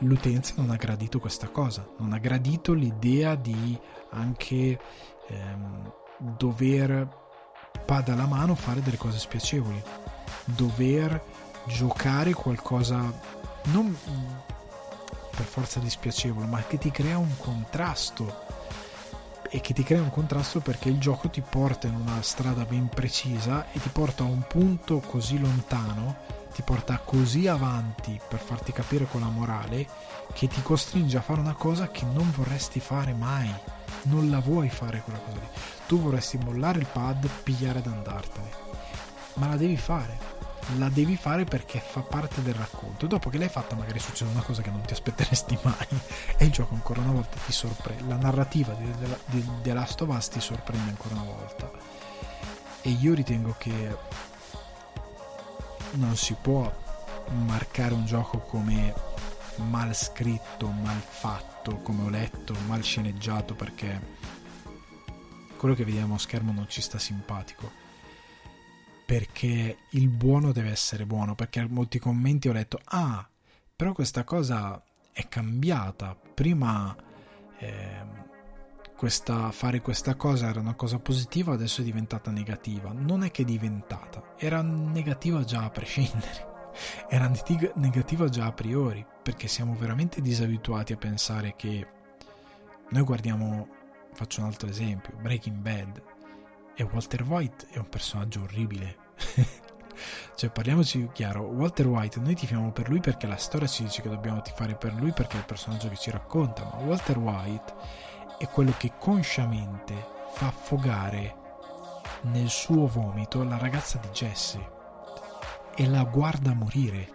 l'utenza non ha gradito questa cosa, non ha gradito l'idea di anche dover pada alla mano fare delle cose spiacevoli, dover giocare qualcosa non per forza di spiacevole, ma che ti crea un contrasto, e che ti crea un contrasto perché il gioco ti porta in una strada ben precisa e ti porta a un punto così lontano, ti porta così avanti per farti capire con la morale, che ti costringe a fare una cosa che non vorresti fare mai, non la vuoi fare quella cosa lì, tu vorresti mollare il pad, pigliare ed andartene, ma la devi fare perché fa parte del racconto. Dopo che l'hai fatta magari succede una cosa che non ti aspetteresti mai e il gioco ancora una volta ti sorprende, la narrativa di The Last of Us ti sorprende ancora una volta, e io ritengo che non si può marcare un gioco come mal scritto, mal fatto, come ho letto, mal sceneggiato, perché quello che vediamo a schermo non ci sta simpatico, perché il buono deve essere buono, perché a molti commenti ho letto però questa cosa è cambiata, prima fare questa cosa era una cosa positiva, adesso è diventata negativa. Non è che è diventata, era negativa già a prescindere, era negativa già a priori, perché siamo veramente disabituati a pensare che noi guardiamo, faccio un altro esempio, Breaking Bad, e Walter White è un personaggio orribile cioè parliamoci chiaro, Walter White noi tifiamo per lui perché la storia ci dice che dobbiamo tifare per lui perché è il personaggio che ci racconta, ma Walter White è quello che consciamente fa affogare nel suo vomito la ragazza di Jesse e la guarda morire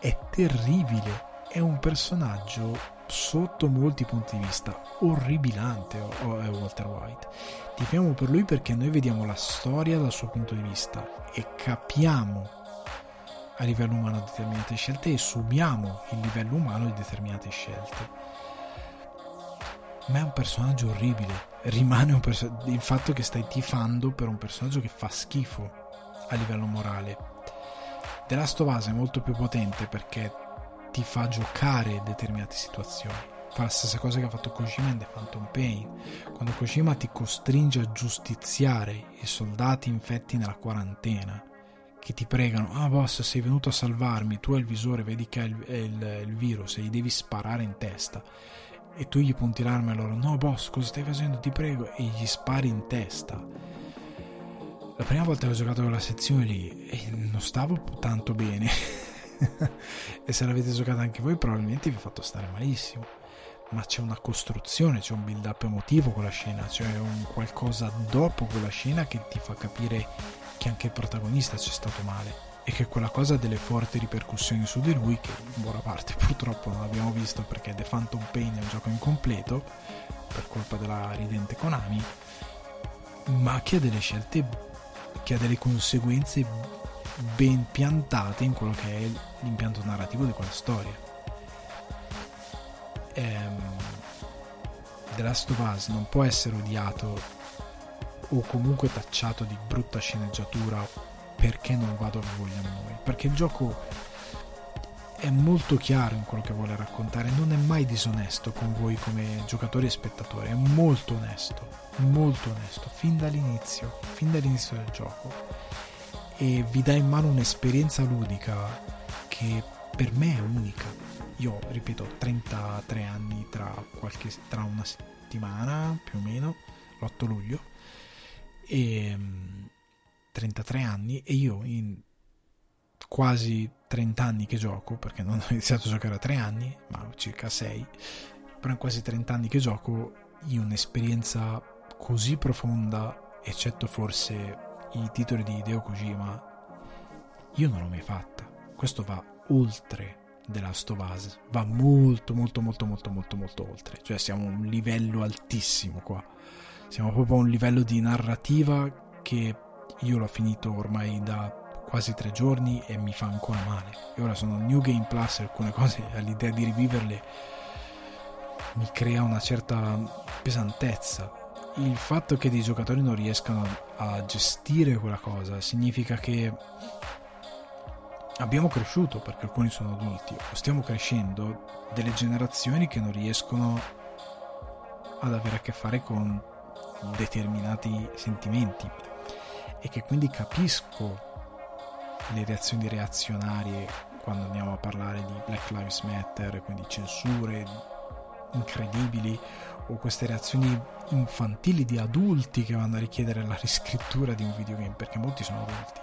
è terribile, è un personaggio sotto molti punti di vista orribilante. È Walter White, tifiamo per lui perché noi vediamo la storia dal suo punto di vista e capiamo a livello umano determinate scelte e subiamo il livello umano di determinate scelte, ma è un personaggio orribile, rimane il fatto che stai tifando per un personaggio che fa schifo a livello morale. The Last of Us è molto più potente perché ti fa giocare determinate situazioni, fa la stessa cosa che ha fatto Kojima in The Phantom Pain, quando Kojima ti costringe a giustiziare i soldati infetti nella quarantena che ti pregano, boss sei venuto a salvarmi, tu hai il visore, vedi che è il virus e gli devi sparare in testa, e tu gli punti l'arma e loro no boss cosa stai facendo ti prego, e gli spari in testa. La prima volta che ho giocato quella sezione lì non stavo tanto bene e se l'avete giocata anche voi probabilmente vi ha fatto stare malissimo, ma c'è una costruzione, c'è un build up emotivo con la scena, c'è un qualcosa dopo quella scena che ti fa capire che anche il protagonista c'è stato male e che quella cosa ha delle forti ripercussioni su di lui, che in buona parte purtroppo non abbiamo visto perché The Phantom Pain è un gioco incompleto per colpa della ridente Konami, ma che ha delle scelte, che ha delle conseguenze ben piantate in quello che è l'impianto narrativo di quella storia. The Last of Us non può essere odiato o comunque tacciato di brutta sceneggiatura perché non va dove vogliamo noi, perché il gioco è molto chiaro in quello che vuole raccontare, non è mai disonesto con voi come giocatori e spettatori, è molto onesto fin dall'inizio del gioco, e vi dà in mano un'esperienza ludica che per me è unica. Io ripeto, 33 anni tra una settimana più o meno, l'8 luglio, e 33 anni, e io in quasi 30 anni che gioco, perché non ho iniziato a giocare a 3 anni, ma circa 6, però in quasi 30 anni che gioco, io un'esperienza così profonda, eccetto forse i titoli di Hideo Kojima, io non l'ho mai fatta. Questo va oltre The Last of Us, va molto oltre, cioè siamo a un livello altissimo qua, siamo proprio a un livello di narrativa che io l'ho finito ormai da quasi 3 giorni e mi fa ancora male, e ora sono New Game Plus, alcune cose, all'idea di riviverle mi crea una certa pesantezza. Il fatto che dei giocatori non riescano a gestire quella cosa significa che abbiamo cresciuto, perché alcuni sono adulti, o stiamo crescendo, delle generazioni che non riescono ad avere a che fare con determinati sentimenti, e che quindi capisco le reazioni reazionarie quando andiamo a parlare di Black Lives Matter, quindi censure incredibili, o queste reazioni infantili di adulti che vanno a richiedere la riscrittura di un videogame, perché molti sono adulti,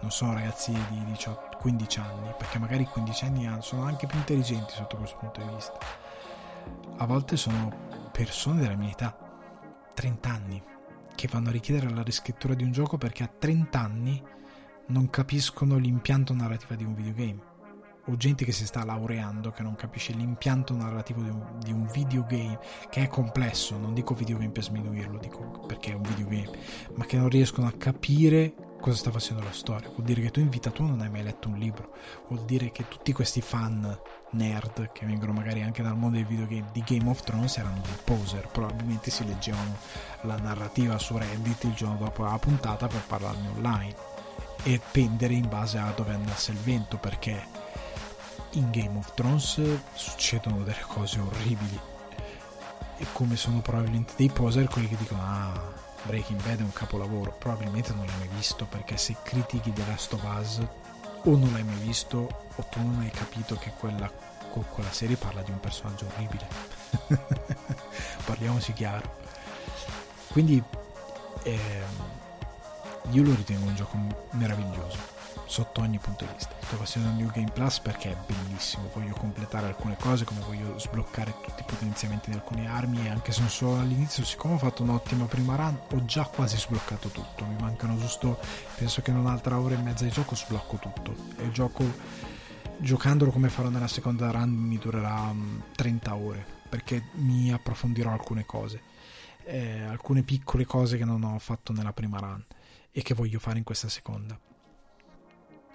non sono ragazzi di 15 anni, perché magari i 15 anni sono anche più intelligenti sotto questo punto di vista. A volte sono persone della mia età, 30 anni, che vanno a richiedere la riscrittura di un gioco perché a 30 anni non capiscono l'impianto narrativo di un videogame, o gente che si sta laureando che non capisce l'impianto narrativo di un videogame, che è complesso, non dico videogame per sminuirlo, dico perché è un videogame, ma che non riescono a capire cosa sta facendo la storia. Vuol dire che tu in vita tua non hai mai letto un libro, vuol dire che tutti questi fan nerd che vengono magari anche dal mondo dei videogame, di Game of Thrones, erano dei poser, probabilmente si leggevano la narrativa su Reddit il giorno dopo la puntata per parlarne online e pendere in base a dove andasse il vento, perché in Game of Thrones succedono delle cose orribili, e come sono probabilmente dei poser quelli che dicono Breaking Bad è un capolavoro, probabilmente non l'hai mai visto, perché se critichi The Last of Us o non l'hai mai visto o tu non hai capito che quella serie parla di un personaggio orribile parliamoci chiaro. Quindi io lo ritengo un gioco meraviglioso sotto ogni punto di vista. Sto facendo un New Game Plus perché è bellissimo, voglio completare alcune cose, come voglio sbloccare tutti i potenziamenti di alcune armi, e anche se non sono all'inizio, siccome ho fatto un'ottima prima run, ho già quasi sbloccato tutto, mi mancano giusto, penso che in un'altra ora e mezza di gioco sblocco tutto, e il gioco, giocandolo come farò nella seconda run, mi durerà 30 ore, perché mi approfondirò alcune cose, alcune piccole cose che non ho fatto nella prima run e che voglio fare in questa seconda.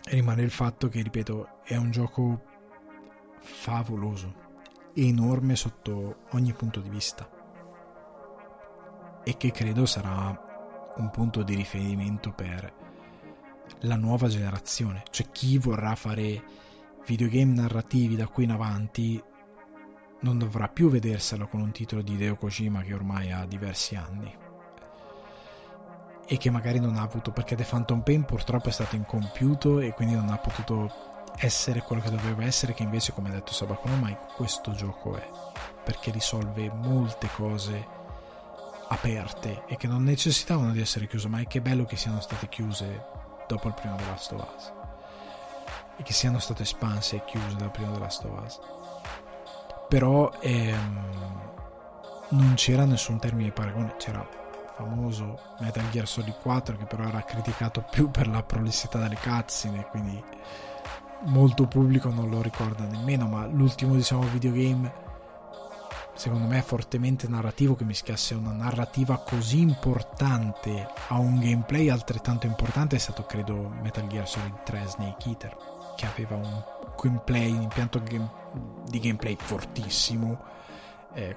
E rimane il fatto che, ripeto, è un gioco favoloso, enorme sotto ogni punto di vista, e che credo sarà un punto di riferimento per la nuova generazione, cioè chi vorrà fare videogame narrativi da qui in avanti non dovrà più vedersela con un titolo di Hideo Kojima che ormai ha diversi anni e che magari non ha avuto, perché The Phantom Pain purtroppo è stato incompiuto e quindi non ha potuto essere quello che doveva essere, che invece, come ha detto Sabacono Mai, questo gioco è, perché risolve molte cose aperte e che non necessitavano di essere chiuse, ma è che bello che siano state chiuse dopo il primo The Last of Us, e che siano state espanse e chiuse dal primo The Last of Us. Però non c'era nessun termine di paragone, c'era famoso Metal Gear Solid 4, che però era criticato più per la prolissità delle cutscene, quindi molto pubblico non lo ricorda nemmeno, ma l'ultimo, diciamo, videogame secondo me fortemente narrativo che mischiasse una narrativa così importante a un gameplay altrettanto importante è stato, credo, Metal Gear Solid 3 Snake Eater, che aveva un impianto di gameplay fortissimo,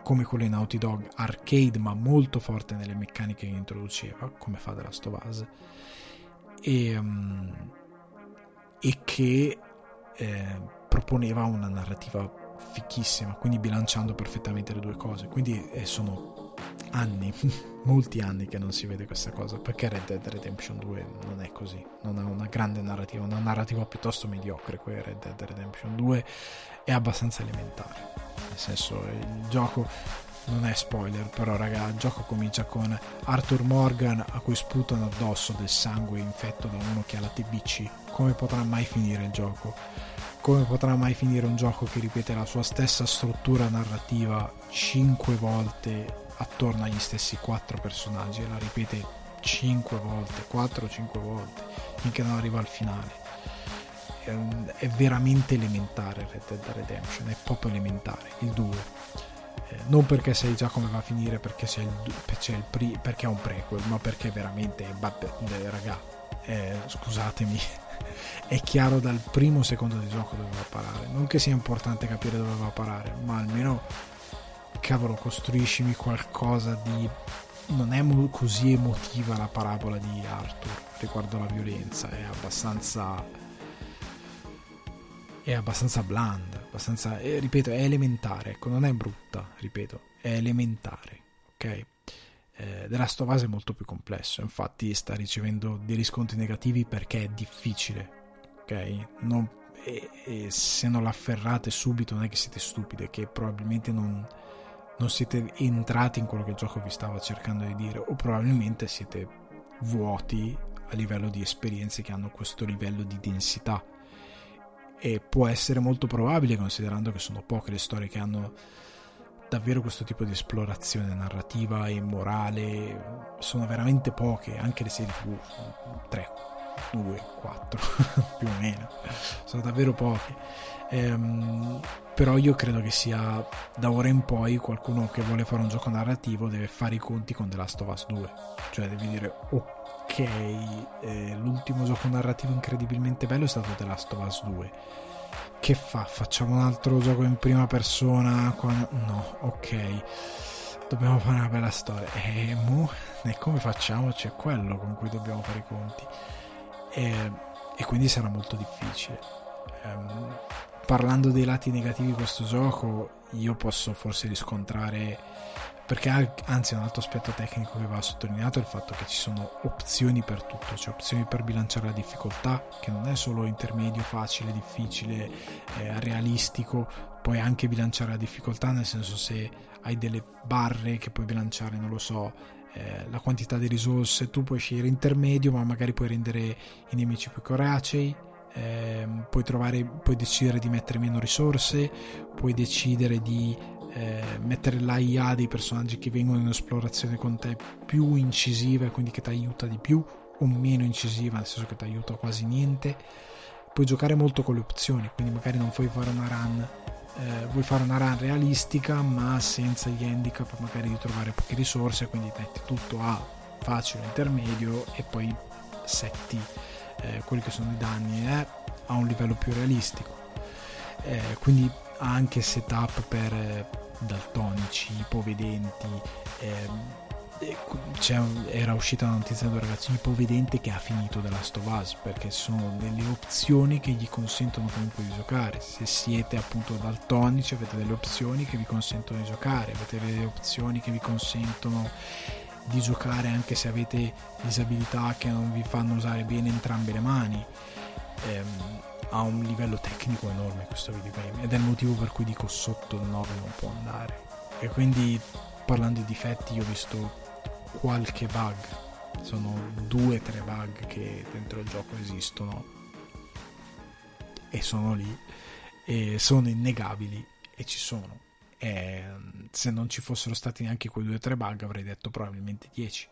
come quello in Naughty Dog, arcade ma molto forte nelle meccaniche che introduceva, come fa The Last of Us, e che proponeva una narrativa fichissima, quindi bilanciando perfettamente le due cose. Quindi sono anni, molti anni che non si vede questa cosa, perché Red Dead Redemption 2 non è così, non ha una grande narrativa, una narrativa piuttosto mediocre. Quella Red Dead Redemption 2 è abbastanza elementare, nel senso, il gioco non è spoiler, però raga, il gioco comincia con Arthur Morgan a cui sputano addosso del sangue infetto da uno che ha la TBC. Come potrà mai finire il gioco? Come potrà mai finire un gioco che ripete la sua stessa struttura narrativa 5 volte attorno agli stessi 4 personaggi, e la ripete 5 volte, 4 o 5 volte, finché non arriva al finale? È veramente elementare Red Dead Redemption, è proprio elementare il 2. Non perché sai già come va a finire, perché perché è un prequel, ma perché veramente, raga, scusatemi, è chiaro dal primo secondo di gioco dove va a parare. Non che sia importante capire dove va a parare, ma almeno, cavolo, costruiscimi qualcosa di... Non è così emotiva la parabola di Arthur riguardo alla violenza, è abbastanza blanda, abbastanza, ripeto, è elementare, ecco, non è brutta, ripeto, è elementare, ok? The Last of Us è molto più complesso, infatti sta ricevendo dei riscontri negativi perché è difficile, ok? E se non l'afferrate subito non è che siete stupide, che probabilmente non siete entrati in quello che il gioco vi stava cercando di dire, o probabilmente siete vuoti a livello di esperienze che hanno questo livello di densità. E può essere molto probabile, considerando che sono poche le storie che hanno davvero questo tipo di esplorazione narrativa e morale. Sono veramente poche, anche le serie TV, 3, 2, 4 più o meno, sono davvero poche. Però io credo che sia, da ora in poi, qualcuno che vuole fare un gioco narrativo deve fare i conti con The Last of Us 2, cioè devi dire ok, l'ultimo gioco narrativo incredibilmente bello è stato The Last of Us 2, che facciamo un altro gioco in prima persona quando... no, ok, dobbiamo fare una bella storia, e come facciamo? C'è quello con cui dobbiamo fare i conti, e quindi sarà molto difficile. Parlando dei lati negativi di questo gioco, io posso forse riscontrare, perché anzi un altro aspetto tecnico che va sottolineato è il fatto che ci sono opzioni per tutto, cioè opzioni per bilanciare la difficoltà, che non è solo intermedio, facile, difficile, realistico. Puoi anche bilanciare la difficoltà, nel senso, se hai delle barre che puoi bilanciare, non lo so, la quantità di risorse, tu puoi scegliere intermedio, ma magari puoi rendere i nemici più coracei. Puoi decidere di mettere meno risorse, puoi decidere di mettere l'AIA dei personaggi che vengono in esplorazione con te più incisiva, e quindi che ti aiuta di più, o meno incisiva, nel senso che ti aiuta quasi niente. Puoi giocare molto con le opzioni, quindi magari non puoi fare una run, vuoi fare una run realistica ma senza gli handicap magari di trovare poche risorse, quindi metti tutto a facile, intermedio, e poi setti quelli che sono i danni a un livello più realistico, quindi ha anche setup per daltonici, ipovedenti. Era uscita una notizia da un ragazzo ipovedente che ha finito The Last of Us, perché sono delle opzioni che gli consentono comunque di giocare. Se siete appunto daltonici, avete delle opzioni che vi consentono di giocare, avete delle opzioni che vi consentono di giocare anche se avete disabilità che non vi fanno usare bene entrambe le mani. Ha un livello tecnico enorme questo videogame, ed è il motivo per cui dico sotto il 9 non può andare. E quindi, parlando di difetti, io ho visto qualche bug, sono 2-3 bug che dentro il gioco esistono e sono lì e sono innegabili e ci sono. E se non ci fossero stati neanche quei 2-3 bug avrei detto probabilmente 10.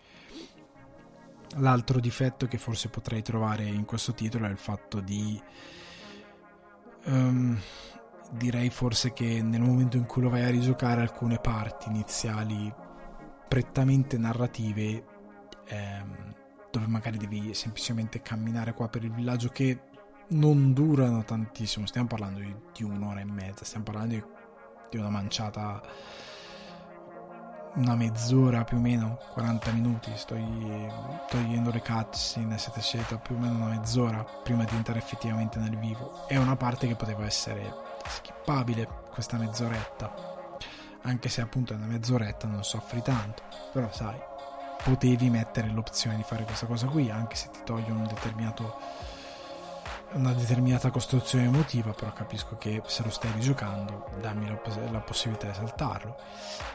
L'altro difetto che forse potrei trovare in questo titolo è il fatto di direi forse che nel momento in cui lo vai a rigiocare alcune parti iniziali prettamente narrative, dove magari devi semplicemente camminare qua per il villaggio, che non durano tantissimo, stiamo parlando di un'ora e mezza, stiamo parlando di una manciata una mezz'ora più o meno, 40 minuti, sto togliendo le cutscene, eccetera, più o meno una mezz'ora prima di entrare effettivamente nel vivo. È una parte che poteva essere skippabile, questa mezz'oretta, anche se appunto è una mezz'oretta, non soffri tanto, però sai, potevi mettere l'opzione di fare questa cosa qui, anche se ti toglie un determinato, una determinata costruzione emotiva, però capisco che se lo stai giocando dammi la possibilità di saltarlo.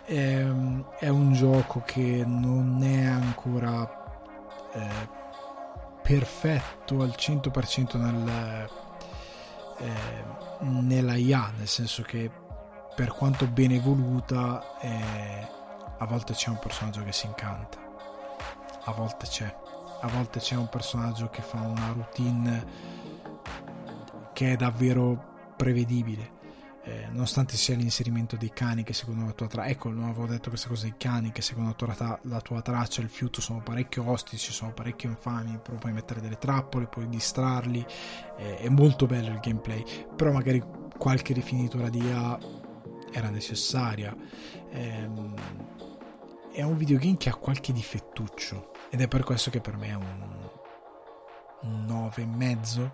È un gioco che non è ancora perfetto al 100% nella IA, nel senso che per quanto ben evoluta a volte c'è un personaggio che si incanta, a volte c'è un personaggio che fa una routine che è davvero prevedibile, nonostante sia l'inserimento dei cani che secondo la tua traccia, ecco, non avevo detto questa cosa dei cani che secondo la tua traccia, il fiuto, sono parecchio ostici, sono parecchio infami, però puoi mettere delle trappole, puoi distrarli, è molto bello il gameplay, però magari qualche rifinitura di IA era necessaria. È un videogame che ha qualche difettuccio ed è per questo che per me è un 9,5,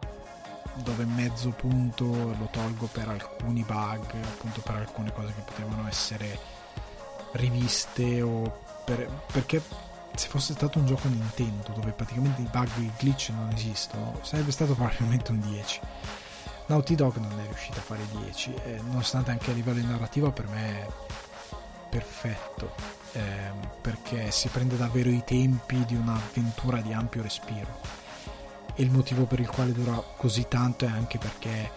dove mezzo punto lo tolgo per alcuni bug, appunto per alcune cose che potevano essere riviste, o perché se fosse stato un gioco Nintendo dove praticamente i bug e i glitch non esistono, sarebbe stato probabilmente un 10. Naughty Dog non è riuscita a fare 10, nonostante anche a livello di narrativa per me è perfetto, perché si prende davvero i tempi di un'avventura di ampio respiro. E il motivo per il quale dura così tanto è anche perché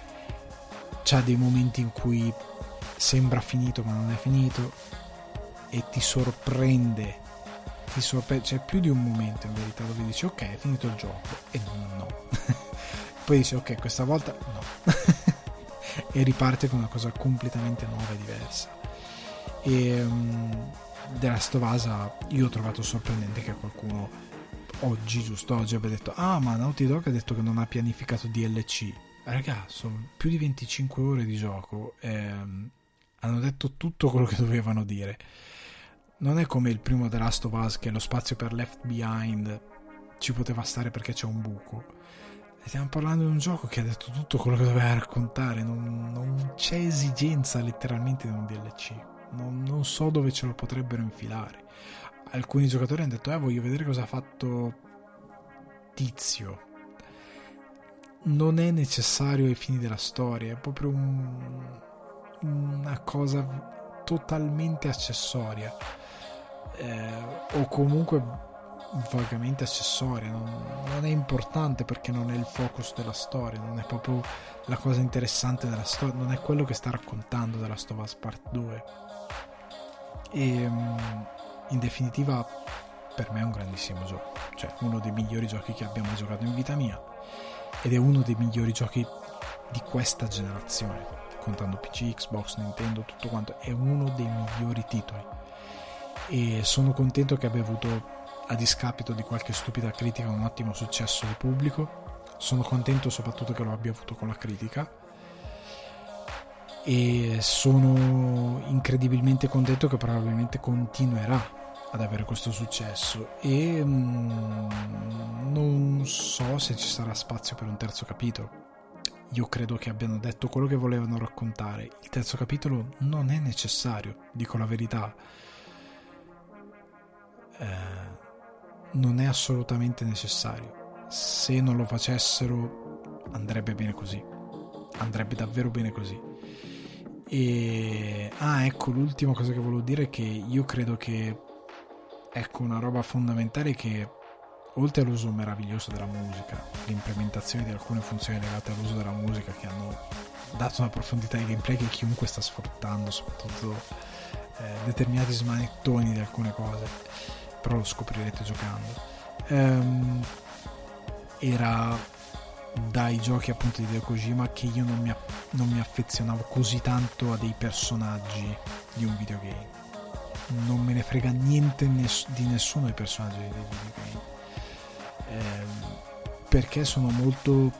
c'ha dei momenti in cui sembra finito ma non è finito, e ti sorprende, c'è più di un momento in verità dove dici ok, è finito il gioco, e no poi dici ok, questa volta no e riparte con una cosa completamente nuova e diversa. E della Stovasa io ho trovato sorprendente che qualcuno oggi abbia detto ma Naughty Dog ha detto che non ha pianificato DLC. Raga, sono più di 25 ore di gioco, hanno detto tutto quello che dovevano dire. Non è come il primo The Last of Us che lo spazio per Left Behind ci poteva stare perché c'è un buco, e stiamo parlando di un gioco che ha detto tutto quello che doveva raccontare, non c'è esigenza letteralmente di un DLC, non so dove ce lo potrebbero infilare. Alcuni giocatori hanno detto voglio vedere cosa ha fatto Tizio. Non è necessario ai fini della storia, è proprio una cosa totalmente accessoria, o comunque vagamente accessoria, non è importante perché non è il focus della storia, non è proprio la cosa interessante della storia, non è quello che sta raccontando The Last of Us Part 2. E in definitiva per me è un grandissimo gioco, cioè uno dei migliori giochi che abbia mai giocato in vita mia, ed è uno dei migliori giochi di questa generazione, contando PC, Xbox, Nintendo, tutto quanto, è uno dei migliori titoli, e sono contento che abbia avuto, a discapito di qualche stupida critica, un ottimo successo di pubblico. Sono contento soprattutto che lo abbia avuto con la critica, e sono incredibilmente contento che probabilmente continuerà ad avere questo successo. E non so se ci sarà spazio per un terzo capitolo. Io credo che abbiano detto quello che volevano raccontare, il terzo capitolo non è necessario, dico la verità, non è assolutamente necessario. Se non lo facessero andrebbe bene così, andrebbe davvero bene così. E ecco, l'ultima cosa che volevo dire è che io credo che, ecco, una roba fondamentale, che oltre all'uso meraviglioso della musica, l'implementazione di alcune funzioni legate all'uso della musica che hanno dato una profondità di gameplay che chiunque sta sfruttando, soprattutto determinati smanettoni di alcune cose, però lo scoprirete giocando, era dai giochi appunto di Hideo Kojima che io non mi affezionavo così tanto a dei personaggi di un videogame. Non me ne frega niente di nessuno dei personaggi dei videogame, perché sono molto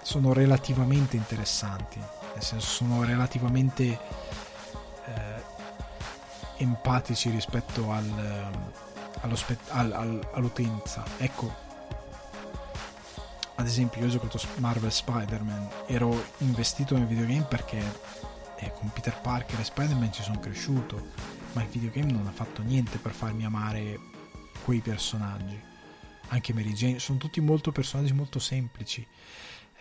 sono relativamente interessanti, nel senso sono relativamente empatici rispetto all'utenza. Ecco, ad esempio, io ho giocato Marvel Spider-Man, ero investito nel videogame perché con Peter Parker e Spider-Man ci sono cresciuto, ma il videogame non ha fatto niente per farmi amare quei personaggi. Anche Mary Jane, sono tutti molto personaggi molto semplici.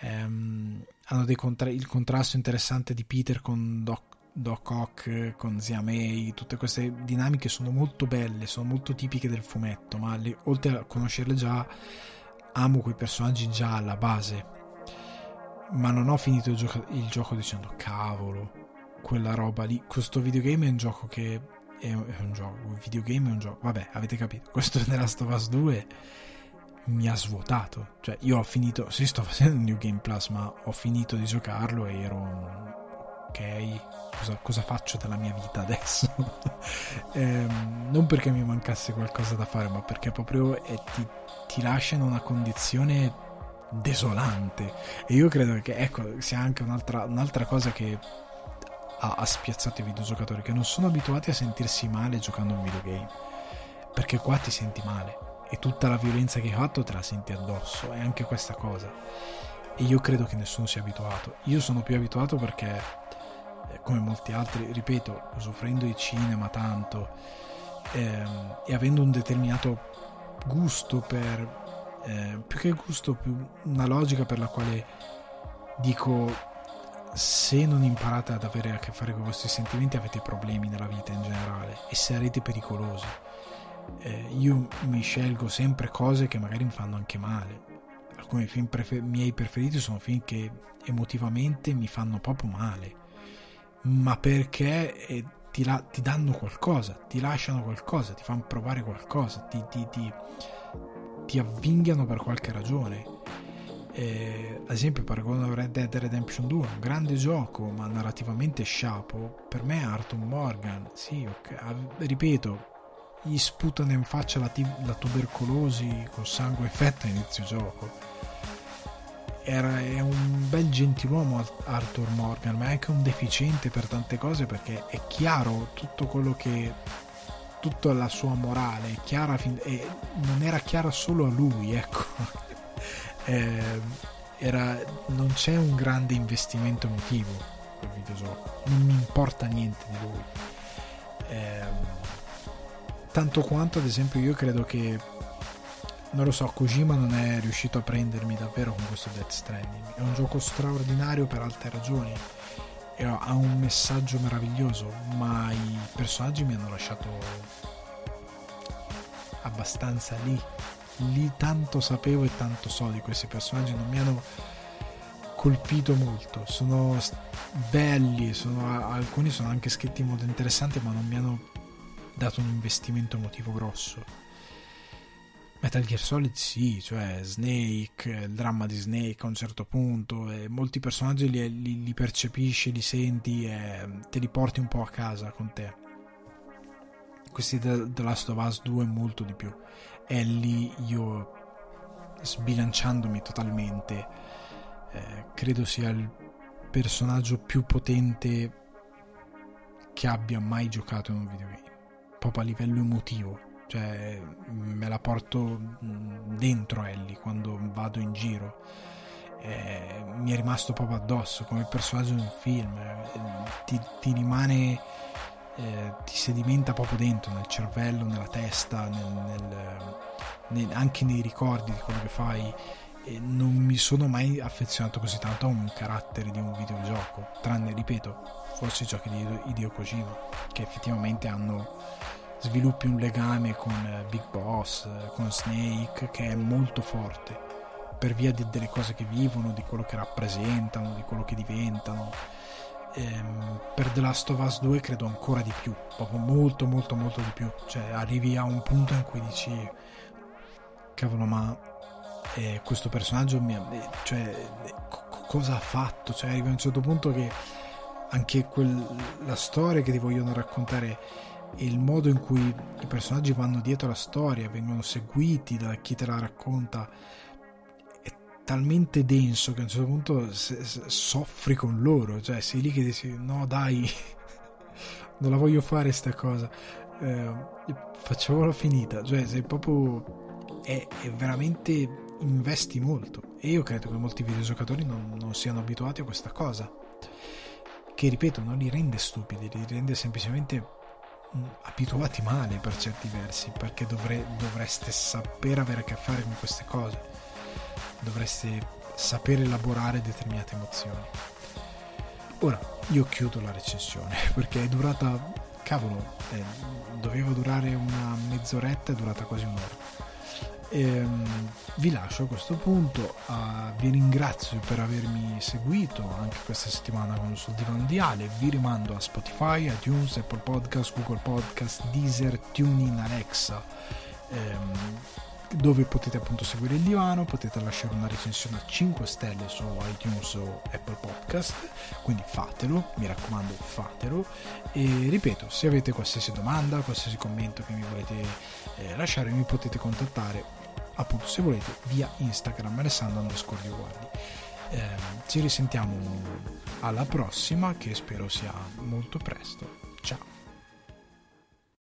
Hanno dei il contrasto interessante di Peter con Doc Ock, con Zia May, tutte queste dinamiche sono molto belle, sono molto tipiche del fumetto, ma oltre a conoscerle già, amo quei personaggi già alla base. Ma non ho finito il gioco dicendo cavolo, quella roba lì, questo videogame è un gioco che è un gioco, il videogame è un gioco, vabbè, avete capito. Questo The Last of Us 2 mi ha svuotato, cioè io ho finito, sì, sto facendo New Game Plus, ma ho finito di giocarlo e ero ok, cosa faccio della mia vita adesso? Non perché mi mancasse qualcosa da fare, ma perché proprio ti lascia in una condizione desolante. E io credo che ecco sia anche un'altra cosa che ha spiazzato i videogiocatori, che non sono abituati a sentirsi male giocando un videogame, perché qua ti senti male e tutta la violenza che hai fatto te la senti addosso, e anche questa cosa, e io credo che nessuno sia abituato. Io sono più abituato perché, come molti altri, ripeto, soffrendo di cinema tanto e avendo un determinato gusto per più che gusto, più una logica per la quale dico: se non imparate ad avere a che fare con i vostri sentimenti, avete problemi nella vita in generale e sarete pericolosi. Io mi scelgo sempre cose che magari mi fanno anche male. Alcuni film miei preferiti sono film che emotivamente mi fanno proprio male, ma perché ti danno qualcosa, ti lasciano qualcosa, ti fanno provare qualcosa, ti avvinghiano per qualche ragione. Ad esempio, paragono a Red Dead Redemption 2, un grande gioco ma narrativamente sciapo. Per me Arthur Morgan, sì, okay, ripeto, gli sputano in faccia la tubercolosi con sangue e fette all'inizio gioco. È un bel gentiluomo Arthur Morgan, ma è anche un deficiente per tante cose, perché è chiaro tutta la sua morale è chiara, e non era chiara solo a lui, ecco. Non c'è un grande investimento emotivo nel videogioco, non mi importa niente di lui, tanto quanto, ad esempio, io credo che, non lo so, Kojima non è riuscito a prendermi davvero con questo Death Stranding. È un gioco straordinario per altre ragioni, ha un messaggio meraviglioso, ma i personaggi mi hanno lasciato abbastanza lì. Tanto sapevo e tanto so di questi personaggi, non mi hanno colpito molto. Sono belli, alcuni sono anche scritti in modo interessante, ma non mi hanno dato un investimento emotivo grosso. Metal Gear Solid sì, cioè Snake, il dramma di Snake a un certo punto, e molti personaggi li percepisci, li senti e te li porti un po' a casa con te. Questi The Last of Us 2 molto di più, e lì io, sbilanciandomi totalmente, credo sia il personaggio più potente che abbia mai giocato in un videogame, proprio a livello emotivo. Cioè, me la porto dentro Ellie quando vado in giro, mi è rimasto proprio addosso come il personaggio di un film. Ti rimane, ti sedimenta proprio dentro, nel cervello, nella testa, anche nei ricordi di quello che fai. Non mi sono mai affezionato così tanto a un carattere di un videogioco, tranne, ripeto, forse i giochi di Hideo Kojima, che effettivamente sviluppi un legame con Big Boss, con Snake, che è molto forte per via delle cose che vivono, di quello che rappresentano, di quello che diventano. Per The Last of Us 2 credo ancora di più, proprio molto molto molto di più. Cioè, arrivi a un punto in cui dici cavolo, ma questo personaggio cosa ha fatto? Cioè, arrivi a un certo punto che anche la storia che ti vogliono raccontare e il modo in cui i personaggi vanno dietro la storia, vengono seguiti da chi te la racconta, è talmente denso che a un certo punto soffri con loro. Cioè, sei lì che dici no dai non la voglio fare sta cosa, facciamola finita, cioè sei proprio è veramente, investi molto, e io credo che molti videogiocatori non siano abituati a questa cosa, che ripeto non li rende stupidi, li rende semplicemente abituati male per certi versi, perché dovreste saper avere a che fare con queste cose, dovreste saper elaborare determinate emozioni. Ora io chiudo la recensione perché è durata, cavolo, doveva durare una mezz'oretta, è durata quasi un'ora. Vi lascio a questo punto, vi ringrazio per avermi seguito anche questa settimana con Sul Divano di Ale. Vi rimando a Spotify, iTunes, Apple Podcast, Google Podcast, Deezer, TuneIn, Alexa, dove potete appunto seguire il divano, potete lasciare una recensione a 5 stelle su iTunes o Apple Podcast, quindi fatelo, mi raccomando, fatelo, e ripeto, se avete qualsiasi domanda, qualsiasi commento che mi volete lasciare, mi potete contattare appunto, se volete, via Instagram alessandro_guardi. Ci risentiamo alla prossima, che spero sia molto presto. Ciao.